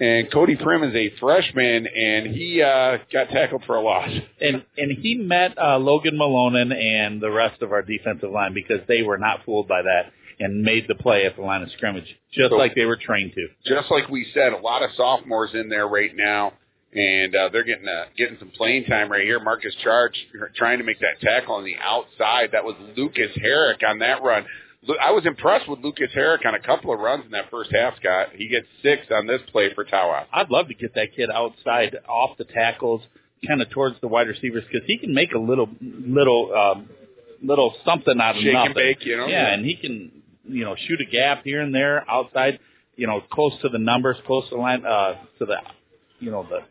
and Cody Prim is a freshman, and he got tackled for a loss. And he met Logan Malonen and the rest of our defensive line because they were not fooled by that and made the play at the line of scrimmage, like they were trained to. Just like we said, a lot of sophomores in there right now, and they're getting some playing time right here. Marcus Charge trying to make that tackle on the outside. That was Lucas Herrick on that run. I was impressed with Lucas Herrick on a couple of runs in that first half, Scott. He gets 6 on this play for Tawas. I'd love to get that kid outside, off the tackles, kind of towards the wide receivers, because he can make a little something out of shake nothing. Shake and bake, you know? Yeah, and he can shoot a gap here and there outside, close to the numbers, close to the line, the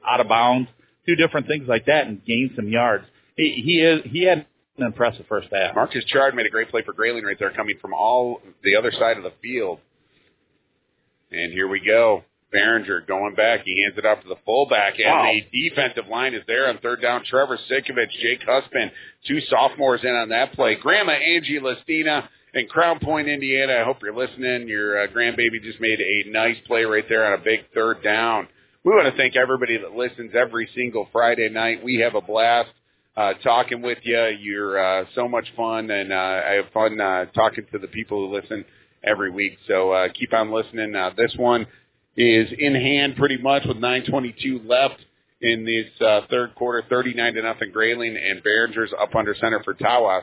out of bounds, do different things like that and gain some yards. He had an impressive first half. Marcus Chard made a great play for Grayling right there, coming from all the other side of the field. And here we go. Behringer going back. He hands it off to the fullback, and the defensive line is there on third down. Trevor Sikovich, Jake Husband, 2 sophomores in on that play. Grandma Angie Lestina in Crown Point, Indiana. I hope you're listening. Your grandbaby just made a nice play right there on a big third down. We want to thank everybody that listens every single Friday night. We have a blast talking with you. You're so much fun, and I have fun talking to the people who listen every week. So keep on listening. This one is in hand pretty much with 9:22 left in this third quarter, 39-0 Grayling, and Behringer's up under center for Tawas.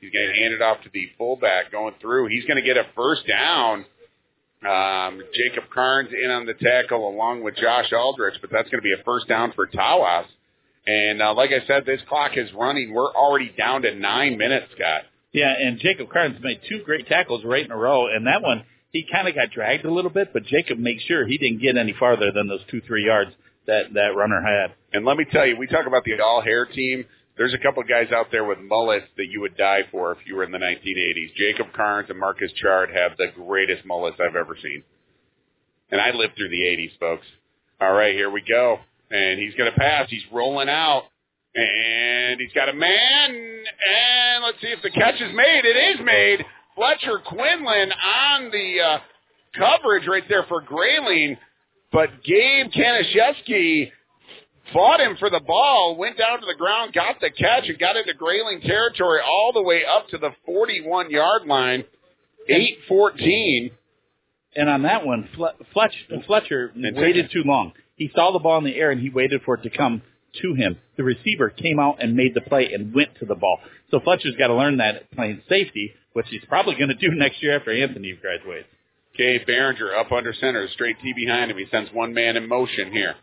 He's going to hand it off to the fullback going through. He's going to get a first down. Jacob Carnes in on the tackle along with Josh Aldrich, but that's going to be a first down for Tawas. And like I said, this clock is running. We're already down to 9 minutes, Scott. Yeah, and Jacob Carnes made 2 great tackles right in a row, and that one, he kind of got dragged a little bit, but Jacob made sure he didn't get any farther than those 2-3 yards that runner had. And let me tell you, we talk about the all-hair team. There's a couple of guys out there with mullets that you would die for if you were in the 1980s. Jacob Carnes and Marcus Chard have the greatest mullets I've ever seen. And I lived through the 80s, folks. All right, here we go. And he's going to pass. He's rolling out. And he's got a man. And let's see if the catch is made. It is made. Fletcher Quinlan on the coverage right there for Grayling. But Gabe Kanishevsky fought him for the ball, went down to the ground, got the catch, and got into Grayling territory all the way up to the 41-yard line, 8-14. And on that one, Fletcher waited too long. He saw the ball in the air, and he waited for it to come to him. The receiver came out and made the play and went to the ball. So Fletcher's got to learn that playing safety, which he's probably going to do next year after Anthony graduates. Dave Behringer up under center, straight T behind him. He sends one man in motion here.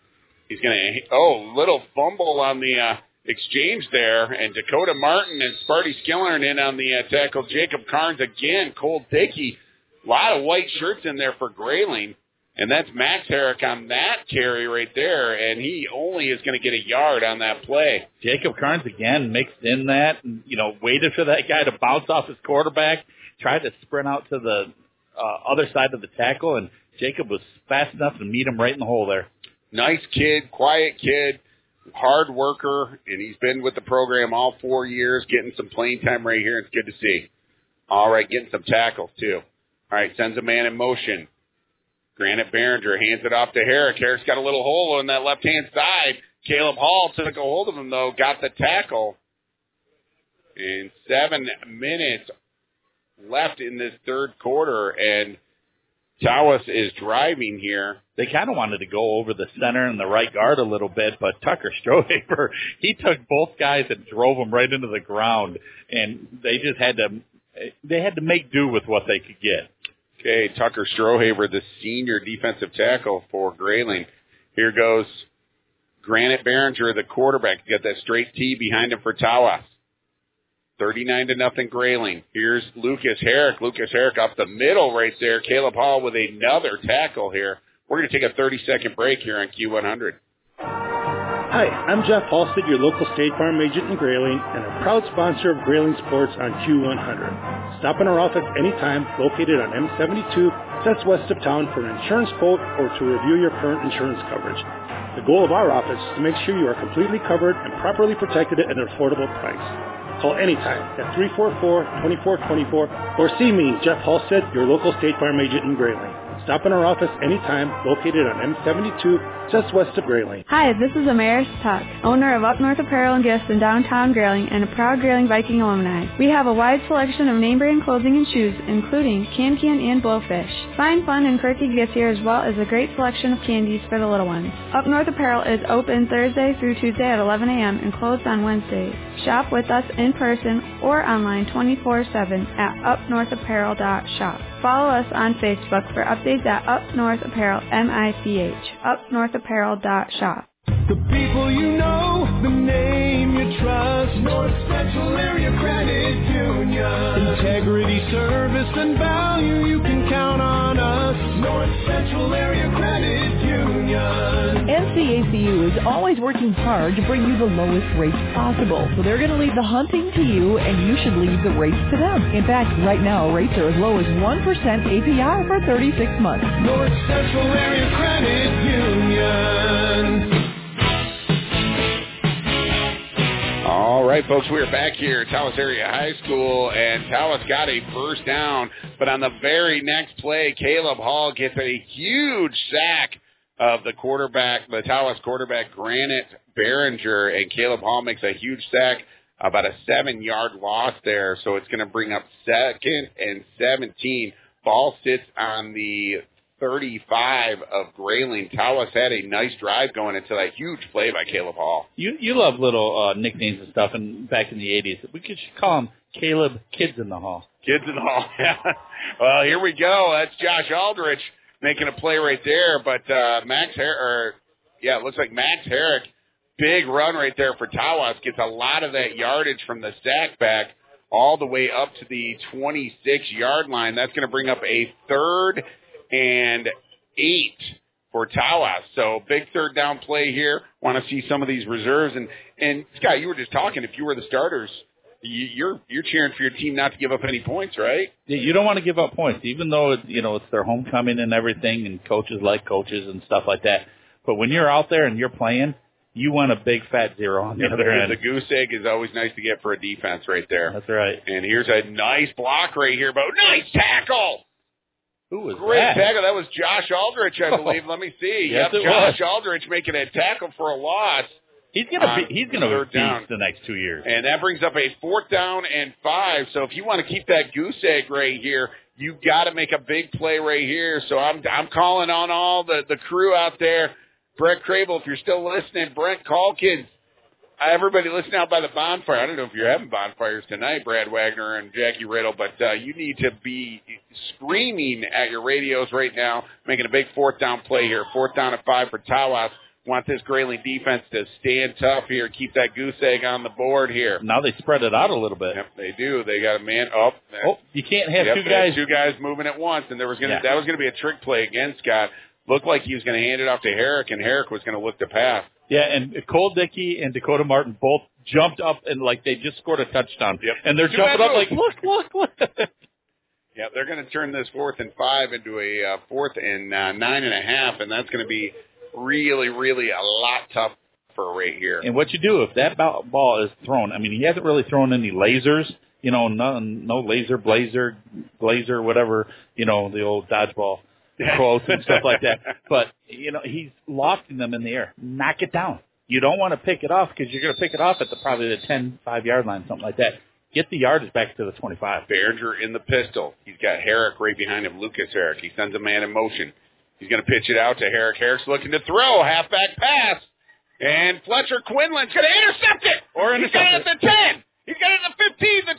He's going to, little fumble on the exchange there. And Dakota Martin and Sparty Skillern in on the tackle. Jacob Carnes again, Cole Dickey. A lot of white shirts in there for Grayling. And that's Max Herrick on that carry right there, and he only is going to get a yard on that play. Jacob Carnes again mixed in that, and, waited for that guy to bounce off his quarterback, tried to sprint out to the other side of the tackle, and Jacob was fast enough to meet him right in the hole there. Nice kid, quiet kid, hard worker, and he's been with the program all 4 years, getting some playing time right here. It's good to see. All right, getting some tackles, too. All right, sends a man in motion. Granite Behringer hands it off to Herrick. Herrick's got a little hole on that left-hand side. Caleb Hall took a hold of him, though, got the tackle. And 7 minutes left in this third quarter, and Tawas is driving here. They kind of wanted to go over the center and the right guard a little bit, but Tucker Strohaber, he took both guys and drove them right into the ground, and they just had to make do with what they could get. Okay, Tucker Strohaber, the senior defensive tackle for Grayling. Here goes Granite Behringer, the quarterback. You got that straight T behind him for Tawas. 39-0 Grayling. Here's Lucas Herrick. Lucas Herrick up the middle right there. Caleb Hall with another tackle here. We're going to take a 30-second break here on Q100. Hi, I'm Jeff Halsted, your local State Farm agent in Grayling, and a proud sponsor of Grayling Sports on Q100. Stop in our office anytime, located on M72, just west of town, for an insurance quote or to review your current insurance coverage. The goal of our office is to make sure you are completely covered and properly protected at an affordable price. Call anytime at 344-2424 or see me, Jeff Halsted, your local State Farm agent in Grayling. Stop in our office anytime, located on M72, just west of Grayling. Hi, this is Amaris Tuck, owner of Up North Apparel and Gifts in downtown Grayling and a proud Grayling Viking alumni. We have a wide selection of name brand clothing and shoes, including Can and Blowfish. Find fun and quirky gifts here, as well as a great selection of candies for the little ones. Up North Apparel is open Thursday through Tuesday at 11 a.m. and closed on Wednesdays. Shop with us in person or online 24/7 at upnorthapparel.shop. Follow us on Facebook for updates at Up North Apparel, MICH, upnorthapparel.shop. The people you know, the name you trust, North Central Area Credit Union. Integrity, service, and value, you can count on us, North Central Area Credit Union. NCACU is always working hard to bring you the lowest rates possible, so they're going to leave the hunting to you, and you should leave the rates to them. In fact, right now, rates are as low as 1% APR for 36 months. North Central Area Credit Union. All right, folks, we are back here at Tawas Area High School, and Tawas got a first down, but on the very next play, Caleb Hall gets a huge sack of the quarterback, the Tawas quarterback, Granite Behringer, and Caleb Hall makes a huge sack, about a 7-yard loss there, so it's going to bring up 2nd and 17. Ball sits on the 35 of Grayling. Tawas had a nice drive going into that huge play by Caleb Hall. You love little nicknames and stuff, and back in the 80s, we could call him Caleb Kids in the Hall. Kids in the Hall, yeah. Well, here we go. That's Josh Aldrich making a play right there, but it looks like Max Herrick, big run right there for Tawas, gets a lot of that yardage from the sack back all the way up to the 26-yard line. That's going to bring up a 3rd and 8 for Tawas. So big third down play here. Want to see some of these reserves. And Scott, you were just talking, if you were the starters, you're cheering for your team not to give up any points, right? Yeah, you don't want to give up points, even though it's their homecoming and everything, and coaches like coaches and stuff like that. But when you're out there and you're playing, you want a big fat zero on the other end. The goose egg is always nice to get for a defense right there. That's right. And here's a nice block right here, but nice tackle! Who was Great that? Tackle. That was Josh Aldrich, I believe. Let me see. Yes, yep, Josh Aldrich making a tackle for a loss. He's gonna beat the next 2 years. And that brings up a 4th down and 5. So if you want to keep that goose egg right here, you got to make a big play right here. So I'm calling on all the crew out there. Brent Crable, if you're still listening, Brent Calkins, everybody, let's now by the bonfire. I don't know if you're having bonfires tonight, Brad Wagner and Jackie Riddle, but you need to be screaming at your radios right now, making a big fourth down play here. Fourth down at 5 for Tawas. Want this Grayling defense to stand tough here, keep that goose egg on the board here. Now they spread it out a little bit. Yep, they do. They got a man up. Oh, you can't have two guys moving at once, and that was going to be a trick play again, Scott. Looked like he was going to hand it off to Herrick, and Herrick was going to look to pass. Yeah, and Cole Dickey and Dakota Martin both jumped up, and like they just scored a touchdown. Yep. And they're jumping up like, look. Yeah, they're going to turn this 4th and 5 into a 4th and 9.5, and that's going to be really, really a lot tougher right here. And what you do if that ball is thrown, I mean, he hasn't really thrown any lasers, you know, no laser, blazer, whatever, you know, the old dodgeball quotes and stuff like that. But, you know, he's lofting them in the air. Knock it down. You don't want to pick it off because you're going to pick it off at probably the 10, 5-yard line, something like that. Get the yardage back to the 25. Berger in the pistol. He's got Herrick right behind him, Lucas Herrick. He sends a man in motion. He's going to pitch it out to Herrick. Herrick's looking to throw. Halfback pass. And Fletcher Quinlan's going to intercept it. He's got it at the 10. He's got it at the 15, the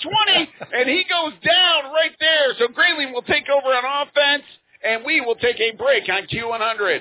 20. And he goes down right there. So Grayling will take over on offense. And we will take a break on Q100.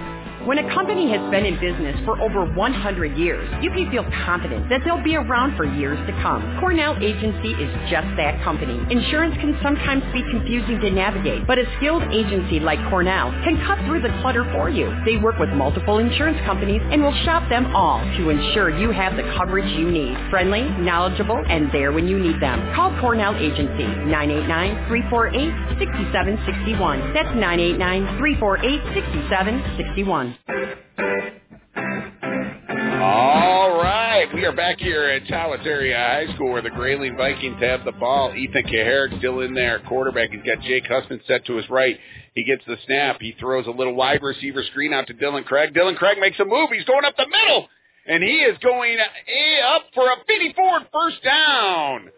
When a company has been in business for over 100 years, you can feel confident that they'll be around for years to come. Cornell Agency is just that company. Insurance can sometimes be confusing to navigate, but a skilled agency like Cornell can cut through the clutter for you. They work with multiple insurance companies and will shop them all to ensure you have the coverage you need. Friendly, knowledgeable, and there when you need them. Call Cornell Agency, 989-348-6761. That's 989-348-6761. All right, we are back here at Tawas Area High School where the Grayling Vikings have the ball. Ethan Kaharek still in there, quarterback. He's got Jake Hussman set to his right. He gets the snap. He throws a little wide receiver screen out to Dylan Craig. Dylan Craig makes a move. He's going up the middle, and he is going up for a Feeney Ford first down.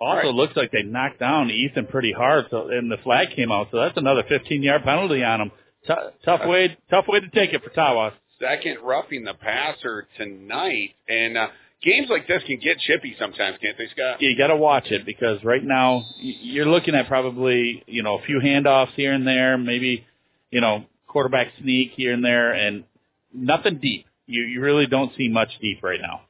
Also looks like they knocked down Ethan pretty hard, and the flag came out, so that's another 15-yard penalty on him. Tough way to take it for Tawas. Second roughing the passer tonight. And games like this can get chippy sometimes, can't they, Scott? Yeah, you got to watch it because right now you're looking at probably, you know, a few handoffs here and there, maybe, you know, quarterback sneak here and there, and nothing deep. You really don't see much deep right now.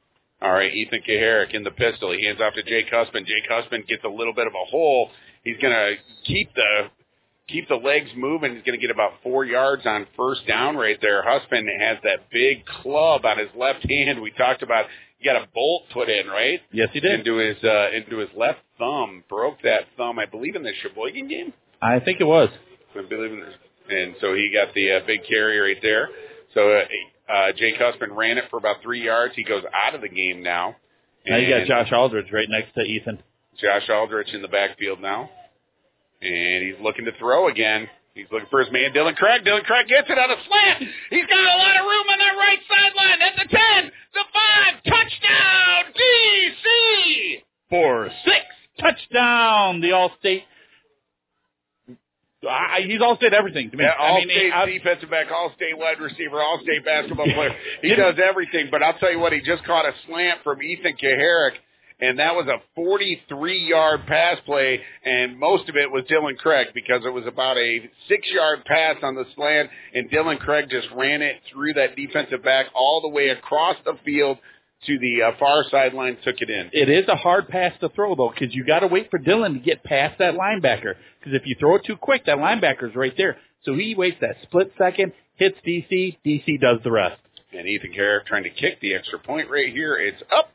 All right, Ethan Kaharek in the pistol. He hands off to Jake Hussman. Jake Hussman gets a little bit of a hole. He's going to keep the legs moving. He's going to get about 4 yards on first down right there. Hussman has that big club on his left hand. We talked about he got a bolt put in, right? Yes, he did. Into his left thumb. Broke that thumb, I believe, in the Sheboygan game? I think it was. I believe in it. And so he got the big carry right there. So Jake Hussman ran it for about 3 yards. He goes out of the game now. Now you got Josh Aldridge right next to Ethan. Josh Aldridge in the backfield now. And he's looking to throw again. He's looking for his man, Dylan Craig. Dylan Craig gets it on a slant. He's got a lot of room on that right sideline. At the 10, the 5, touchdown, D.C. 4-6, touchdown, the All-State. He's All-State everything to me. Yeah, All-State defensive back, All-State wide receiver, All-State basketball player. He does everything. But I'll tell you what, he just caught a slant from Ethan Kaharek. And that was a 43-yard pass play, and most of it was Dylan Craig because it was about a 6-yard pass on the slant, and Dylan Craig just ran it through that defensive back all the way across the field to the far sideline, took it in. It is a hard pass to throw, though, because you got to wait for Dylan to get past that linebacker because if you throw it too quick, that linebacker's right there. So he waits that split second, hits DC, DC does the rest. And Ethan Kaharek trying to kick the extra point right here. It's up.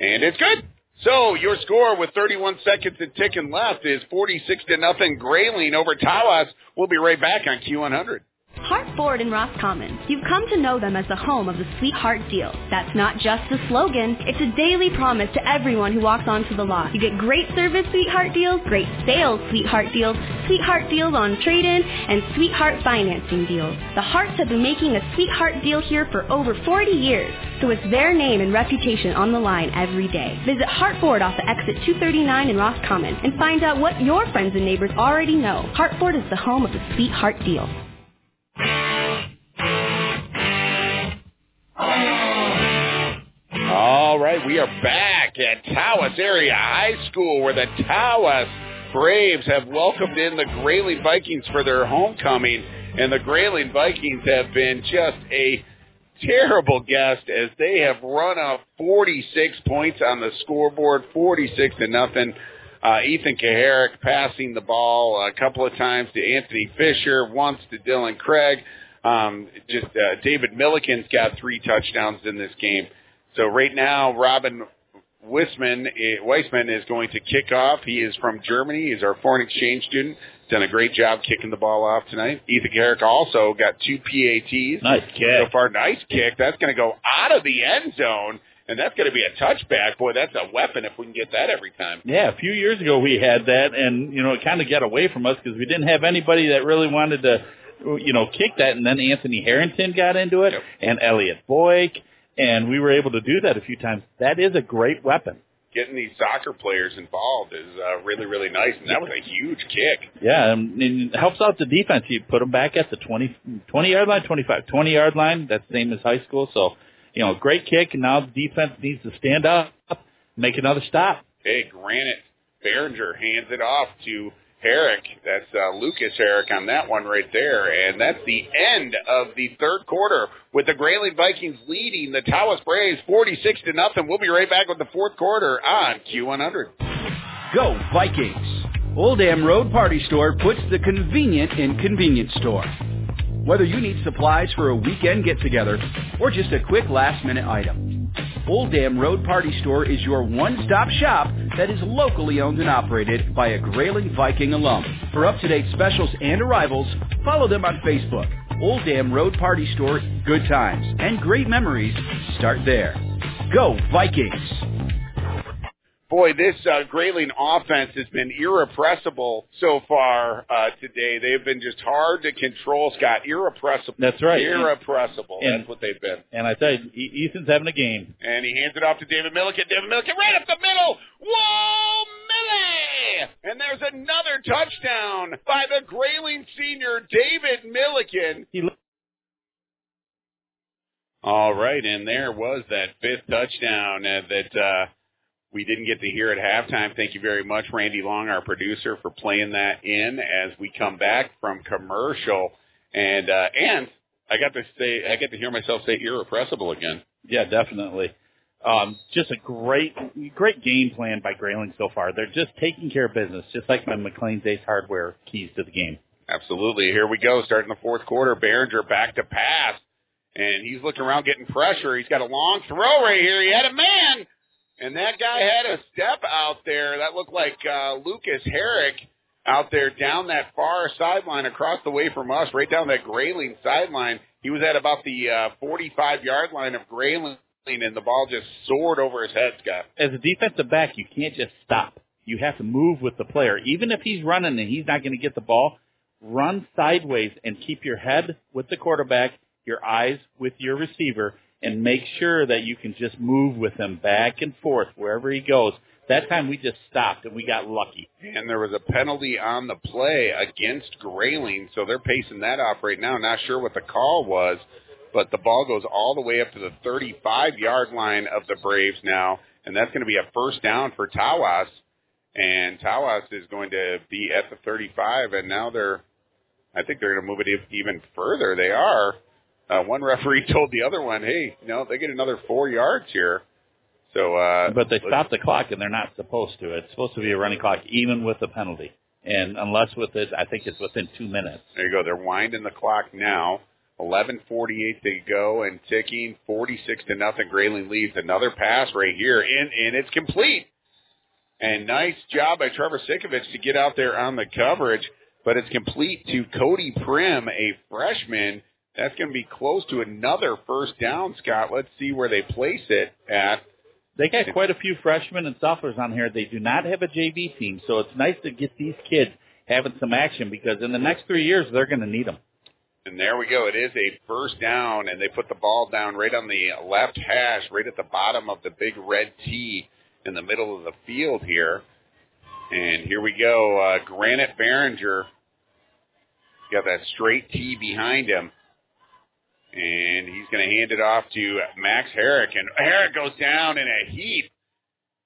And it's good. So your score with 31 seconds and ticking left is 46-0 Grayling over Tawas. We'll be right back on Q100. Hi. Clark Ford in Roscommon. You've come to know them as the home of the Sweetheart Deal. That's not just a slogan, it's a daily promise to everyone who walks onto the lot. You get great service Sweetheart Deals, great sales Sweetheart Deals on trade-in, and Sweetheart Financing Deals. The Hearts have been making a Sweetheart Deal here for over 40 years, so it's their name and reputation on the line every day. Visit Hart Ford off the exit 239 in Roscommon and find out what your friends and neighbors already know. Hart Ford is the home of the Sweetheart Deal. All right, we are back at Tawas Area High School, where the Tawas Braves have welcomed in the Grayling Vikings for their homecoming, and the Grayling Vikings have been just a terrible guest as they have run up 46 points on the scoreboard, 46-0. Ethan Kaharek passing the ball a couple of times to Anthony Fisher, once to Dylan Craig. David Milliken's got 3 touchdowns in this game. So right now, Robin Weissman is going to kick off. He is from Germany. He's our foreign exchange student. Done a great job kicking the ball off tonight. Ethan Kaharek also got 2 PATs. Nice kick. So far, nice kick. That's going to go out of the end zone, and that's going to be a touchback. Boy, that's a weapon if we can get that every time. Yeah, a few years ago we had that, and, you know, it kind of got away from us because we didn't have anybody that really wanted to, you know, kick that, and then Anthony Harrington got into it, yep, and Elliot Boyk, and we were able to do that a few times. That is a great weapon. Getting these soccer players involved is really, really nice, and that was a huge kick. Yeah, and it helps out the defense. You put them back at the 20-yard line, 25, 20-yard line. That's the same as high school. So, you know, great kick, and now the defense needs to stand up, make another stop. Hey, Granite Behringer hands it off to Herrick. That's Lucas Herrick on that one right there. And that's the end of the third quarter with the Grayling Vikings leading the Tawas Braves 46-0. We'll be right back with the fourth quarter on Q100. Go Vikings! Old Dam Road Party Store puts the convenient in convenience store. Whether you need supplies for a weekend get-together or just a quick last-minute item, Old Dam Road Party Store is your one-stop shop that is locally owned and operated by a Grayling Viking alum. For up-to-date specials and arrivals, follow them on Facebook. Old Dam Road Party Store, good times and great memories start there. Go Vikings! Boy, this Grayling offense has been irrepressible so far today. They've been just hard to control, Scott. Irrepressible. That's right. Irrepressible. That's what they've been. And I tell you, Ethan's having a game. And he hands it off to David Milliken. David Milliken right up the middle. Whoa, Millie! And there's another touchdown by the Grayling senior, David Milliken. All right, and there was that 5th touchdown we didn't get to hear at halftime. Thank you very much, Randy Long, our producer, for playing that in as we come back from commercial. And I got to hear myself say irrepressible again. Yeah, definitely. Just a great game plan by Grayling so far. They're just taking care of business, just like my McLean's Ace Hardware keys to the game. Absolutely. Here we go. Starting the fourth quarter, Behringer back to pass. And he's looking around getting pressure. He's got a long throw right here. He had a man. And that guy had a step out there. That looked like Lucas Herrick out there down that far sideline across the way from us, right down that Grayling sideline. He was at about the 45-yard line of Grayling, and the ball just soared over his head, Scott. As a defensive back, you can't just stop. You have to move with the player. Even if he's running and he's not going to get the ball, run sideways and keep your head with the quarterback, your eyes with your receiver, and make sure that you can just move with him back and forth wherever he goes. That time we just stopped, and we got lucky. And there was a penalty on the play against Grayling, so they're pacing that off right now. Not sure what the call was, but the ball goes all the way up to the 35-yard line of the Braves now, and that's going to be a first down for Tawas. And Tawas is going to be at the 35, and now I think they're going to move it even further. They are. One referee told the other one, hey, no, they get another 4 yards here. So, but they stopped the clock, and they're not supposed to. It's supposed to be a running clock, even with the penalty. And unless with it, I think it's within 2 minutes. There you go. They're winding the clock now. 11:48 to go and ticking. 46-0. Grayling leads. Another pass right here, and it's complete. And nice job by Trevor Sikovich to get out there on the coverage. But it's complete to Cody Prim, a freshman That's going to be close to another first down, Scott. Let's see where they place it at. They got quite a few freshmen and sophomores on here. They do not have a JV team, so it's nice to get these kids having some action because in the next 3 years, they're going to need them. And there we go. It is a first down, and they put the ball down right on the left hash, right at the bottom of the big red tee in the middle of the field here. And here we go. Granite Behringer got that straight tee behind him. And he's going to hand it off to Max Herrick. And Herrick goes down in a heap.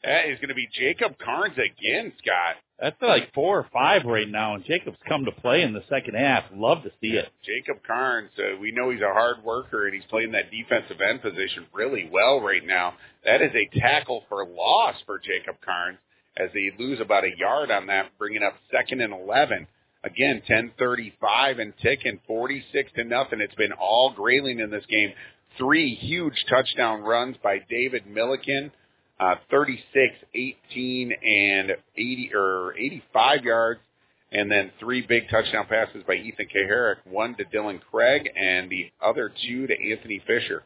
That is going to be Jacob Carnes again, Scott. That's like 4 or 5 right now, and Jacob's come to play in the second half. Love to see it. Jacob Carnes, we know he's a hard worker, and he's playing that defensive end position really well right now. That is a tackle for loss for Jacob Carnes as they lose about a yard on that, bringing up 2nd and 11. Again, 10:35 and ticking, 46-0. It's been all Grayling in this game. 3 huge touchdown runs by David Milliken, 36, 18, and 85 yards. And then 3 big touchdown passes by Ethan Kaharek, 1 to Dylan Craig, and the other 2 to Anthony Fisher.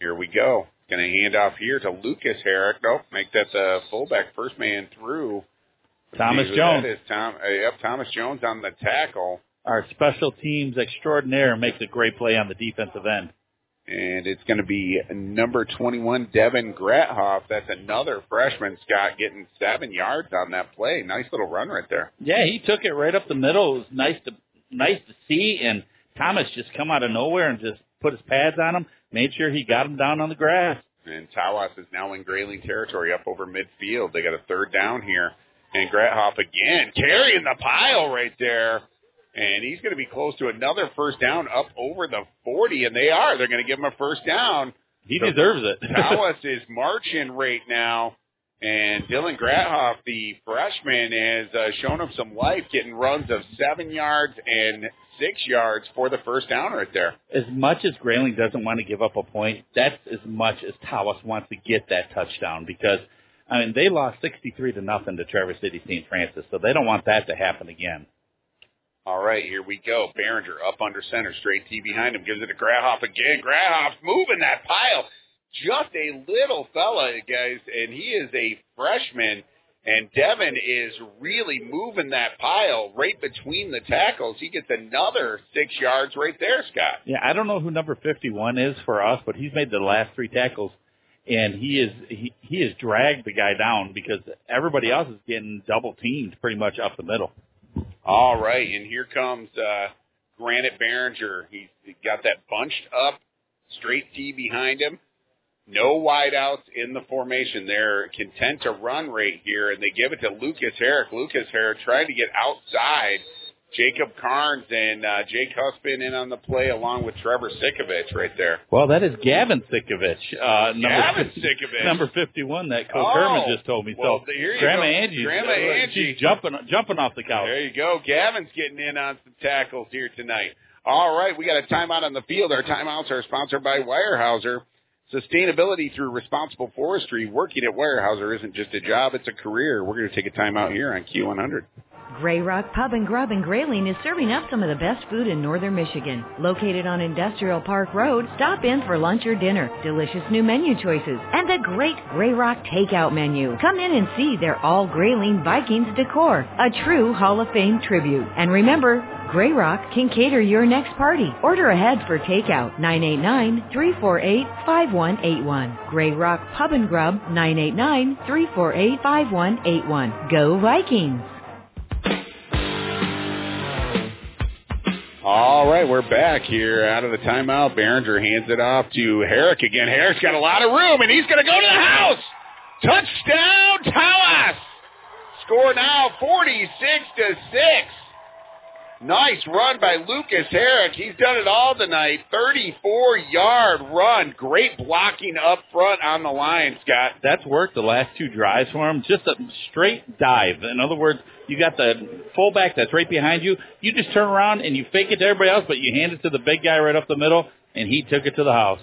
Here we go. Going to hand off here to Lucas Herrick. Nope, make that the fullback first man through. Thomas Jones. Thomas Jones on the tackle. Our special teams extraordinaire makes a great play on the defensive end. And it's going to be number 21, Devin Grathoff. That's another freshman, Scott, getting 7 yards on that play. Nice little run right there. Yeah, he took it right up the middle. It was nice to see, and Thomas just come out of nowhere and just put his pads on him, made sure he got him down on the grass. And Tawas is now in Grayling territory up over midfield. They got a 3rd down here. And Grathoff again carrying the pile right there. And he's going to be close to another first down up over the 40, and they are. They're going to give him a first down. He deserves it. Tawas is marching right now. And Dylan Grathoff, the freshman, has shown him some life, getting runs of 7 yards and 6 yards for the first down right there. As much as Grayling doesn't want to give up a point, that's as much as Tawas wants to get that touchdown because – I mean, they lost 63-0 to Traverse City St. Francis, so they don't want that to happen again. All right, here we go. Behringer up under center, straight tee behind him, gives it to Grathoff again. Grathoff's moving that pile. Just a little fella, guys, and he is a freshman, and Devin is really moving that pile right between the tackles. He gets another 6 yards right there, Scott. Yeah, I don't know who number 51 is for us, but he's made the last 3 tackles. And he has dragged the guy down because everybody else is getting double teamed pretty much up the middle. All right, and here comes Granite Behringer. He's got that bunched up, straight tee behind him. No wideouts in the formation. They're content to run right here, and they give it to Lucas Herrick. Lucas Herrick trying to get outside. Jacob Carnes and Jake Huspin in on the play along with Trevor Sikovich right there. Well, that is Gavin Sikovich. Number 51 that Coach Herman just told me. Well, so Grandma Angie. She's jumping off the couch. There you go. Gavin's getting in on some tackles here tonight. All right, we got a timeout on the field. Our timeouts are sponsored by Weyerhaeuser. Sustainability through responsible forestry. Working at Weyerhaeuser isn't just a job, it's a career. We're going to take a timeout here on Q100. Gray Rock Pub and Grub in Grayling is serving up some of the best food in northern Michigan. Located on Industrial Park Road, stop in for lunch or dinner. Delicious new menu choices and a great Gray Rock takeout menu. Come in and see their all Grayling Vikings decor, a true Hall of Fame tribute. And remember, Gray Rock can cater your next party. Order ahead for takeout, 989-348-5181. Gray Rock Pub and Grub, 989-348-5181. Go Vikings! All right, we're back here out of the timeout. Behringer hands it off to Herrick again. Herrick's got a lot of room, and he's going to go to the house. Touchdown, Tawas. Score now 46-6. Nice run by Lucas Herrick. He's done it all tonight. 34-yard run. Great blocking up front on the line, Scott. That's worked the last 2 drives for him. Just a straight dive. In other words, you got the fullback that's right behind you. You just turn around and you fake it to everybody else, but you hand it to the big guy right up the middle, and he took it to the house.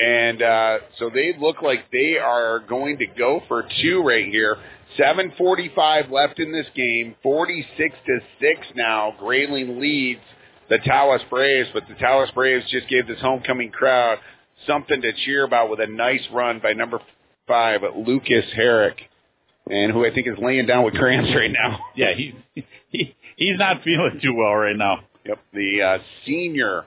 And so they look like they are going to go for 2 right here. 7:45 left in this game. 46-6 now. Grayling leads the Tawas Braves, but the Tawas Braves just gave this homecoming crowd something to cheer about with a nice run by number 5, Lucas Herrick, and who I think is laying down with cramps right now. Yeah, he's not feeling too well right now. Yep, the senior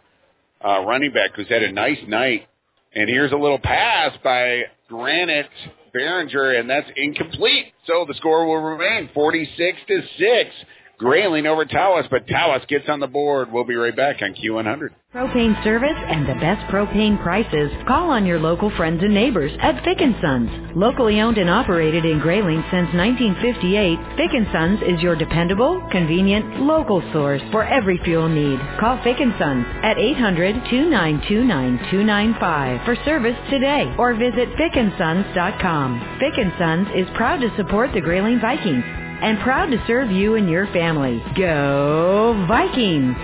running back who's had a nice night. And here's a little pass by Granite Barringer, and that's incomplete. So the score will remain 46-6. Grayling over Tawas, but Tawas gets on the board. We'll be right back on Q100. Propane service and the best propane prices. Call on your local friends and neighbors at Fick & Sons. Locally owned and operated in Grayling since 1958, Fick & Sons is your dependable, convenient, local source for every fuel need. Call Fick & Sons at 800-292-9295 for service today or visit fickandsons.com. Fick & Sons is proud to support the Grayling Vikings and proud to serve you and your family. Go Vikings!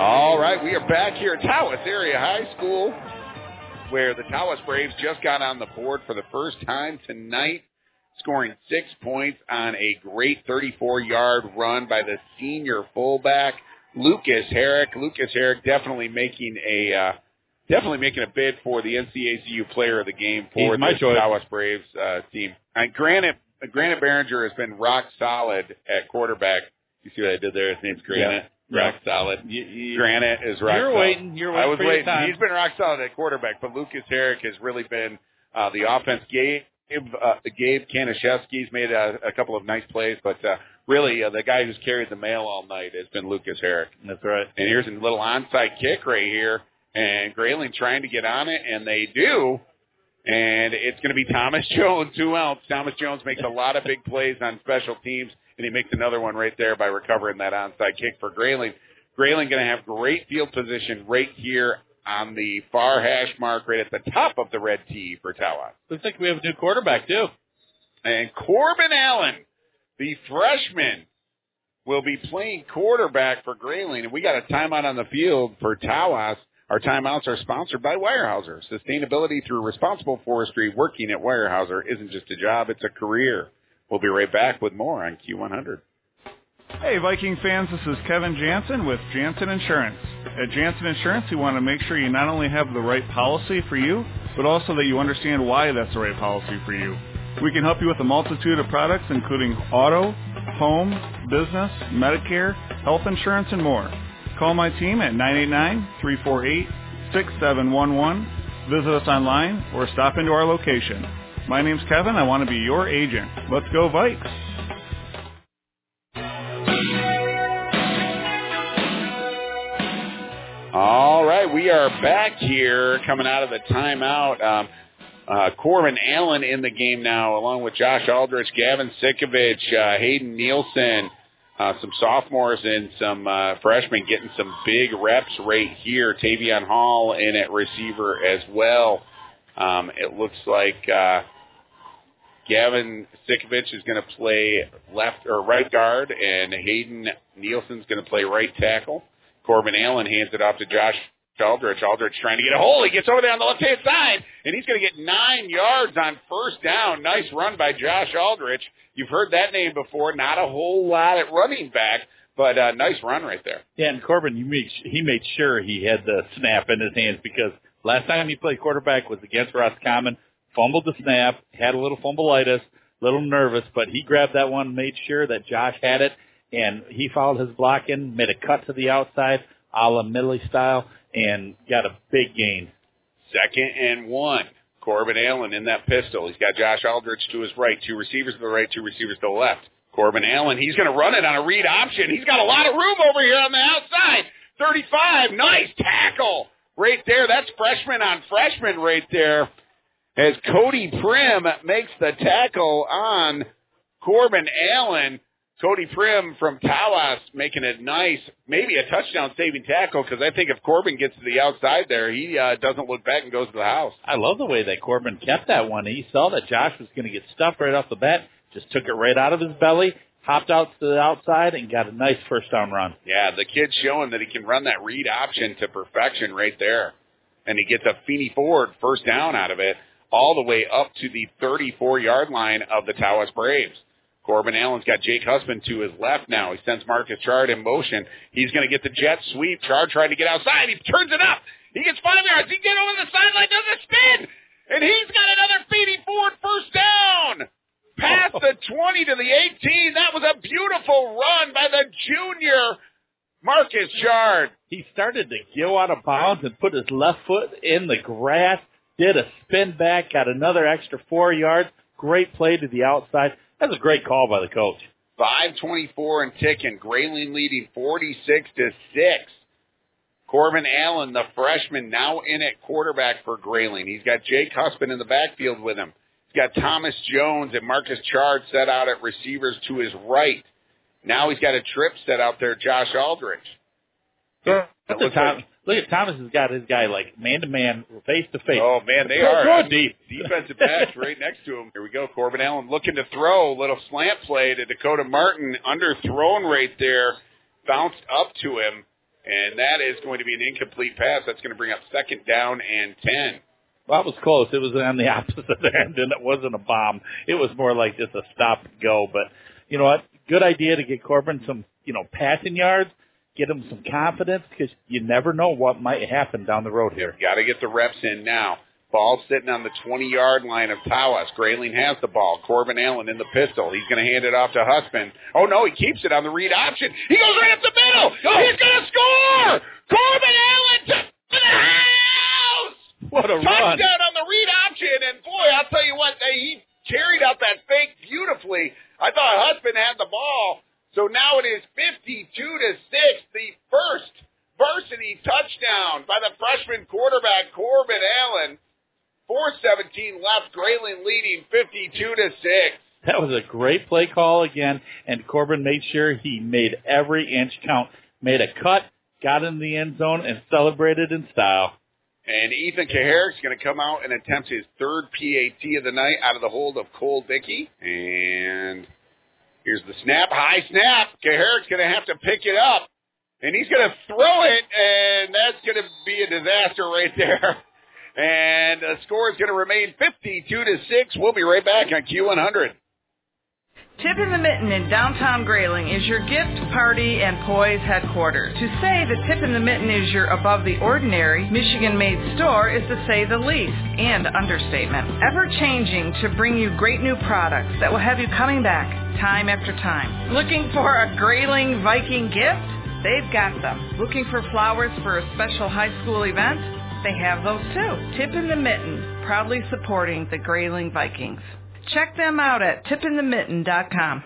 All right, we are back here at Tawas Area High School, where the Tawas Braves just got on the board for the first time tonight, scoring 6 points on a great 34-yard run by the senior fullback, Lucas Herrick. Lucas Herrick definitely making a bid for the NCACU player of the game for the Tawas Braves team. And Granite Barringer has been rock solid at quarterback. You see what I did there? His name's Granite. Yeah. Rock solid. Granite is rock solid. You're waiting. I was waiting. He's been rock solid at quarterback, but Lucas Herrick has really been the offense. Gabe Kanishevsky's made a couple of nice plays, but really the guy who's carried the mail all night has been Lucas Herrick. That's right. And here's a little onside kick right here. And Grayling trying to get on it, and they do. And it's going to be Thomas Jones, who else? Thomas Jones makes a lot of big plays on special teams, and he makes another one right there by recovering that onside kick for Grayling. Grayling going to have great field position right here on the far hash mark, right at the top of the red tee for Tawas. Looks like we have a new quarterback, too. And Corbin Allen, the freshman, will be playing quarterback for Grayling. And we got a timeout on the field for Tawas. Our timeouts are sponsored by Weyerhaeuser. Sustainability through responsible forestry. Working at Weyerhaeuser isn't just a job, it's a career. We'll be right back with more on Q100. Hey, Viking fans, this is Kevin Jansen with Jansen Insurance. At Jansen Insurance, we want to make sure you not only have the right policy for you, but also that you understand why that's the right policy for you. We can help you with a multitude of products, including auto, home, business, Medicare, health insurance, and more. Call my team at 989-348-6711. Visit us online or stop into our location. My name's Kevin. I want to be your agent. Let's go, Vikes. All right, we are back here coming out of the timeout. Corbin Allen in the game now, along with Josh Aldrich, Gavin Sikovich, Hayden Nielsen. Some sophomores and some freshmen getting some big reps right here. Tavion Hall in at receiver as well. It looks like Gavin Sikovich is going to play left or right guard, and Hayden Nielsen's going to play right tackle. Corbin Allen hands it off to Josh Aldrich. Aldrich trying to get a hole. He gets over there on the left-hand side, and he's going to get 9 yards on first down. Nice run by Josh Aldrich. You've heard that name before. Not a whole lot at running back, but a nice run right there. Yeah, and Corbin, he made sure he had the snap in his hands, because last time he played quarterback was against Roscommon, fumbled the snap, had a little fumbleitis, a little nervous, but he grabbed that one, made sure that Josh had it, and he followed his block in, made a cut to the outside, a la Millie style, and got a big gain. 2nd and 1. Corbin Allen in that pistol. He's got Josh Aldrich to his right, 2 receivers to the right, 2 receivers to the left. Corbin Allen, he's going to run it on a read option. He's got a lot of room over here on the outside. 35, nice tackle right there. That's freshman on freshman right there, as Cody Prim makes the tackle on Corbin Allen. Cody Prim from Tawas making a nice, maybe a touchdown-saving tackle, because I think if Corbin gets to the outside there, he doesn't look back and goes to the house. I love the way that Corbin kept that one. He saw that Josh was going to get stuffed right off the bat, just took it right out of his belly, hopped out to the outside, and got a nice first-down run. Yeah, the kid's showing that he can run that read option to perfection right there. And he gets a Feeney Ford first down out of it, all the way up to the 34-yard line of the Tawas Braves. Corbin Allen's got Jake Husband to his left now. He sends Marcus Chard in motion. He's going to get the jet sweep. Chard trying to get outside. He turns it up. He gets 5 yards. He gets over the sideline, does a spin, and he's got another Feeney Ford first down. Past the 20 to the 18. That was a beautiful run by the junior Marcus Chard. He started to go out of bounds and put his left foot in the grass, did a spin back, got another extra 4 yards. Great play to the outside. That's a great call by the coach. 5:24 and ticking. Grayling leading 46-6. Corbin Allen, the freshman, now in at quarterback for Grayling. He's got Jake Husband in the backfield with him. He's got Thomas Jones and Marcus Chard set out at receivers to his right. Now he's got a trip set out there, Josh Aldrich. Yeah, look at Thomas has got his guy like man-to-man, face-to-face. Oh, man, they are deep. Defensive backs right next to him. Here we go, Corbin Allen looking to throw. Little slant play to Dakota Martin. Underthrown right there. Bounced up to him. And that is going to be an incomplete pass. That's going to bring up second down and 10. Well, that was close. It was on the opposite end, and it wasn't a bomb. It was more like just a stop and go. But you know what? Good idea to get Corbin some, passing yards. Get them some confidence because you never know what might happen down the road here. Got to get the reps in now. Ball sitting on the 20-yard line of Tawas. Grayling has the ball. Corbin Allen in the pistol. He's going to hand it off to Husband. Oh, no, he keeps it on the read option. He goes right up the middle. He's going to score. Corbin Allen to the house. What a run. Touchdown on the read option. And, boy, I'll tell you what, he carried out that fake beautifully. I thought Husband had the ball. So now it is 52-6, the first varsity touchdown by the freshman quarterback, Corbin Allen. 4:17 left, Grayling leading 52-6. That was a great play call again, and Corbin made sure he made every inch count. Made a cut, got in the end zone, and celebrated in style. And Ethan Kaharek is going to come out and attempt his third PAT of the night out of the hold of Cole Dickey. And here's the snap, high snap. Kaharek's going to have to pick it up, and he's going to throw it, and that's going to be a disaster right there. And the score is going to remain 52-6. We'll be right back on Q100. Tip in the Mitten in downtown Grayling is your gift, party, and poise headquarters. To say that Tip in the Mitten is your above-the-ordinary, Michigan-made store is to say the least, and understatement. Ever-changing to bring you great new products that will have you coming back time after time. Looking for a Grayling Viking gift? They've got them. Looking for flowers for a special high school event? They have those too. Tip in the Mitten, proudly supporting the Grayling Vikings. Check them out at tipinthemitten.com.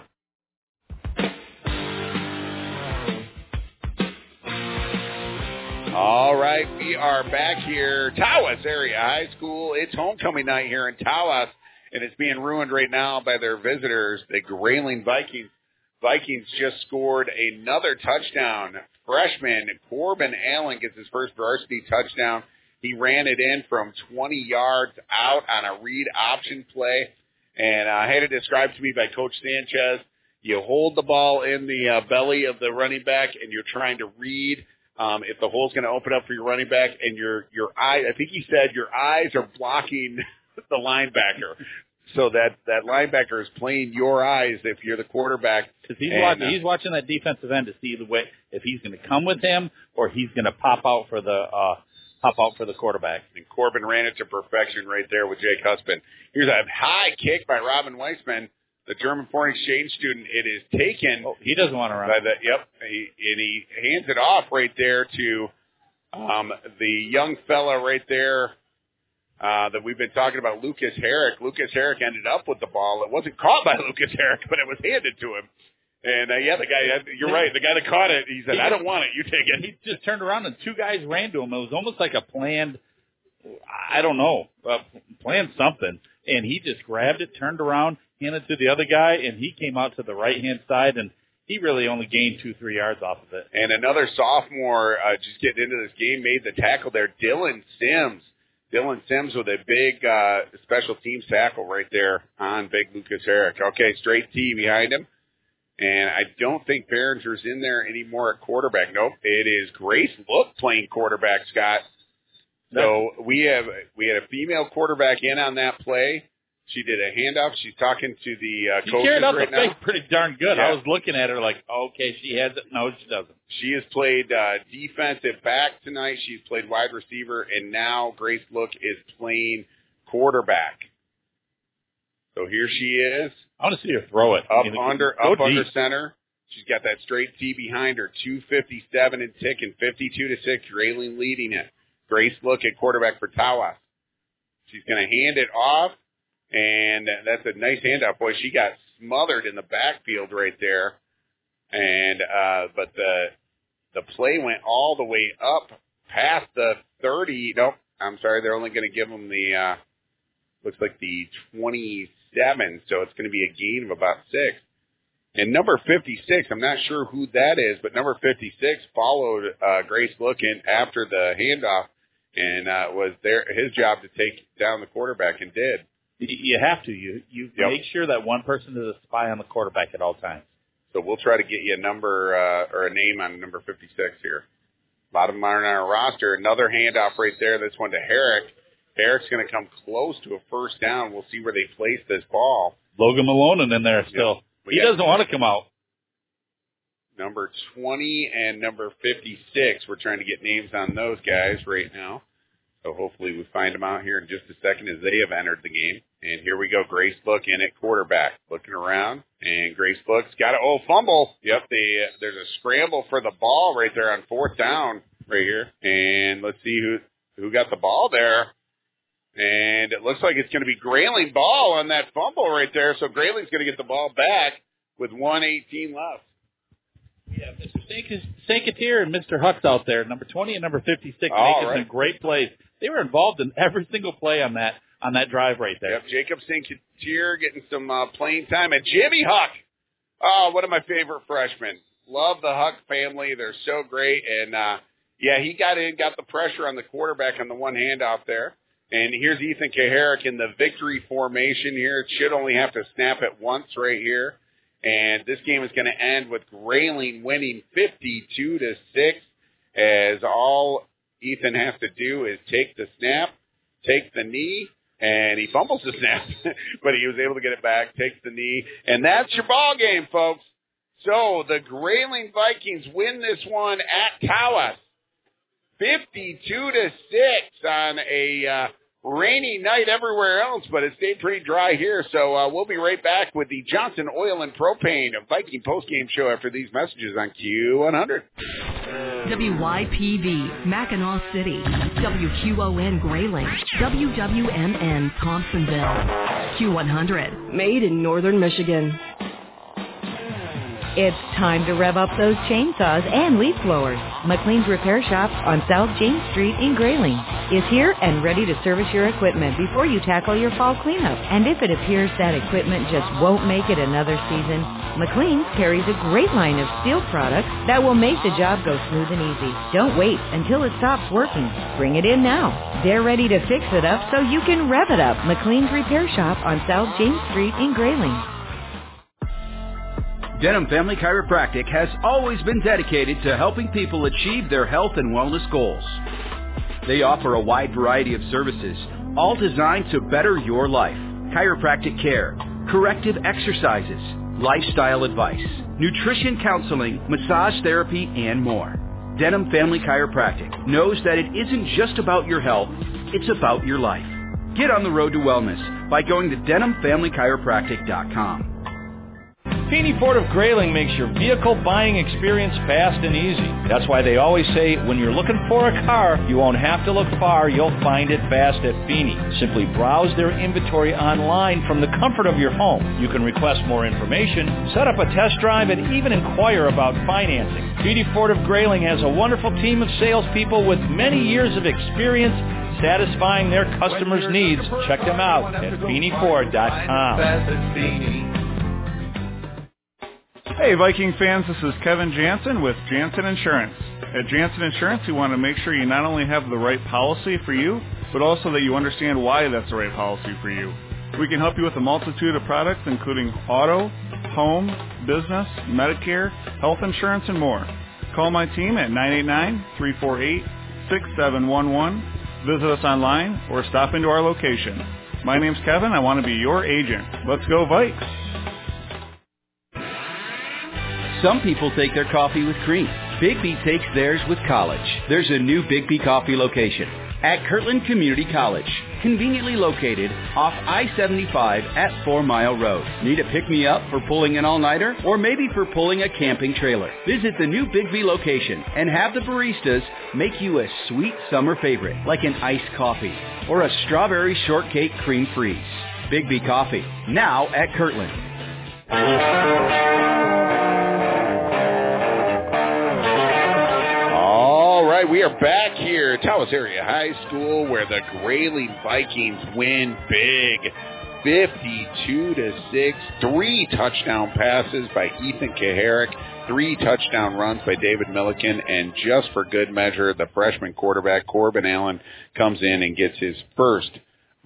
All right, we are back here. Tawas Area High School. It's homecoming night here in Tawas, and it's being ruined right now by their visitors, the Grayling Vikings. Vikings just scored another touchdown. Freshman Corbin Allen gets his first varsity touchdown. He ran it in from 20 yards out on a read option play. And I had it described to me by Coach Sanchez. You hold the ball in the belly of the running back, and you're trying to read if the hole's going to open up for your running back, and your eye. I think he said your eyes are blocking the linebacker, so that linebacker is playing your eyes if you're the quarterback. Because he's watching that defensive end to see the way if he's going to come with him or he's going to pop out for the quarterback. And Corbin ran it to perfection right there with Jake Husband. Here's a high kick by Robin Weissman, the German foreign exchange student. It is taken. Oh, he doesn't want to run. He hands it off right there to the young fella right there that we've been talking about, Lucas Herrick. Lucas Herrick ended up with the ball. It wasn't caught by Lucas Herrick, but it was handed to him. And, the guy, you're right, the guy that caught it, he said, I don't want it, you take it. He just turned around and two guys ran to him. It was almost like a planned, I don't know, planned something. And he just grabbed it, turned around, handed it to the other guy, and he came out to the right-hand side, and he really only gained 2-3 yards off of it. And another sophomore just getting into this game made the tackle there, Dylan Sims. Dylan Sims with a big special teams tackle right there on big Lucas Herrick. Okay, straight T behind him. And I don't think Behringer's in there anymore at quarterback. Nope, it is Grace Look playing quarterback, Scott. So we had a female quarterback in on that play. She did a handoff. She's talking to the coaches right now. She carried out the fake pretty darn good. Yeah. I was looking at her like, okay, she has it. No, she doesn't. She has played defense at back tonight. She's played wide receiver, and now Grace Look is playing quarterback. So here she is. I want to see her throw it. Up under center. She's got that straight T behind her. 2:57 and ticking, 52-6. Grayling leading it. Grace Look at quarterback for Tawas. She's going to hand it off. And that's a nice handoff. Boy, she got smothered in the backfield right there. And but the play went all the way up past the 30. Nope, I'm sorry. They're only going to give them the, looks like the 27. So it's going to be a gain of about 6. And number 56, I'm not sure who that is, but number 56 followed Grace Lookin after the handoff. And was there his job to take down the quarterback, and did. You have to. You yep. Make sure that one person is a spy on the quarterback at all times. So we'll try to get you a number or a name on number 56 here. A lot of them aren't on our roster. Another handoff right there. This one to Herrick. Herrick's going to come close to a first down. We'll see where they place this ball. Logan Malonen in there still. Yep. He doesn't want to come out. Number 20 and number 56. We're trying to get names on those guys right now. So hopefully we find them out here in just a second as they have entered the game. And here we go. Grace Look in at quarterback. Looking around. And Grace Look's got a fumble. Yep, there's a scramble for the ball right there on fourth down right here. And let's see who got the ball there. And it looks like it's going to be Grayling ball on that fumble right there. So Grayling's going to get the ball back with 1:18 left. Yeah, Mr. Sankatir and Mr. Huck's out there, number 20 and number 56, making some great plays. They were involved in every single play on that drive right there. Yep, Jacob Sankatir getting some playing time. And Jimmy Huck, one of my favorite freshmen. Love the Huck family. They're so great. And, he got in, got the pressure on the quarterback on the one handoff there. And here's Ethan Kaharek in the victory formation here. It should only have to snap it once right here. And this game is going to end with Grayling winning 52-6, as all Ethan has to do is take the snap, take the knee, and he fumbles the snap. But he was able to get it back, takes the knee, and that's your ball game, folks. So the Grayling Vikings win this one at Tawas, 52-6 on a rainy night everywhere else, but it stayed pretty dry here. So we'll be right back with the Johnson Oil and Propane Viking postgame show after these messages on Q100. WYPV, Mackinac City. WQON, Grayling. WWMN, Thompsonville. Q100, made in northern Michigan. It's time to rev up those chainsaws and leaf blowers. McLean's Repair Shop on South James Street in Grayling is here and ready to service your equipment before you tackle your fall cleanup. And if it appears that equipment just won't make it another season, McLean's carries a great line of steel products that will make the job go smooth and easy. Don't wait until it stops working. Bring it in now. They're ready to fix it up so you can rev it up. McLean's Repair Shop on South James Street in Grayling. Denham Family Chiropractic has always been dedicated to helping people achieve their health and wellness goals. They offer a wide variety of services, all designed to better your life. Chiropractic care, corrective exercises, lifestyle advice, nutrition counseling, massage therapy, and more. Denham Family Chiropractic knows that it isn't just about your health, it's about your life. Get on the road to wellness by going to DenhamFamilyChiropractic.com. Feeney Ford of Grayling makes your vehicle buying experience fast and easy. That's why they always say, when you're looking for a car, you won't have to look far. You'll find it fast at Feeney. Simply browse their inventory online from the comfort of your home. You can request more information, set up a test drive, and even inquire about financing. Feeney Ford of Grayling has a wonderful team of salespeople with many years of experience satisfying their customers' needs. Check them out at FeeneyFord.com. Hey Viking fans, this is Kevin Jansen with Jansen Insurance. At Jansen Insurance, we want to make sure you not only have the right policy for you, but also that you understand why that's the right policy for you. We can help you with a multitude of products including auto, home, business, Medicare, health insurance, and more. Call my team at 989-348-6711, visit us online, or stop into our location. My name's Kevin. I want to be your agent. Let's go Vikes. Some people take their coffee with cream. Bigby takes theirs with college. There's a new Bigby Coffee location at Kirtland Community College, conveniently located off I-75 at 4 Mile Road. Need a pick-me-up for pulling an all-nighter or maybe for pulling a camping trailer? Visit the new Bigby location and have the baristas make you a sweet summer favorite, like an iced coffee or a strawberry shortcake cream freeze. Bigby Coffee, now at Kirtland. All right, we are back here, Tawas Area High School, where the Grayling Vikings win big, 52-6. 3 touchdown passes by Ethan Kaharek, 3 touchdown runs by David Milliken, and just for good measure, the freshman quarterback Corbin Allen comes in and gets his first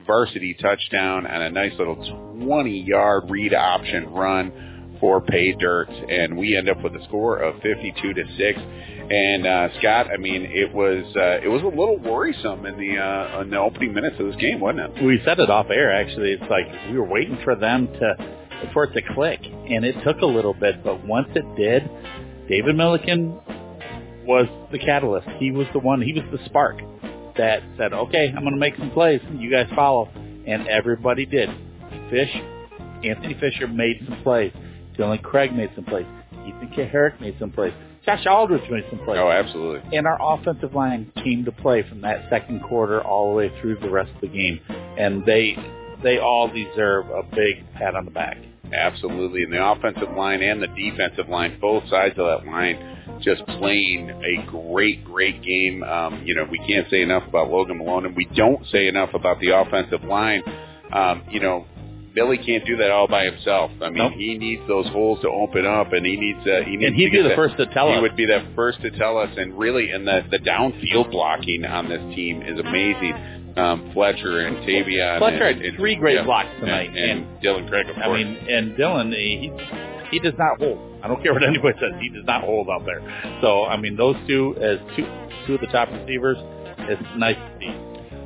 varsity touchdown on a nice little 20-yard read option run for Pay Dirt, and we end up with a score of 52-6. And Scott, I mean, it was a little worrisome in the opening minutes of this game, wasn't it? We said it off air. Actually, it's like we were waiting for them for it to click, and it took a little bit, but once it did, David Milliken was the catalyst. He was the one. He was the spark that said, "Okay, I'm going to make some plays. You guys follow," and everybody did. Anthony Fisher made some plays. Dylan Craig made some plays. Ethan Kaharek made some plays. Josh Aldridge made some plays. Oh, absolutely. And our offensive line came to play from that second quarter all the way through the rest of the game. And they all deserve a big pat on the back. Absolutely. And the offensive line and the defensive line, both sides of that line, just playing a great, great game. We can't say enough about Logan Malone, and we don't say enough about the offensive line. Billy can't do that all by himself. I mean, nope. He needs those holes to open up, and he needs. And he'd be the first to tell us. He would be the first to tell us, and really, and the downfield blocking on this team is amazing. Fletcher and Tavion. Fletcher had 3 great blocks tonight, and Dylan Craig, of course. I mean, and Dylan, he does not hold. I don't care what anybody says. He does not hold out there. So, I mean, those two as two of the top receivers, it's nice to see.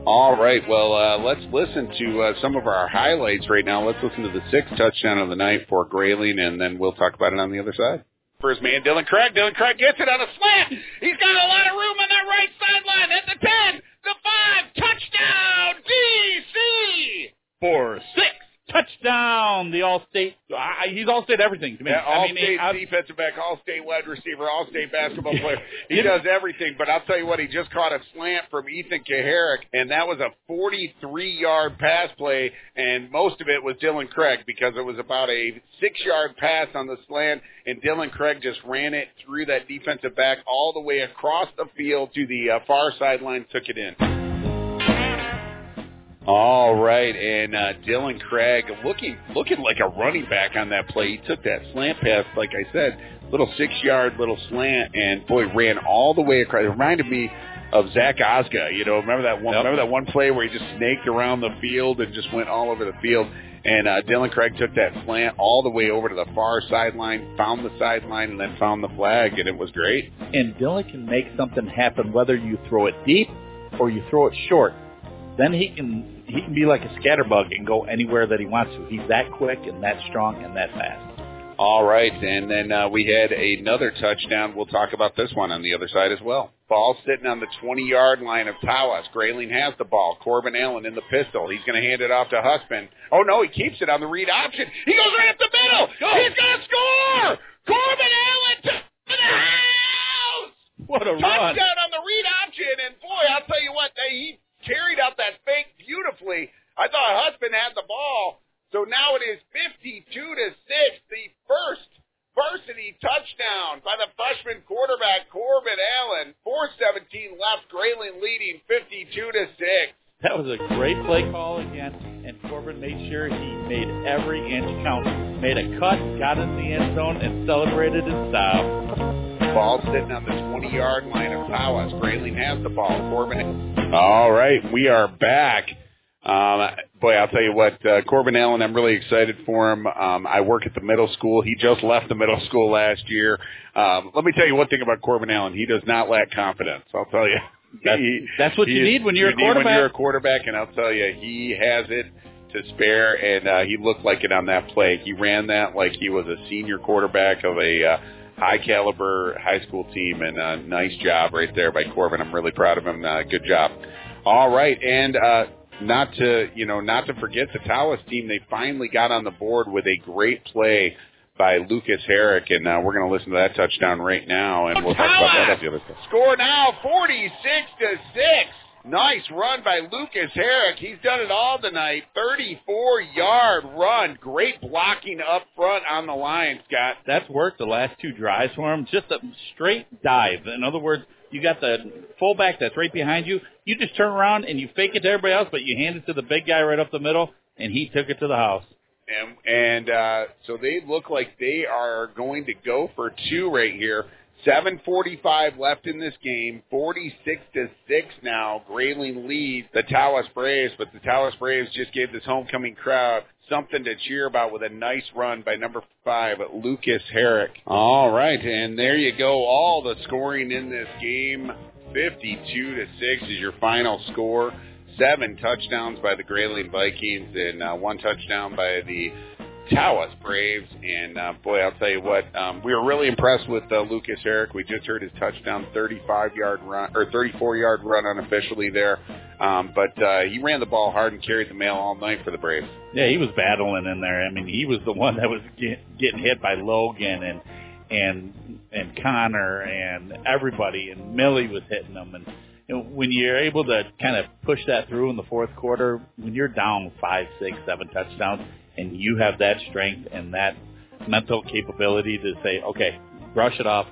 All right, well, let's listen to some of our highlights right now. Let's listen to the 6th touchdown of the night for Grayling, and then we'll talk about it on the other side. First man, Dylan Craig. Dylan Craig gets it on a slant. He's got a lot of room on that right sideline. At the 10, the 5, touchdown, D.C. 4-6. Touchdown, the All-State. He's All-State everything to me. Yeah, All-State defensive back, All-State wide receiver, All-State basketball player. He does everything, but I'll tell you what, he just caught a slant from Ethan Kaharek, and that was a 43-yard pass play, and most of it was Dylan Craig because it was about a 6-yard pass on the slant, and Dylan Craig just ran it through that defensive back all the way across the field to the far sideline, took it in. All right, and Dylan Craig looking like a running back on that play. He took that slant pass, like I said, little 6-yard little slant, and boy, ran all the way across. It reminded me of Zach Ozga. Remember that one? Yep. Remember that one play where he just snaked around the field and just went all over the field. And Dylan Craig took that slant all the way over to the far sideline, found the sideline, and then found the flag, and it was great. And Dylan can make something happen whether you throw it deep or you throw it short. Then he can be like a scatterbug and go anywhere that he wants to. He's that quick and that strong and that fast. All right, and then we had another touchdown. We'll talk about this one on the other side as well. Ball sitting on the 20-yard line of Tawas. Grayling has the ball. Corbin Allen in the pistol. He's going to hand it off to Husband. Oh, no, he keeps it on the read option. He goes right up the middle. He's going to score. Corbin Allen to the house. What a touchdown run. Touchdown on the read option, and, boy, I'll tell you what, he carried out that fake beautifully. I thought Husband had the ball. So now it is 52-6, the first varsity touchdown by the freshman quarterback Corbin Allen. 4:17 left. Grayling leading 52-6. That was a great play call again, and Corbin made sure he made every inch count. Made a cut, got in the end zone, and celebrated in style. Ball sitting on the 20-yard line of Tawas. Grayling has the ball. Corbin. All right, we are back. Boy, I'll tell you what, Corbin Allen, I'm really excited for him. I work at the middle school. He just left the middle school last year. Let me tell you one thing about Corbin Allen. He does not lack confidence, I'll tell you. That's what you need when you're a quarterback. And I'll tell you, he has it to spare, and he looked like it on that play. He ran that like he was a senior quarterback of a high-caliber high school team, and nice job right there by Corbin. I'm really proud of him. Good job. All right, and not to forget the Tawas team. They finally got on the board with a great play by Lucas Herrick, and we're going to listen to that touchdown right now, and we'll talk about that after the other. Score now, 46-6. Nice run by Lucas Herrick. He's done it all tonight. 34-yard run. Great blocking up front on the line, Scott. That's worked the last two drives for him. Just a straight dive. In other words, you got the fullback that's right behind you. You just turn around and you fake it to everybody else, but you hand it to the big guy right up the middle, and he took it to the house. So they look like they are going to go for two right here. 7:45 left in this game, 46-6 now. Grayling leads the Tawas Braves, but the Tawas Braves just gave this homecoming crowd something to cheer about with a nice run by number 5, Lucas Herrick. All right, and there you go. All the scoring in this game, 52-6 is your final score. 7 touchdowns by the Grayling Vikings and 1 touchdown by the Tawas Braves, and boy, I'll tell you what, we were really impressed with Lucas Herrick. We just heard his touchdown, 34-yard run unofficially there, but he ran the ball hard and carried the mail all night for the Braves. Yeah, he was battling in there. I mean, he was the one that was getting hit by Logan and Connor and everybody, and Millie was hitting them, and you know, when you're able to kind of push that through in the fourth quarter, when you're down 5, 6, 7 touchdowns, and you have that strength and that mental capability to say, okay, brush it off.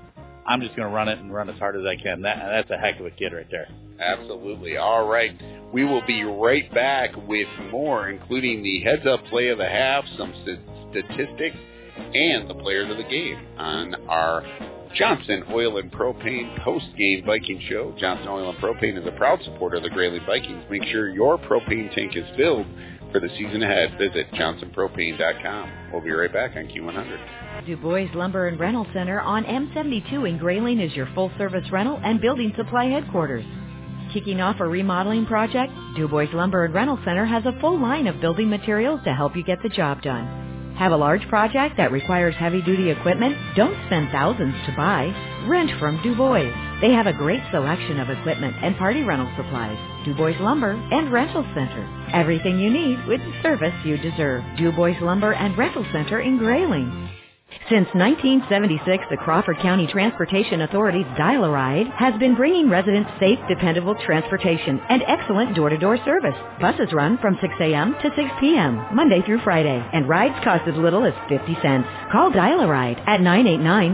I'm just going to run it and run as hard as I can. That's a heck of a kid right there. Absolutely. All right. We will be right back with more, including the heads-up play of the half, some statistics, and the players of the game on our Johnson Oil and Propane post-game Viking show. Johnson Oil and Propane is a proud supporter of the Grayling Vikings. Make sure your propane tank is filled for the season ahead. Visit johnsonpropane.com. We'll be right back on Q100. Du Bois Lumber and Rental Center on M72 in Grayling is your full-service rental and building supply headquarters. Kicking off a remodeling project, Du Bois Lumber and Rental Center has a full line of building materials to help you get the job done. Have a large project that requires heavy-duty equipment? Don't spend thousands to buy. Rent from Du Bois. They have a great selection of equipment and party rental supplies. Du Bois Lumber and Rental Center. Everything you need with the service you deserve. Du Bois Lumber and Rental Center in Grayling. Since 1976, the Crawford County Transportation Authority's Dial-A-Ride has been bringing residents safe, dependable transportation and excellent door-to-door service. Buses run from 6 a.m. to 6 p.m., Monday through Friday, and rides cost as little as 50 cents. Call Dial-A-Ride at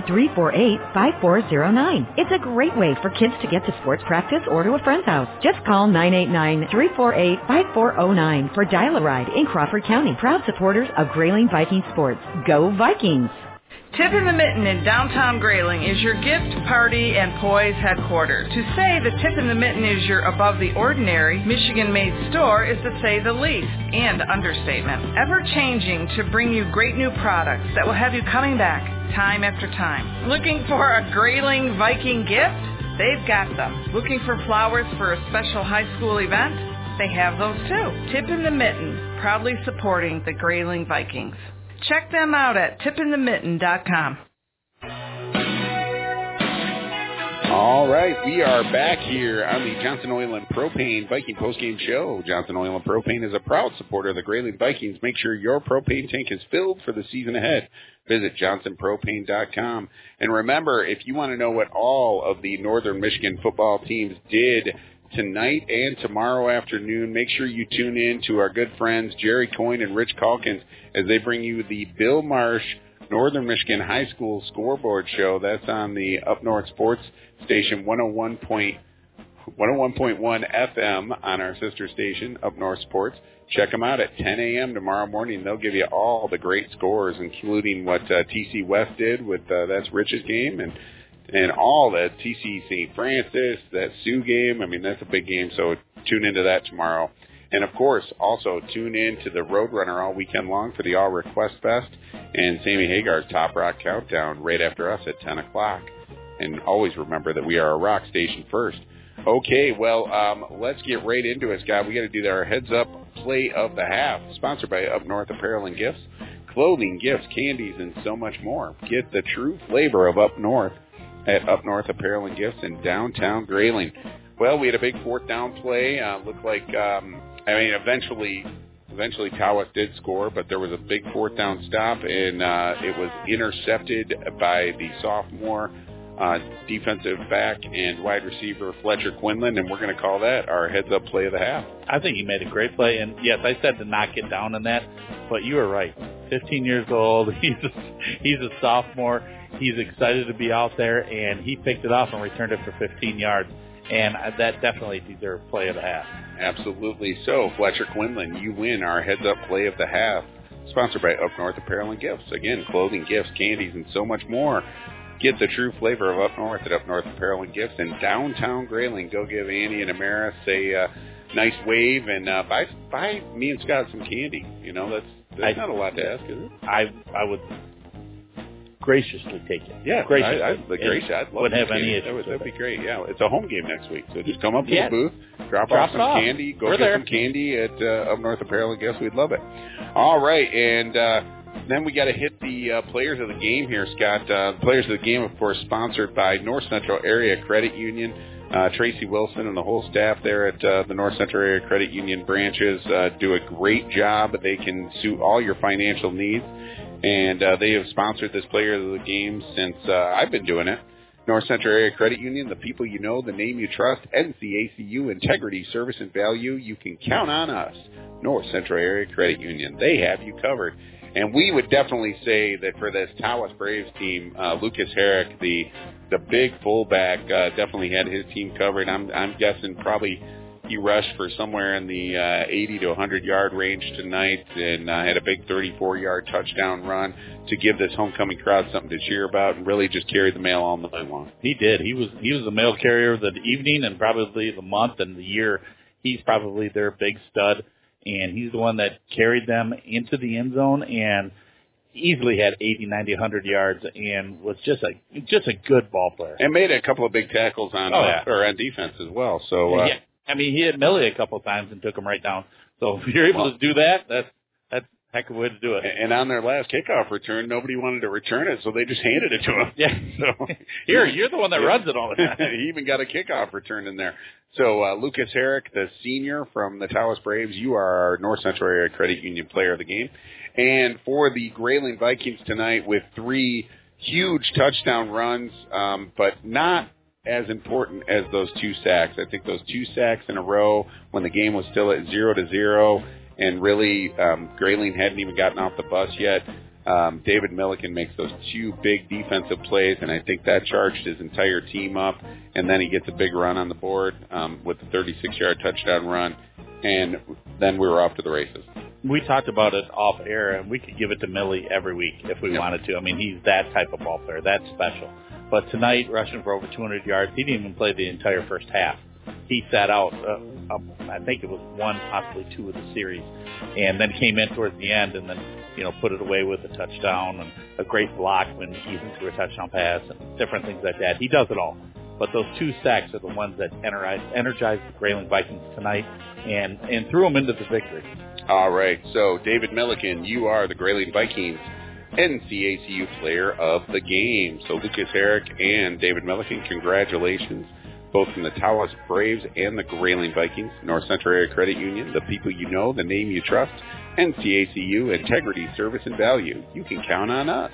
989-348-5409. It's a great way for kids to get to sports practice or to a friend's house. Just call 989-348-5409 for Dial-A-Ride in Crawford County. Proud supporters of Grayling Viking sports. Go Vikings! Tip in the Mitten in downtown Grayling is your gift, party, and poise headquarters. To say the Tip in the Mitten is your above-the-ordinary, Michigan-made store is to say the least, and understatement. Ever-changing to bring you great new products that will have you coming back time after time. Looking for a Grayling Viking gift? They've got them. Looking for flowers for a special high school event? They have those too. Tip in the Mitten, proudly supporting the Grayling Vikings. Check them out at tipinthemitten.com. All right, we are back here on the Johnson Oil and Propane Viking postgame show. Johnson Oil and Propane is a proud supporter of the Grayling Vikings. Make sure your propane tank is filled for the season ahead. Visit johnsonpropane.com. And remember, if you want to know what all of the Northern Michigan football teams did tonight and tomorrow afternoon, make sure you tune in to our good friends Jerry Coyne and Rich Calkins as they bring you the Bill Marsh Northern Michigan High School Scoreboard Show. That's on the Up North Sports Station 101.1 FM on our sister station, Up North Sports. Check them out at 10 a.m. tomorrow morning. They'll give you all the great scores, including what TC West did with that's Rich's game, and all that TC St. Francis, that Sioux game. I mean, that's a big game, so tune into that tomorrow. And, of course, also tune in to the Roadrunner all weekend long for the All Request Fest and Sammy Hagar's Top Rock Countdown right after us at 10 o'clock. And always remember that we are a rock station first. Okay, well, let's get right into it, Scott. We got to do our heads-up play of the half, sponsored by Up North Apparel and Gifts, clothing, gifts, candies, and so much more. Get the true flavor of Up North at Up North Apparel and Gifts in downtown Grayling. Well, we had a big fourth down play. Looked like, eventually Tawas did score, but there was a big fourth down stop, and it was intercepted by the sophomore defensive back and wide receiver Fletcher Quinlan, and we're going to call that our heads-up play of the half. I think he made a great play, and yes, I said to not get down on that, but you were right. 15 years old, he's a sophomore. He's excited to be out there, and he picked it off and returned it for 15 yards. And that definitely deserves play of the half. Absolutely. So, Fletcher Quinlan, you win our heads-up play of the half, sponsored by Up North Apparel and Gifts. Again, clothing, gifts, candies, and so much more. Get the true flavor of Up North at Up North Apparel and Gifts in downtown Grayling. Go give Andy and Amaris a nice wave and buy me and Scott some candy. You know, that's not a lot to ask, is it? I would graciously take it. Yeah, graciously. I'd love to take it. That'd be great. Yeah, it's a home game next week, so just come up to the booth, drop off some candy, go get some candy at Up North Apparel and Gifts. We'd love it. All right, and then we got to hit the players of the game here, Scott. Players of the game, of course, sponsored by North Central Area Credit Union. Tracy Wilson and the whole staff there at the North Central Area Credit Union branches do a great job. They can suit all your financial needs. And they have sponsored this player of the game since I've been doing it. North Central Area Credit Union, the people you know, the name you trust, NCACU, integrity, service, and value. You can count on us, North Central Area Credit Union. They have you covered. And we would definitely say that for this Tawas Braves team, Lucas Herrick, the big fullback, definitely had his team covered. I'm guessing probably he rushed for somewhere in the 80 to 100-yard range tonight and had a big 34-yard touchdown run to give this homecoming crowd something to cheer about and really just carried the mail all night long. He did. He was the mail carrier of the evening and probably the month and the year. He's probably their big stud, and he's the one that carried them into the end zone and easily had 80, 90, 100 yards and was just a good ball player. And made a couple of big tackles on defense as well. So yeah. I mean, he hit Millie a couple of times and took him right down. So if you're able to do that, that's a heck of a way to do it. And on their last kickoff return, nobody wanted to return it, so they just handed it to him. Yeah. So here, you're the one that runs it all the time. He even got a kickoff return in there. So Lucas Herrick, the senior from the Tawas Braves, you are our North Central Area Credit Union player of the game. And for the Grayling Vikings tonight with three huge touchdown runs, but not as important as those two sacks. I think those two sacks in a row when the game was still at 0-0 and really Grayling hadn't even gotten off the bus yet, David Milliken makes those two big defensive plays, and I think that charged his entire team up, and then he gets a big run on the board with the 36-yard touchdown run, and then we were off to the races. We talked about it off air, and we could give it to Millie every week if we wanted to. I mean, he's that type of ball player. That's special. But tonight, rushing for over 200 yards, he didn't even play the entire first half. He sat out, I think it was one, possibly two of the series, and then came in towards the end and then, put it away with a touchdown and a great block when Ethan threw a touchdown pass and different things like that. He does it all. But those two sacks are the ones that energized the Grayling Vikings tonight and threw them into the victory. All right. So, David Milliken, you are the Grayling Vikings NCACU player of the game. So Lucas Herrick and David Milliken, congratulations, both from the Tawas Braves and the Grayling Vikings. North Central Area Credit Union, the people you know, the name you trust. NCACU, integrity, service, and value. You can count on us.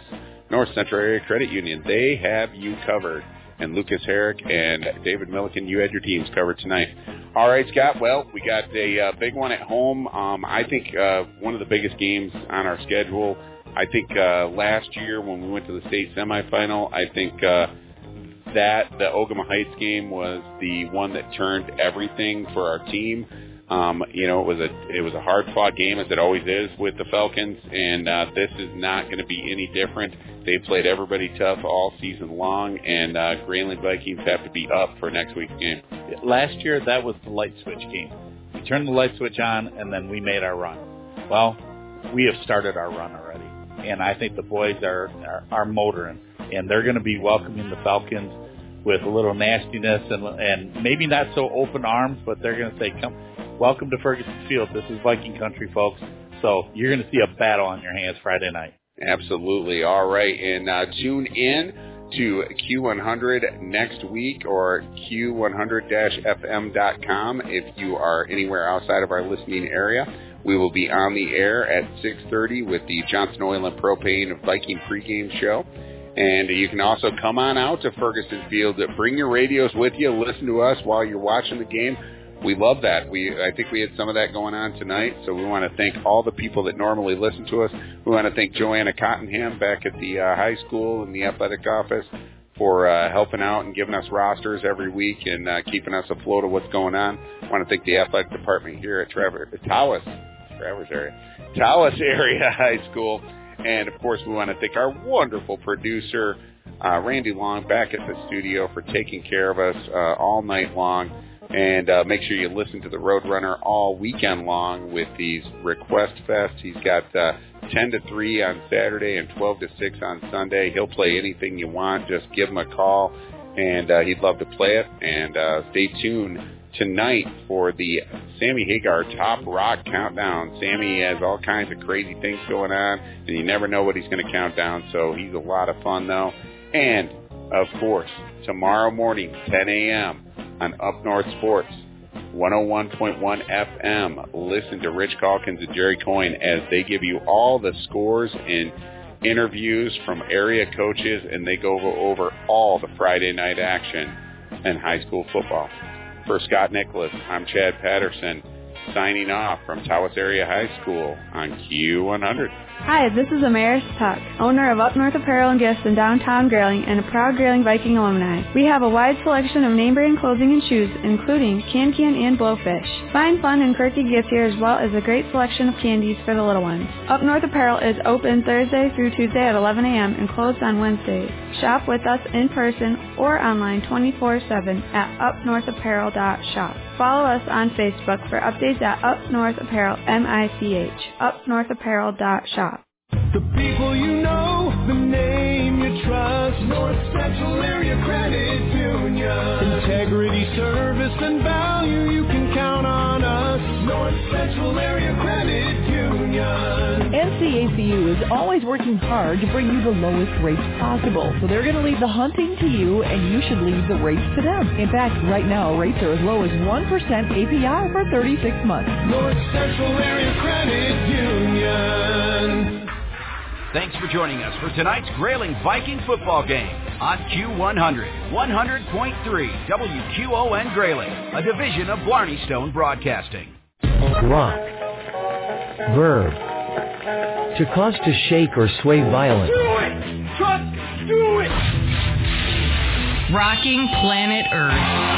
North Central Area Credit Union, they have you covered. And Lucas Herrick and David Milliken, you had your teams covered tonight. All right, Scott, well, we got a big one at home. I think one of the biggest games on our schedule. I think last year when we went to the state semifinal, I think that the Ogama Heights game was the one that turned everything for our team. It was a hard-fought game, as it always is with the Falcons, and this is not going to be any different. They played everybody tough all season long, and Grayling Vikings have to be up for next week's game. Last year, that was the light switch game. We turned the light switch on, and then we made our run. Well, we have started our run already. And I think the boys are motoring, and they're going to be welcoming the Falcons with a little nastiness and maybe not so open arms, but they're going to say, "Come, Welcome to Ferguson Field. This is Viking Country, folks. So you're going to see a battle on your hands Friday night. Absolutely. All right. And tune in to Q100 next week or q100-fm.com if you are anywhere outside of our listening area. We will be on the air at 6:30 with the Johnson Oil and Propane Viking pregame show. And you can also come on out to Ferguson Field. Bring your radios with you. Listen to us while you're watching the game. We love that. I think we had some of that going on tonight, so we want to thank all the people that normally listen to us. We want to thank Joanna Cottingham back at the high school and the athletic office for helping out and giving us rosters every week and keeping us afloat of what's going on. I want to thank the athletic department here at Tawas Area High School. And, of course, we want to thank our wonderful producer, Randy Long, back at the studio for taking care of us all night long. And make sure you listen to the Roadrunner all weekend long with these Request Fest. He's got 10 to 3 on Saturday and 12 to 6 on Sunday. He'll play anything you want. Just give him a call, and he'd love to play it. And stay tuned tonight for the Sammy Hagar Top Rock Countdown. Sammy has all kinds of crazy things going on, and you never know what he's going to count down. So he's a lot of fun, though. And, of course, tomorrow morning, 10 a.m., on Up North Sports, 101.1 FM. Listen to Rich Calkins and Jerry Coyne as they give you all the scores and interviews from area coaches, and they go over all the Friday night action in high school football. For Scott Nicholas, I'm Chad Patterson, signing off from Tawas Area High School on Q100. Hi, this is Amaris Tuck, owner of Up North Apparel and Gifts in downtown Grayling and a proud Grayling Viking alumni. We have a wide selection of name brand clothing and shoes, including Can-Can and Blowfish. Find fun and quirky gifts here as well as a great selection of candies for the little ones. Up North Apparel is open Thursday through Tuesday at 11 a.m. and closed on Wednesdays. Shop with us in person or online 24/7 at upnorthapparel.shop. Follow us on Facebook for updates at Up North Apparel, MICH, upnorthapparel.shop. The people you know, the name you trust, North Central Area Credit Union. Integrity, service, and value, you can count on us, North Central Area Credit Union. NCACU is always working hard to bring you the lowest rates possible, so they're going to leave the hunting to you, and you should leave the rates to them. In fact, right now, rates are as low as 1% APR for 36 months. North Central Area Credit Union. Thanks for joining us for tonight's Grayling Viking football game on Q100, 100.3 WQON Grayling, a division of Blarney Stone Broadcasting. Rock. Verb. To cause to shake or sway violently. Do it! Just do it! Rocking planet Earth.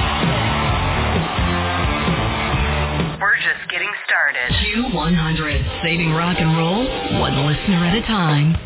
We're just getting started. Q100, saving rock and roll, one listener at a time.